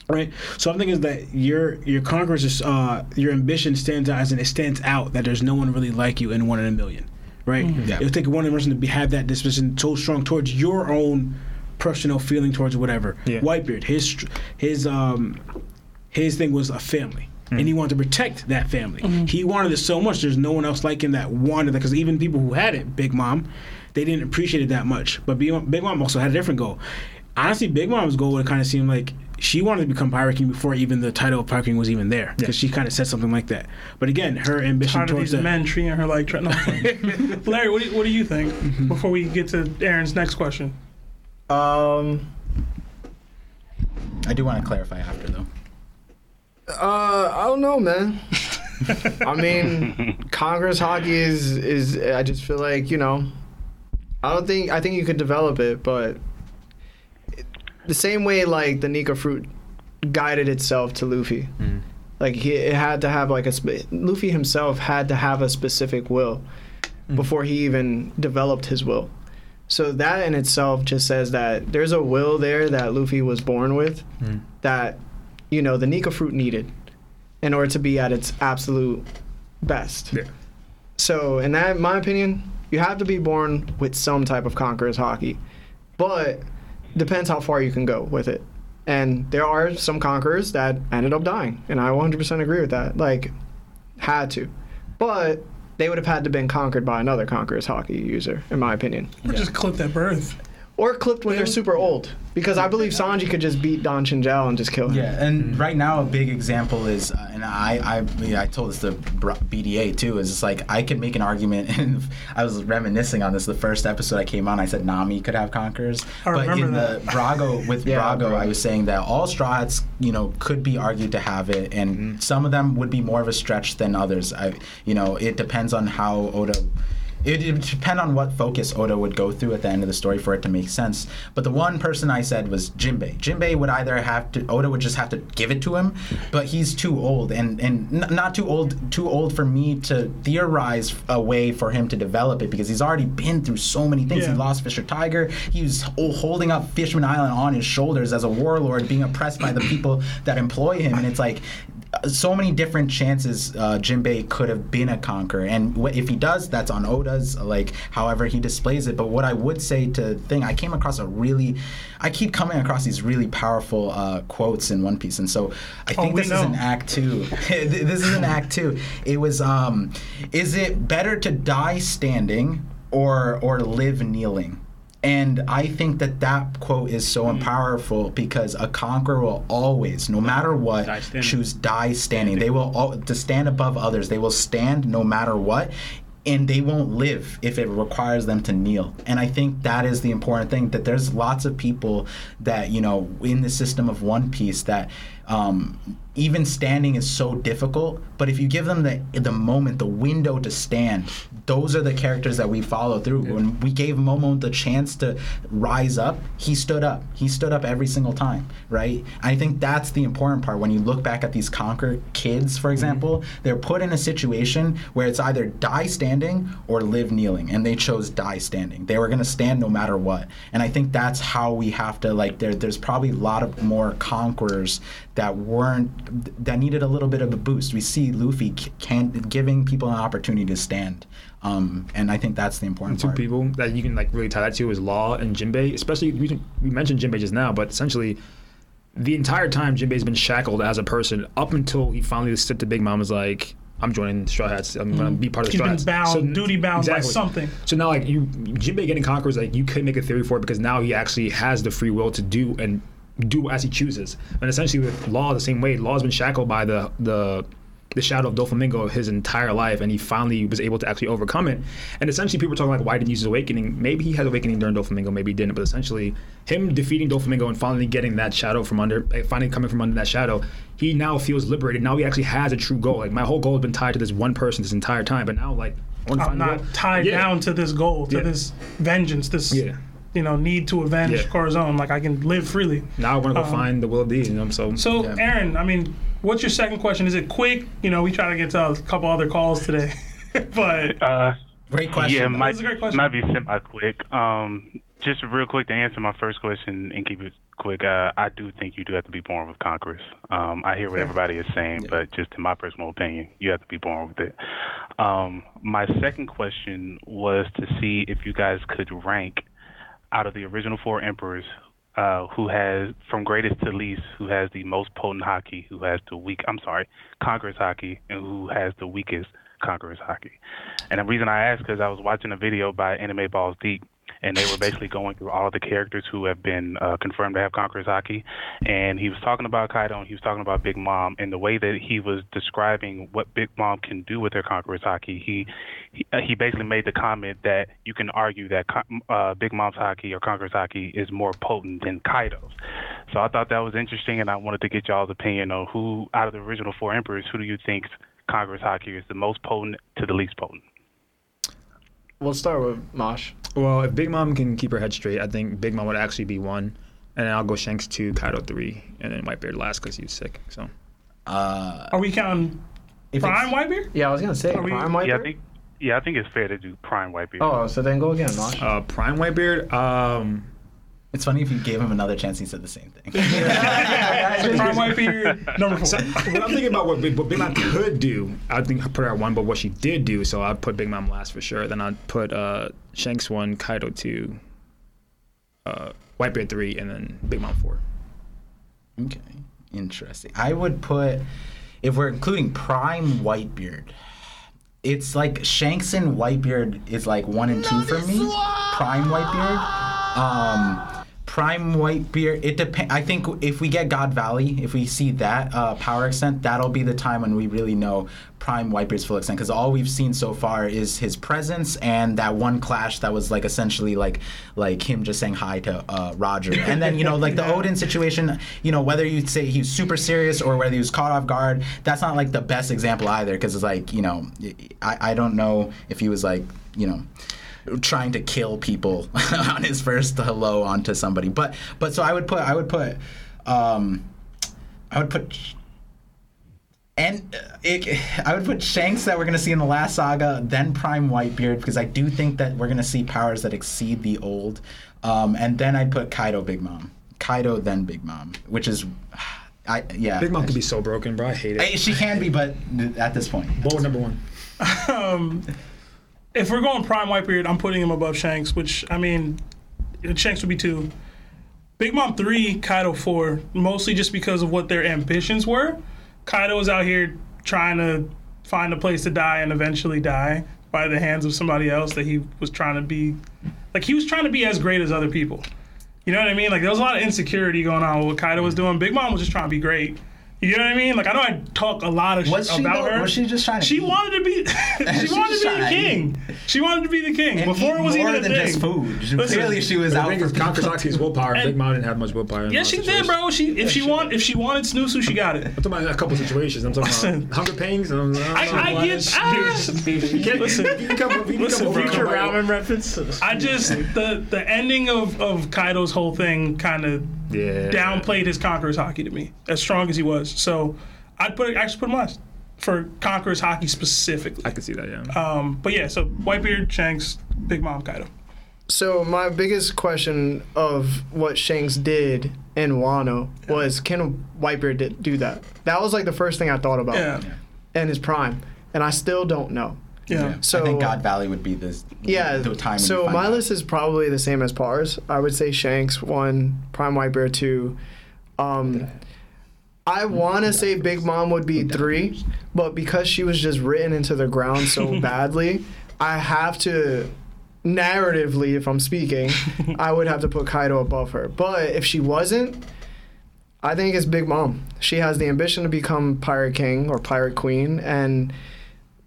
Right, so I'm thinking that your conquerors, your ambition stands out, and it stands out that there's no one really like you in one in a million, right? Yeah. It'll take one person to have that disposition so strong towards your own personal feeling towards whatever. Yeah. Whitebeard, his thing was a family, and he wanted to protect that family. He wanted it so much. There's no one else like him that wanted that, because even people who had it, Big Mom, they didn't appreciate it that much. But Big Mom also had a different goal. Honestly, Big Mom's goal would kind of seem like she wanted to become Pirate King before even the title of Pirate King was even there, because she kind of said something like that. But again, her ambition tired towards of these that men treating her like Larry, what do you think before we get to Aaron's next question? I do want to clarify after though. I don't know, man. I mean, Congress hockey is I just feel like, you know, I think you could develop it, but the same way like the Nika fruit guided itself to Luffy, like it had to have like Luffy himself had to have a specific will before he even developed his will. So that in itself just says that there's a will there that Luffy was born with that, you know, the Nika fruit needed in order to be at its absolute best. Yeah. So in that, in my opinion, you have to be born with some type of conqueror's haki, but depends how far you can go with it. And there are some conquerors that ended up dying, and I 100% agree with that. Like, had to. But they would have had to been conquered by another conqueror's hockey user, in my opinion. Or just clipped at birth. Or clipped when they're super old. Because I believe Sanji could just beat Don Chinchal and just kill him. Yeah, and right now a big example is, and I told this to BDA too, is it's like I could make an argument, and I was reminiscing on this the first episode I came on, I said Nami could have conquerors. But in the Brago, with Brago, I was saying that all Straw Hats, you know, could be argued to have it, and some of them would be more of a stretch than others. You know, it depends on how Oda... It would depend on what focus Oda would go through at the end of the story for it to make sense. But the one person I said was Jinbei. Jinbei would either have to... Oda would just have to give it to him, but he's too old. And not too old for me to theorize a way for him to develop it, because he's already been through so many things. Yeah. He lost Fisher Tiger. He was holding up Fishman Island on his shoulders as a warlord, being oppressed by the people that employ him. And it's like... so many different chances Jinbei could have been a conqueror, and if he does, that's on Oda's, like, however he displays it. But what I would say to thing, I keep coming across these really powerful quotes in One Piece, and so I think this is an act two. This is an act two. It was, is it better to die standing or live kneeling? And I think that quote is so powerful, because a conqueror will always, no matter what, choose die standing. They will to stand above others. They will stand no matter what, and they won't live if it requires them to kneel. And I think that is the important thing, that there's lots of people that, you know, in the system of One Piece that... even standing is so difficult, but if you give them the moment, the window to stand, those are the characters that we follow through. When we gave Momo the chance to rise up, he stood up. He stood up every single time, right? I think that's the important part. When you look back at these conquer kids, for example, they're put in a situation where it's either die standing or live kneeling, and they chose die standing. They were going to stand no matter what, and I think that's how we have to, like, there's probably a lot of more conquerors that needed a little bit of a boost. We see Luffy giving people an opportunity to stand, and I think that's the important part. Two people that you can, like, really tie that to is Law and Jinbei. Especially, we mentioned Jinbei just now, but essentially the entire time Jinbei's been shackled as a person up until he finally stepped to Big Mom, is like, I'm joining the Straw Hats. I'm going to be part of the Straw Hats. He's been bound, duty bound exactly. by something. So now, like, Jinbei getting conquerors, like, you could make a theory for it because now he actually has the free will to do and do as he chooses. And essentially with Law, the same way, Law's been shackled by the shadow of Doflamingo his entire life, and he finally was able to actually overcome it. And essentially people are talking, like, why didn't he use his awakening? Maybe he had awakening during Doflamingo, maybe he didn't, but essentially him defeating Doflamingo and finally getting that shadow from under, finally coming from under that shadow, he now feels liberated. Now he actually has a true goal. Like, my whole goal has been tied to this one person this entire time, but now, like, I'm not tied down to this goal, to this vengeance, this you know, need to avenge Corazon. Like, I can live freely. Now I want to go find the will of these, you know, so Aaron, I mean, what's your second question? Is it quick? You know, we try to get to a couple other calls today, but great question. Yeah, might be semi-quick. Just real quick to answer my first question and keep it quick. I do think you do have to be born with Congress. I hear what everybody is saying, but just in my personal opinion, you have to be born with it. My second question was to see if you guys could rank out of the original four emperors, who has, from greatest to least, who has the most potent haki, who has the conqueror's haki, and who has the weakest conqueror's haki. And the reason I asked because I was watching a video by Anime Balls Deep, and they were basically going through all of the characters who have been confirmed to have conqueror's haki. And he was talking about Kaido, and he was talking about Big Mom, and the way that he was describing what Big Mom can do with her conqueror's haki, he basically made the comment that you can argue that Big Mom's haki or conqueror's haki is more potent than Kaido's. So I thought that was interesting, and I wanted to get y'all's opinion on who, out of the original four emperors, who do you think's conqueror's haki is the most potent to the least potent? We'll start with Moash. Well, if Big Mom can keep her head straight, I think Big Mom would actually be 1. And then I'll go Shanks 2, Kaido 3, and then Whitebeard last because he was sick. So, are we counting Prime Whitebeard? Yeah, I was going to say Prime Whitebeard. I think it's fair to do Prime Whitebeard. Oh, so then go again, Moash. Prime Whitebeard? It's funny if you gave him another chance, he said the same thing. Prime Whitebeard, number 4. So, when I'm thinking about what Big Mom could do, I think I put her at 1, but what she did do, so I'd put Big Mom last for sure. Then I'd put Shanks 1, Kaido 2, Whitebeard 3, and then Big Mom 4. Okay, interesting. I would put, if we're including Prime Whitebeard, it's like Shanks and Whitebeard is like 1 and 2 for me. Prime Whitebeard. Prime Whitebeard, it depends. I think if we get God Valley, if we see that power extent, that'll be the time when we really know Prime Whitebeard's full extent, because all we've seen so far is his presence and that one clash that was like essentially like him just saying hi to Roger. And then, you know, like the Oden situation, you know, whether you'd say he was super serious or whether he was caught off guard, that's not like the best example either, because it's like, you know, I don't know if he was like, you know, trying to kill people on his first hello onto somebody, but so I would put Shanks that we're gonna see in the last saga, then Prime Whitebeard, because I do think that we're gonna see powers that exceed the old, and then I'd put Kaido then Big Mom, which is. Big Mom could be so broken, bro. I hate it. She can be, but at this point, bold number 1. If we're going Prime Whitebeard, I'm putting him above Shanks, which, I mean, Shanks would be 2. Big Mom 3, Kaido 4, mostly just because of what their ambitions were. Kaido is out here trying to find a place to die and eventually die by the hands of somebody else that he was trying to be. Like, he was trying to be as great as other people. You know what I mean? Like, there was a lot of insecurity going on with what Kaido was doing. Big Mom was just trying to be great. You know what I mean? Like, I know I talk a lot of shit about her. Was she just trying to She wanted to be the king. And before it was even a thing. More than just food. Listen, clearly she was out for Kankurasaki's willpower. Big Mom didn't have much willpower. Yeah, she did, bro. If she wanted Snoosu, she got it. I'm talking about a couple situations. I'm talking about Hunger Pangs. I get it. Listen, you can come future ramen reference. I just, the ending of Kaido's whole thing kind of downplayed his Conqueror's Haki to me, as strong as he was. So I'd put him last for Conqueror's Haki specifically. I could see that, yeah. But yeah, so Whitebeard, Shanks, Big Mom, Kaido. So my biggest question of what Shanks did in Wano was, can Whitebeard do that? That was like the first thing I thought about. Yeah. And his prime. And I still don't know. Yeah. So I think God Valley would be this. Yeah. The time. So my list is probably the same as Par's. I would say Shanks 1, Prime Whitebeard 2. I want to say Big Mom would be 3, but because she was just written into the ground so badly, I have to, narratively, if I'm speaking, I would have to put Kaido above her. But if she wasn't, I think it's Big Mom. She has the ambition to become Pirate King or Pirate Queen, and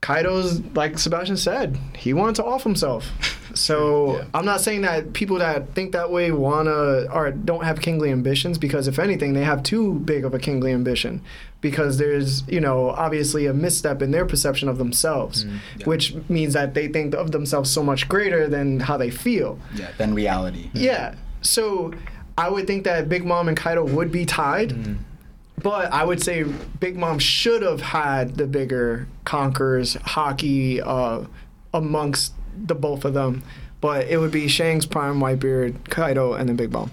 Kaido's, like Sebastian said, he wanted to off himself. So yeah. I'm not saying that people that think that way wanna or don't have kingly ambitions, because if anything, they have too big of a kingly ambition, because there's, you know, obviously a misstep in their perception of themselves, which means that they think of themselves so much greater than how they feel. Yeah, than reality. Yeah. So I would think that Big Mom and Kaido would be tied. Mm. But I would say Big Mom should have had the bigger conquerors hockey amongst the both of them. But it would be Shanks, Prime, Whitebeard, Kaido, and then Big Mom.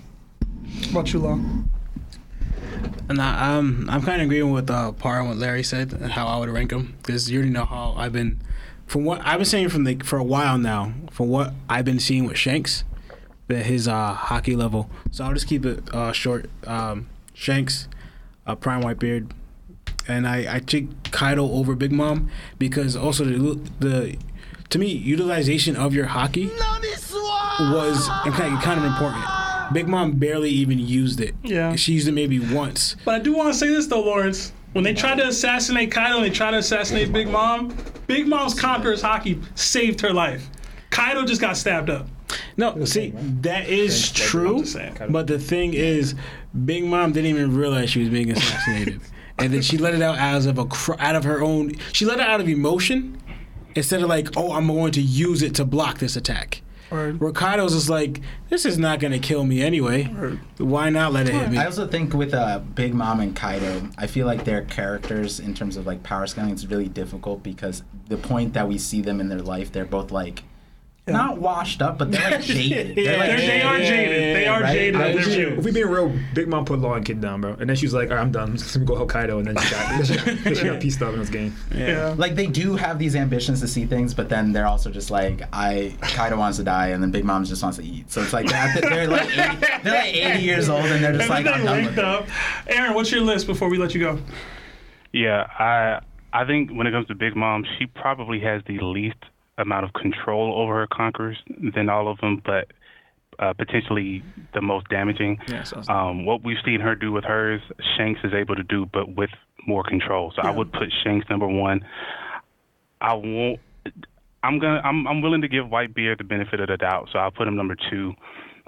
What about you, Long? Nah, I'm kind of agreeing with Par and what Larry said and how I would rank them, because you already know how I've been from what I've been saying for a while now. From what I've been seeing with Shanks, that his hockey level. So I'll just keep it short. Shanks. Prime Whitebeard, and I take Kaido over Big Mom, because also the to me utilization of your haki was kind of important. Big Mom barely even used it. Yeah, she used it maybe once. But I do want to say this though, Lawrence. When they tried to assassinate Kaido and they tried to assassinate Big Mom, Big Mom's conqueror's haki saved her life. Kaido just got stabbed up. No, see, that is true, but the thing is, Big Mom didn't even realize she was being assassinated, and then she let it out she let it out of emotion, instead of like, oh, I'm going to use it to block this attack. Where Kaido's is like, this is not going to kill me anyway. Why not let it hit me? I also think with Big Mom and Kaido, I feel like their characters in terms of like power scaling, it's really difficult, because the point that we see them in their life, they're both like, not washed up, but they're like jaded. They are jaded. If we being real, Big Mom put Law and Kid down, bro. And then she was like, all right, I'm done. I'm just going to go help Kaido. And then she got pieced up in this game. Yeah. Like, they do have these ambitions to see things, but then they're also just like, Kaido wants to die, and then Big Mom just wants to eat. So it's like, they're like 80 years old, and they're just like, I'm done with it. Aaron, what's your list before we let you go? Yeah, I think when it comes to Big Mom, she probably has the least amount of control over her conquerors than all of them, but potentially the most damaging. Yeah, so what we've seen her do with hers, Shanks is able to do, but with more control. So I would put Shanks number 1. I'm willing to give Whitebeard the benefit of the doubt, so I'll put him number 2.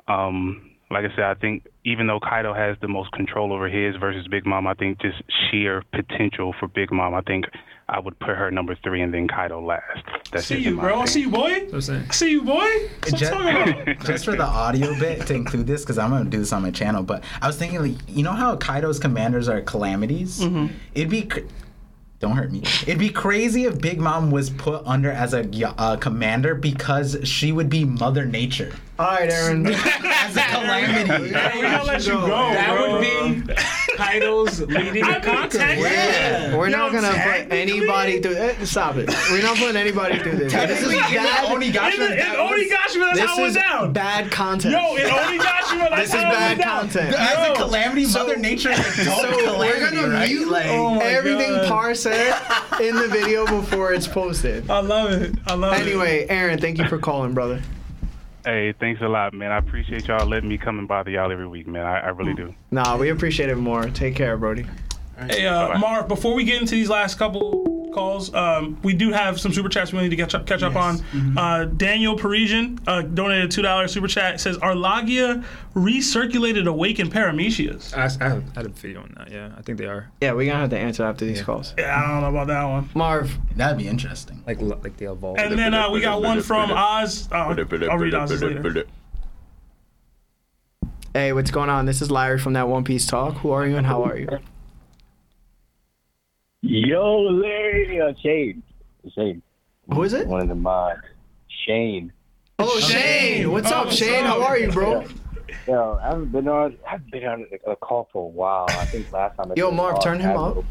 Like I said, I think even though Kaido has the most control over his versus Big Mom, I think just sheer potential for Big Mom, I think I would put her number 3 and then Kaido last. I see you, boy. That's what I'm talking about. Just for the audio bit, to include this, because I'm going to do this on my channel, but I was thinking, like, you know how Kaido's commanders are calamities? Mm-hmm. Don't hurt me. It'd be crazy if Big Mom was put under as a commander, because she would be Mother Nature. All right, Aaron. As a calamity. Aaron, we're going to let you go. That would be Kaido's leading the conquest. Yeah. We're not going to put anybody through it. Stop it. We're not putting anybody through this. This is bad. In Onigashima, that's how it was down. This is bad content. Yo, in Onigashima, that's how it was down. This is bad content. As a calamity, Mother Nature is a dope calamity, we're going to mute everything Par said in the video before it's posted. I love it. Anyway, Aaron, thank you for calling, brother. Hey, thanks a lot, man. I appreciate y'all letting me come and bother y'all every week, man. I really do. Nah, we appreciate it more. Take care, Brody. Hey, Marv, before we get into these last couple calls, we do have some super chats we need to catch up on. Mm-hmm. Daniel Parvision donated a $2 super chat. It says, are Lagia recirculated awakened paramecias? I had a video on that, yeah. I think they are. Yeah, we're going to have to answer after these calls. Yeah, I don't know about that one. Marv. That'd be interesting. Like they evolved. And then we got one from Oz. I'll read Oz's later. Hey, what's going on? This is Larry from That One Piece Talk. Who are you and how are you? Yo, Larry, Shane. Who is it? One of the mods. Shane. Oh, Shane! What's up, Shane? How are you, bro? Yo, I've been on a call for a while. I think last time. Yo, Marv, turn him up.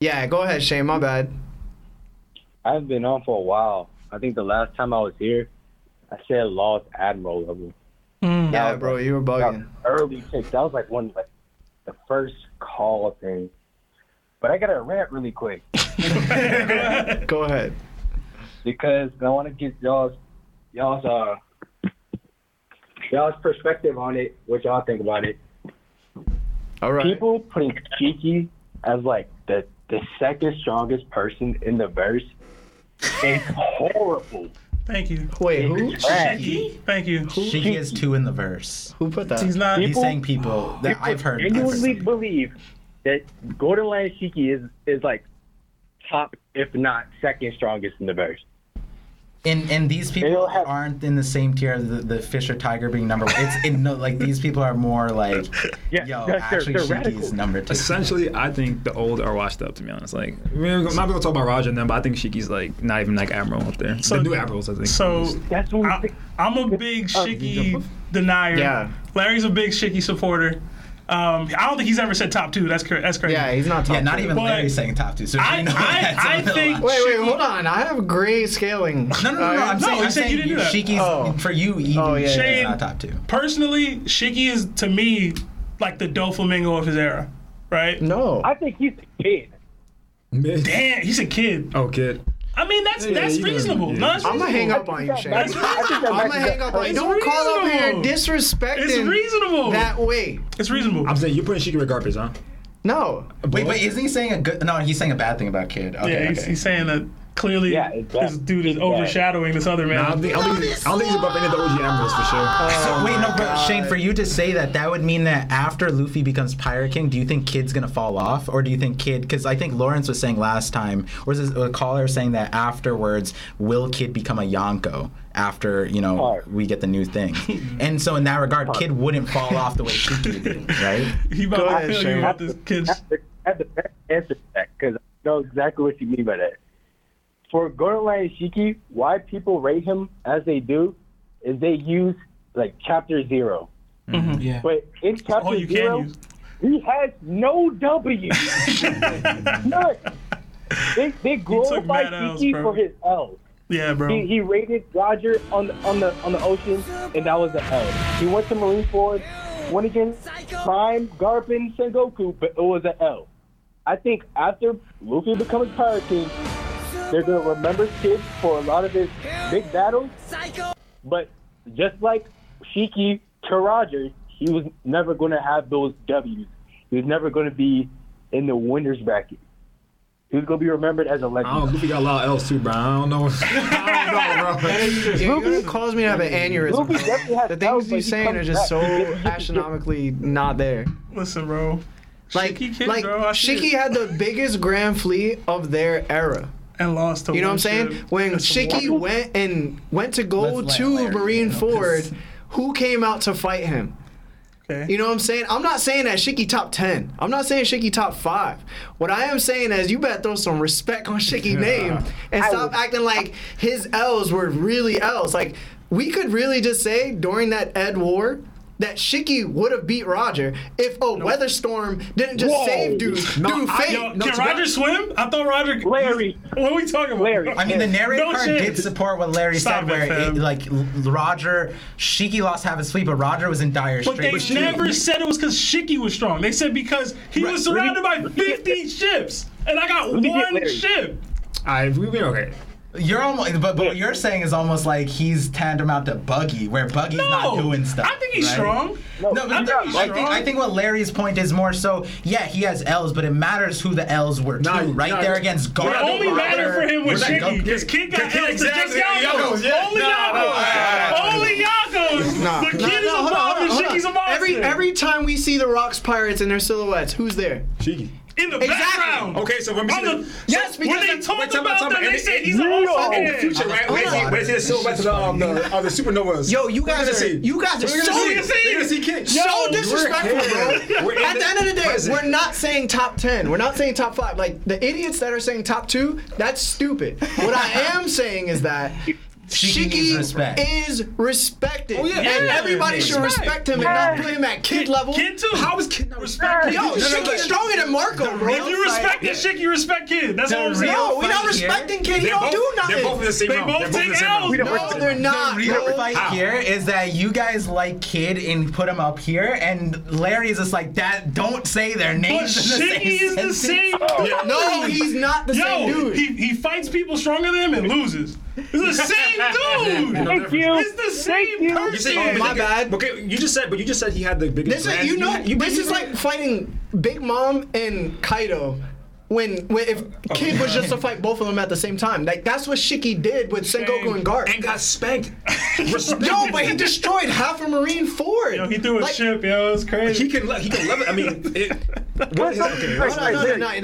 Yeah, go ahead, Shane. My bad. I've been on for a while. I think the last time I was here, I said Lost Admiral level. Yeah, bro, you were bugging. Early pick. That was like one. the first call thing. But I got to rant really quick. Go ahead. Because I want to get y'all's perspective on it, what y'all think about it. All right. People putting Shiki as like the second strongest person in the verse is horrible. Thank you. Wait, who? Shiki? Thank you. Shiki is two in the verse. Who put that? He's not. He's saying people that I've heard. I genuinely believe that borderline Shiki is like top, if not second strongest in the verse. And these people aren't in the same tier as the Fisher Tiger being number one. It's like these people are more like, actually Shiki's number two. Essentially, I think the old are washed up, to be honest. Like, we're not going to talk about Roger and them, but I think Shiki's like not even like Admiral up there. So, the new Admirals, I think. So that's what I'm a big Shiki denier. Yeah. Larry's a big Shiki supporter. I don't think he's ever said top two. That's crazy. Yeah, he's not top two. Yeah, not even Larry's saying top two. So I think. Wait, hold on. I have gray scaling. No. I'm saying you didn't do that. Shiki's for you. Shane, not top two. Personally, Shiki is to me like the Doflamingo of his era, right? No, I think he's a kid. Damn, he's a kid. Oh, kid. I mean, that's reasonable. Yeah. No, I'm going to hang up on you, Shane. I'm going to hang up on you. Don't call up here and disrespect him that way. It's reasonable. I'm saying you're putting Shiki regardless, huh? No. Wait, isn't he saying a good... No, he's saying a bad thing about Kid. Okay, yeah, he's saying that clearly this dude is overshadowing this other man. I don't think he's above any of the OG Admirals for sure. But Shane, for you to say that would mean that after Luffy becomes Pirate King, do you think Kid's going to fall off? Or do you think Kid... Because I think Lawrence was saying last time, or was a caller saying that afterwards, will Kid become a Yonko after, we get the new thing? And so in that regard, Kid wouldn't fall off the way Shiki did, right? He about to feel you about this Kid's... I have the best answer to that, because I know exactly what you mean by that. For Gorilla Shiki, why people rate him as they do is they use like Chapter Zero. Mm-hmm, yeah. But in Chapter Zero, he has no W. None. They glorify Shiki for his L. Yeah, bro. He rated Roger on the ocean, and that was an L. He went to Marine Ford, went against Prime, Garpin, Sengoku, but it was an L. I think after Luffy becomes Pirate King, they're going to remember Kid for a lot of his big battles, but just like Shiki to Roger, he was never going to have those W's. He was never going to be in the winner's bracket. He was going to be remembered as a legend. Luffy got a lot of L's too, bro. I don't know, bro. Luffy calls me to have an aneurysm. The things he's saying are just so astronomically not there. Listen, bro. Shiki had the biggest Grand Fleet of their era. And lost to you know what I'm saying? When Shiki went to go to Marine Ford, who came out to fight him? Okay. You know what I'm saying? I'm not saying that Shiki top 10. I'm not saying Shiki top 5. What I am saying is you better throw some respect on Shiki's name and stop acting like his L's were really L's. Like, we could really just say during that Ed War that Shiki would have beat Roger if weather storm didn't just save dude. Can Roger swim? I thought Roger... Larry. What are we talking about? Larry. I mean, the narrative card did support what Larry said, where Roger... Shiki lost half his fleet, but Roger was in dire straits. But they never said it was because Shiki was strong. They said because he was surrounded by 50 ships, and I got one ship. All right, we'll be okay. You're almost, but what you're saying is almost like he's tantamount to Buggy, where Buggy's not doing stuff. I think he's strong. I think what Larry's point is more so, he has L's, but it matters who the L's were too, right? They're against Garden. It only mattered for him was Shiki, because King got L's exactly. Just Yagos. Yeah. Only Yagos. But Kid is a bomb and Shiki's a monster. Every time we see the Rocks Pirates in their silhouettes, who's there? Shiki. In the background. Okay, so when we see because when they talked about that, they said he's in the future, right? When they see the silhouettes of the supernovas. Yo, you guys are so disrespectful, bro. At the end of the day, we're not saying top 10. We're not saying top 5. Like, the idiots that are saying top 2, that's stupid. What I am saying is that Shiki is respected. Oh, yeah. And everybody should respect him and not play him at kid level. Kid too. How is Kid not respected? Yo, Shiki's stronger than Marco, bro. If you respect Shiki, you respect Kid. That's what I'm saying. No, we're not respecting Kid. He don't do nothing. They're both in the same room. They both take L's. No, they're not. The real fight here is that you guys like Kid and put him up here, and Larry is just like, that. Don't say their names. But Shiki is the same dude. No, he's not the same dude. He fights people stronger than him and loses. It's the same dude. It's the same person. My bad. Okay, you just said he had the biggest. This is like fighting Big Mom and Kaido. When if Kid was just to fight both of them at the same time, like that's what Shiki did with Sengoku and Garp, and got spanked. Yo, but he destroyed half a Marine Ford. Yo, he threw a ship. Yo, it was crazy. He can love it. I mean,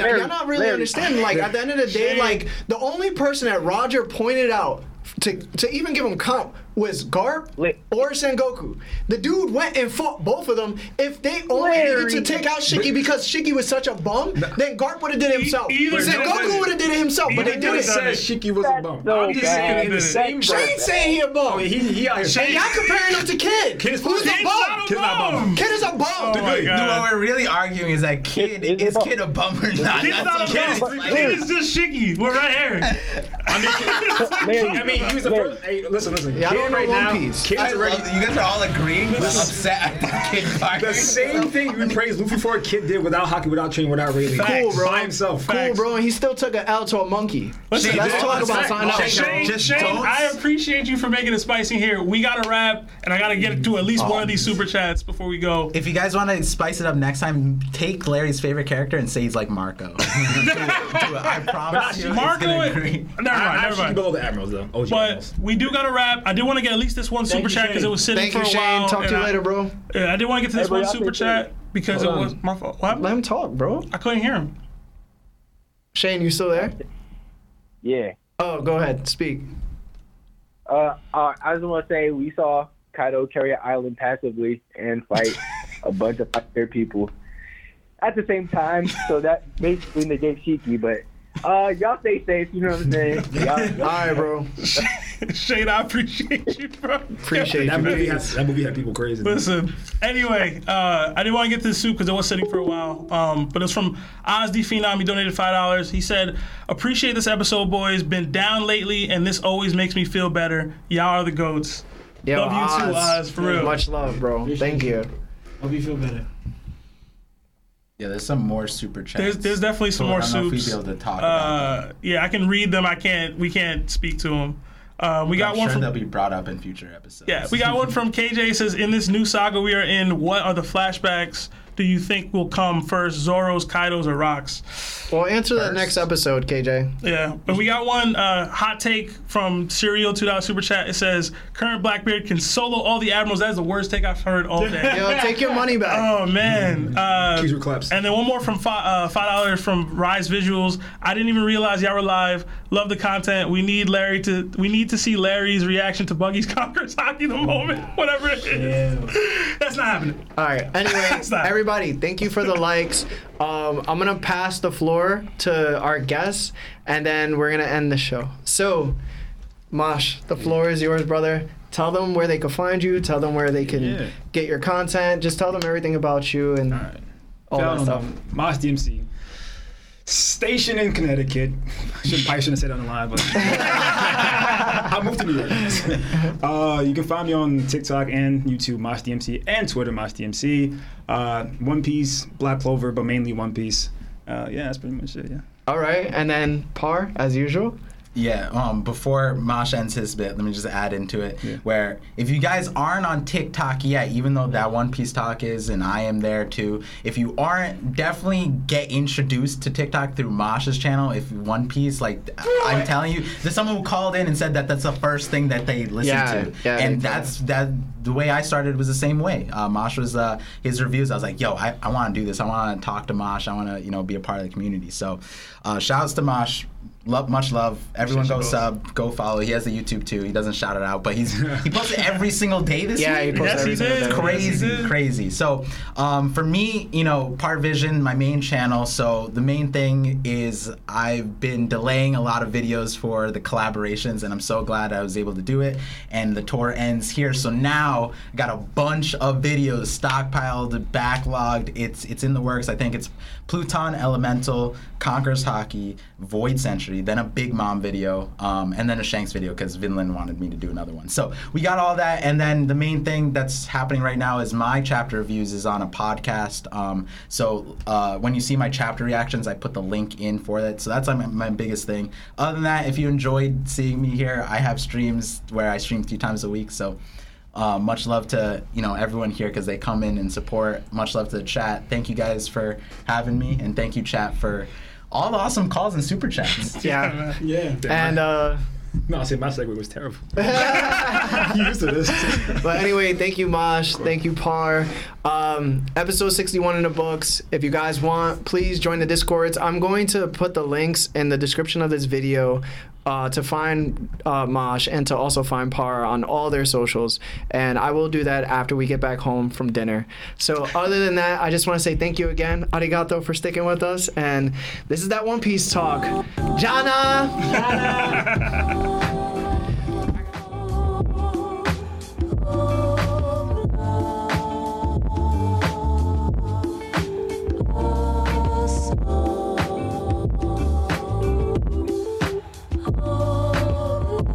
I'm not really understanding. Like at the end of the day, like the only person that Roger pointed out to even give him comp was Garp or Sengoku. The dude went and fought both of them. If they only needed to take out Shiki because Shiki was such a bum, then Garp would have did it himself. Sengoku would have did it himself, but they didn't. Said Shiki was a bum. I'm just saying in the same breath. Shane's saying he a bum. And y'all comparing him to Kid. Who's a bum? Kid's not a bum. Kid is a bum. What we're really arguing is that Kid a bum or not? Kid's not a bum. Kid is just Shiki. We're right here. I mean, he was the first. Hey, listen. Right now, you guys are all agreeing. We're upset at Kid fighting. The same thing you praised Luffy for, Kid did without Haki, without training, without Rayleigh. Cool, bro. By himself. Cool, bro. And he still took an L to a monkey. Let's talk about Shane. Shane, I appreciate you for making it spicy here. We got to wrap, and I got to get to at least one of these super chats before we go. If you guys want to spice it up next time, take Larry's favorite character and say he's like Marco. Do it. I promise you. Marco. Never mind. Go the Admirals, though. But we do got to wrap. I do want to get at least this one super chat because it was sitting for a while. Thank you, Shane. Talk to you later, bro. Yeah, I did want to get to this one super chat because it was my fault. Let him talk, bro. I couldn't hear him. Shane, you still there? Yeah. Oh, go ahead. Speak. I just want to say we saw Kaido carry an island passively and fight a bunch of other people at the same time. So that basically negates Shiki, but... y'all stay safe, you know what I'm saying? All right, bro. Shane, I appreciate you, bro. Appreciate that you. That movie had people crazy. Listen, anyway, I didn't want to get this soup because it was sitting for a while, but it's from Oz D Phenom. He donated $5. He said, appreciate this episode, boys. Been down lately, and this always makes me feel better. Y'all are the goats. Yeah, love Oz, you too, Oz, for real. Much love, bro. Appreciate Thank you. Hope you feel better. Yeah, there's some more super chats. There's definitely some more soups. I don't know if we'd be able to talk about them. Yeah, I can read them. We can't speak to them. They'll be brought up in future episodes. Yeah, we got one from KJ. Says, in this new saga we are in, what are the flashbacks do you think will come first? Zoro's, Kaido's, or Rock's? Well, answer that next episode, KJ. Yeah, but we got one hot take from Serial $2 Super Chat. It says, current Blackbeard can solo all the Admirals. That is the worst take I've heard all day. Yo, take your money back. Oh, man. Keys were claps. And then one more from $5 from Rise Visuals. I didn't even realize y'all were live. Love the content. We need to see Larry's reaction to Buggy's Conqueror's Hockey the moment. Whatever it is. Yeah. That's not happening. All right. Anyway, everybody, thank you for the likes. I'm going to pass the floor to our guests, and then we're going to end the show. So, Moash, the floor is yours, brother. Tell them where they can find you. Tell them where they can get your content. Just tell them everything about you and all that stuff. Moash DMC. Stationed in Connecticut. I shouldn't have said it on the line, but I moved to New York. You can find me on TikTok and YouTube, Moash DMC, and Twitter, Moash DMC. One Piece, Black Clover, but mainly One Piece. That's pretty much it. Yeah. All right, and then Par, as usual. Yeah, before Moash ends his bit, let me just add into it, where if you guys aren't on TikTok yet, even though That One Piece Talk is, and I am there too, if you aren't, definitely get introduced to TikTok through Moash's channel. If One Piece, I'm telling you, there's someone who called in and said that's the first thing that they listen to. Yeah, and the way I started was the same way. Moash was, his reviews, I was like, yo, I want to do this. I want to talk to Moash. I want to, be a part of the community. So, shout outs to Moash. love, much love. Everyone go sub, go follow. He has a YouTube too. He doesn't shout it out, but he posts every single day this week. Yeah, he posts every single day. Crazy. So for me, you know, Parvision, my main channel. So the main thing is I've been delaying a lot of videos for the collaborations, and I'm so glad I was able to do it. And the tour ends here, so now I got a bunch of videos stockpiled, backlogged. It's in the works. I think it's Pluton Elemental, Conquerors Hockey, Void Century, then a Big Mom video, and then a Shanks video because Vinland wanted me to do another one. So we got all that, and then the main thing that's happening right now is my chapter reviews is on a podcast. So when you see my chapter reactions, I put the link in for that. So that's my biggest thing. Other than that, if you enjoyed seeing me here, I have streams where I stream 3 times a week. So much love to everyone here because they come in and support. Much love to the chat. Thank you guys for having me, and thank you chat for all the awesome calls and super chats. Yeah. And my segue was terrible. Used to this. But anyway, thank you, Moash. Thank you, Par. Episode 61 in the books. If you guys want, please join the Discords. I'm going to put the links in the description of this video. To find Moash and to also find Par on all their socials. And I will do that after we get back home from dinner. So other than that, I just want to say thank you again. Arigato for sticking with us. And this is That One Piece Talk. Jana!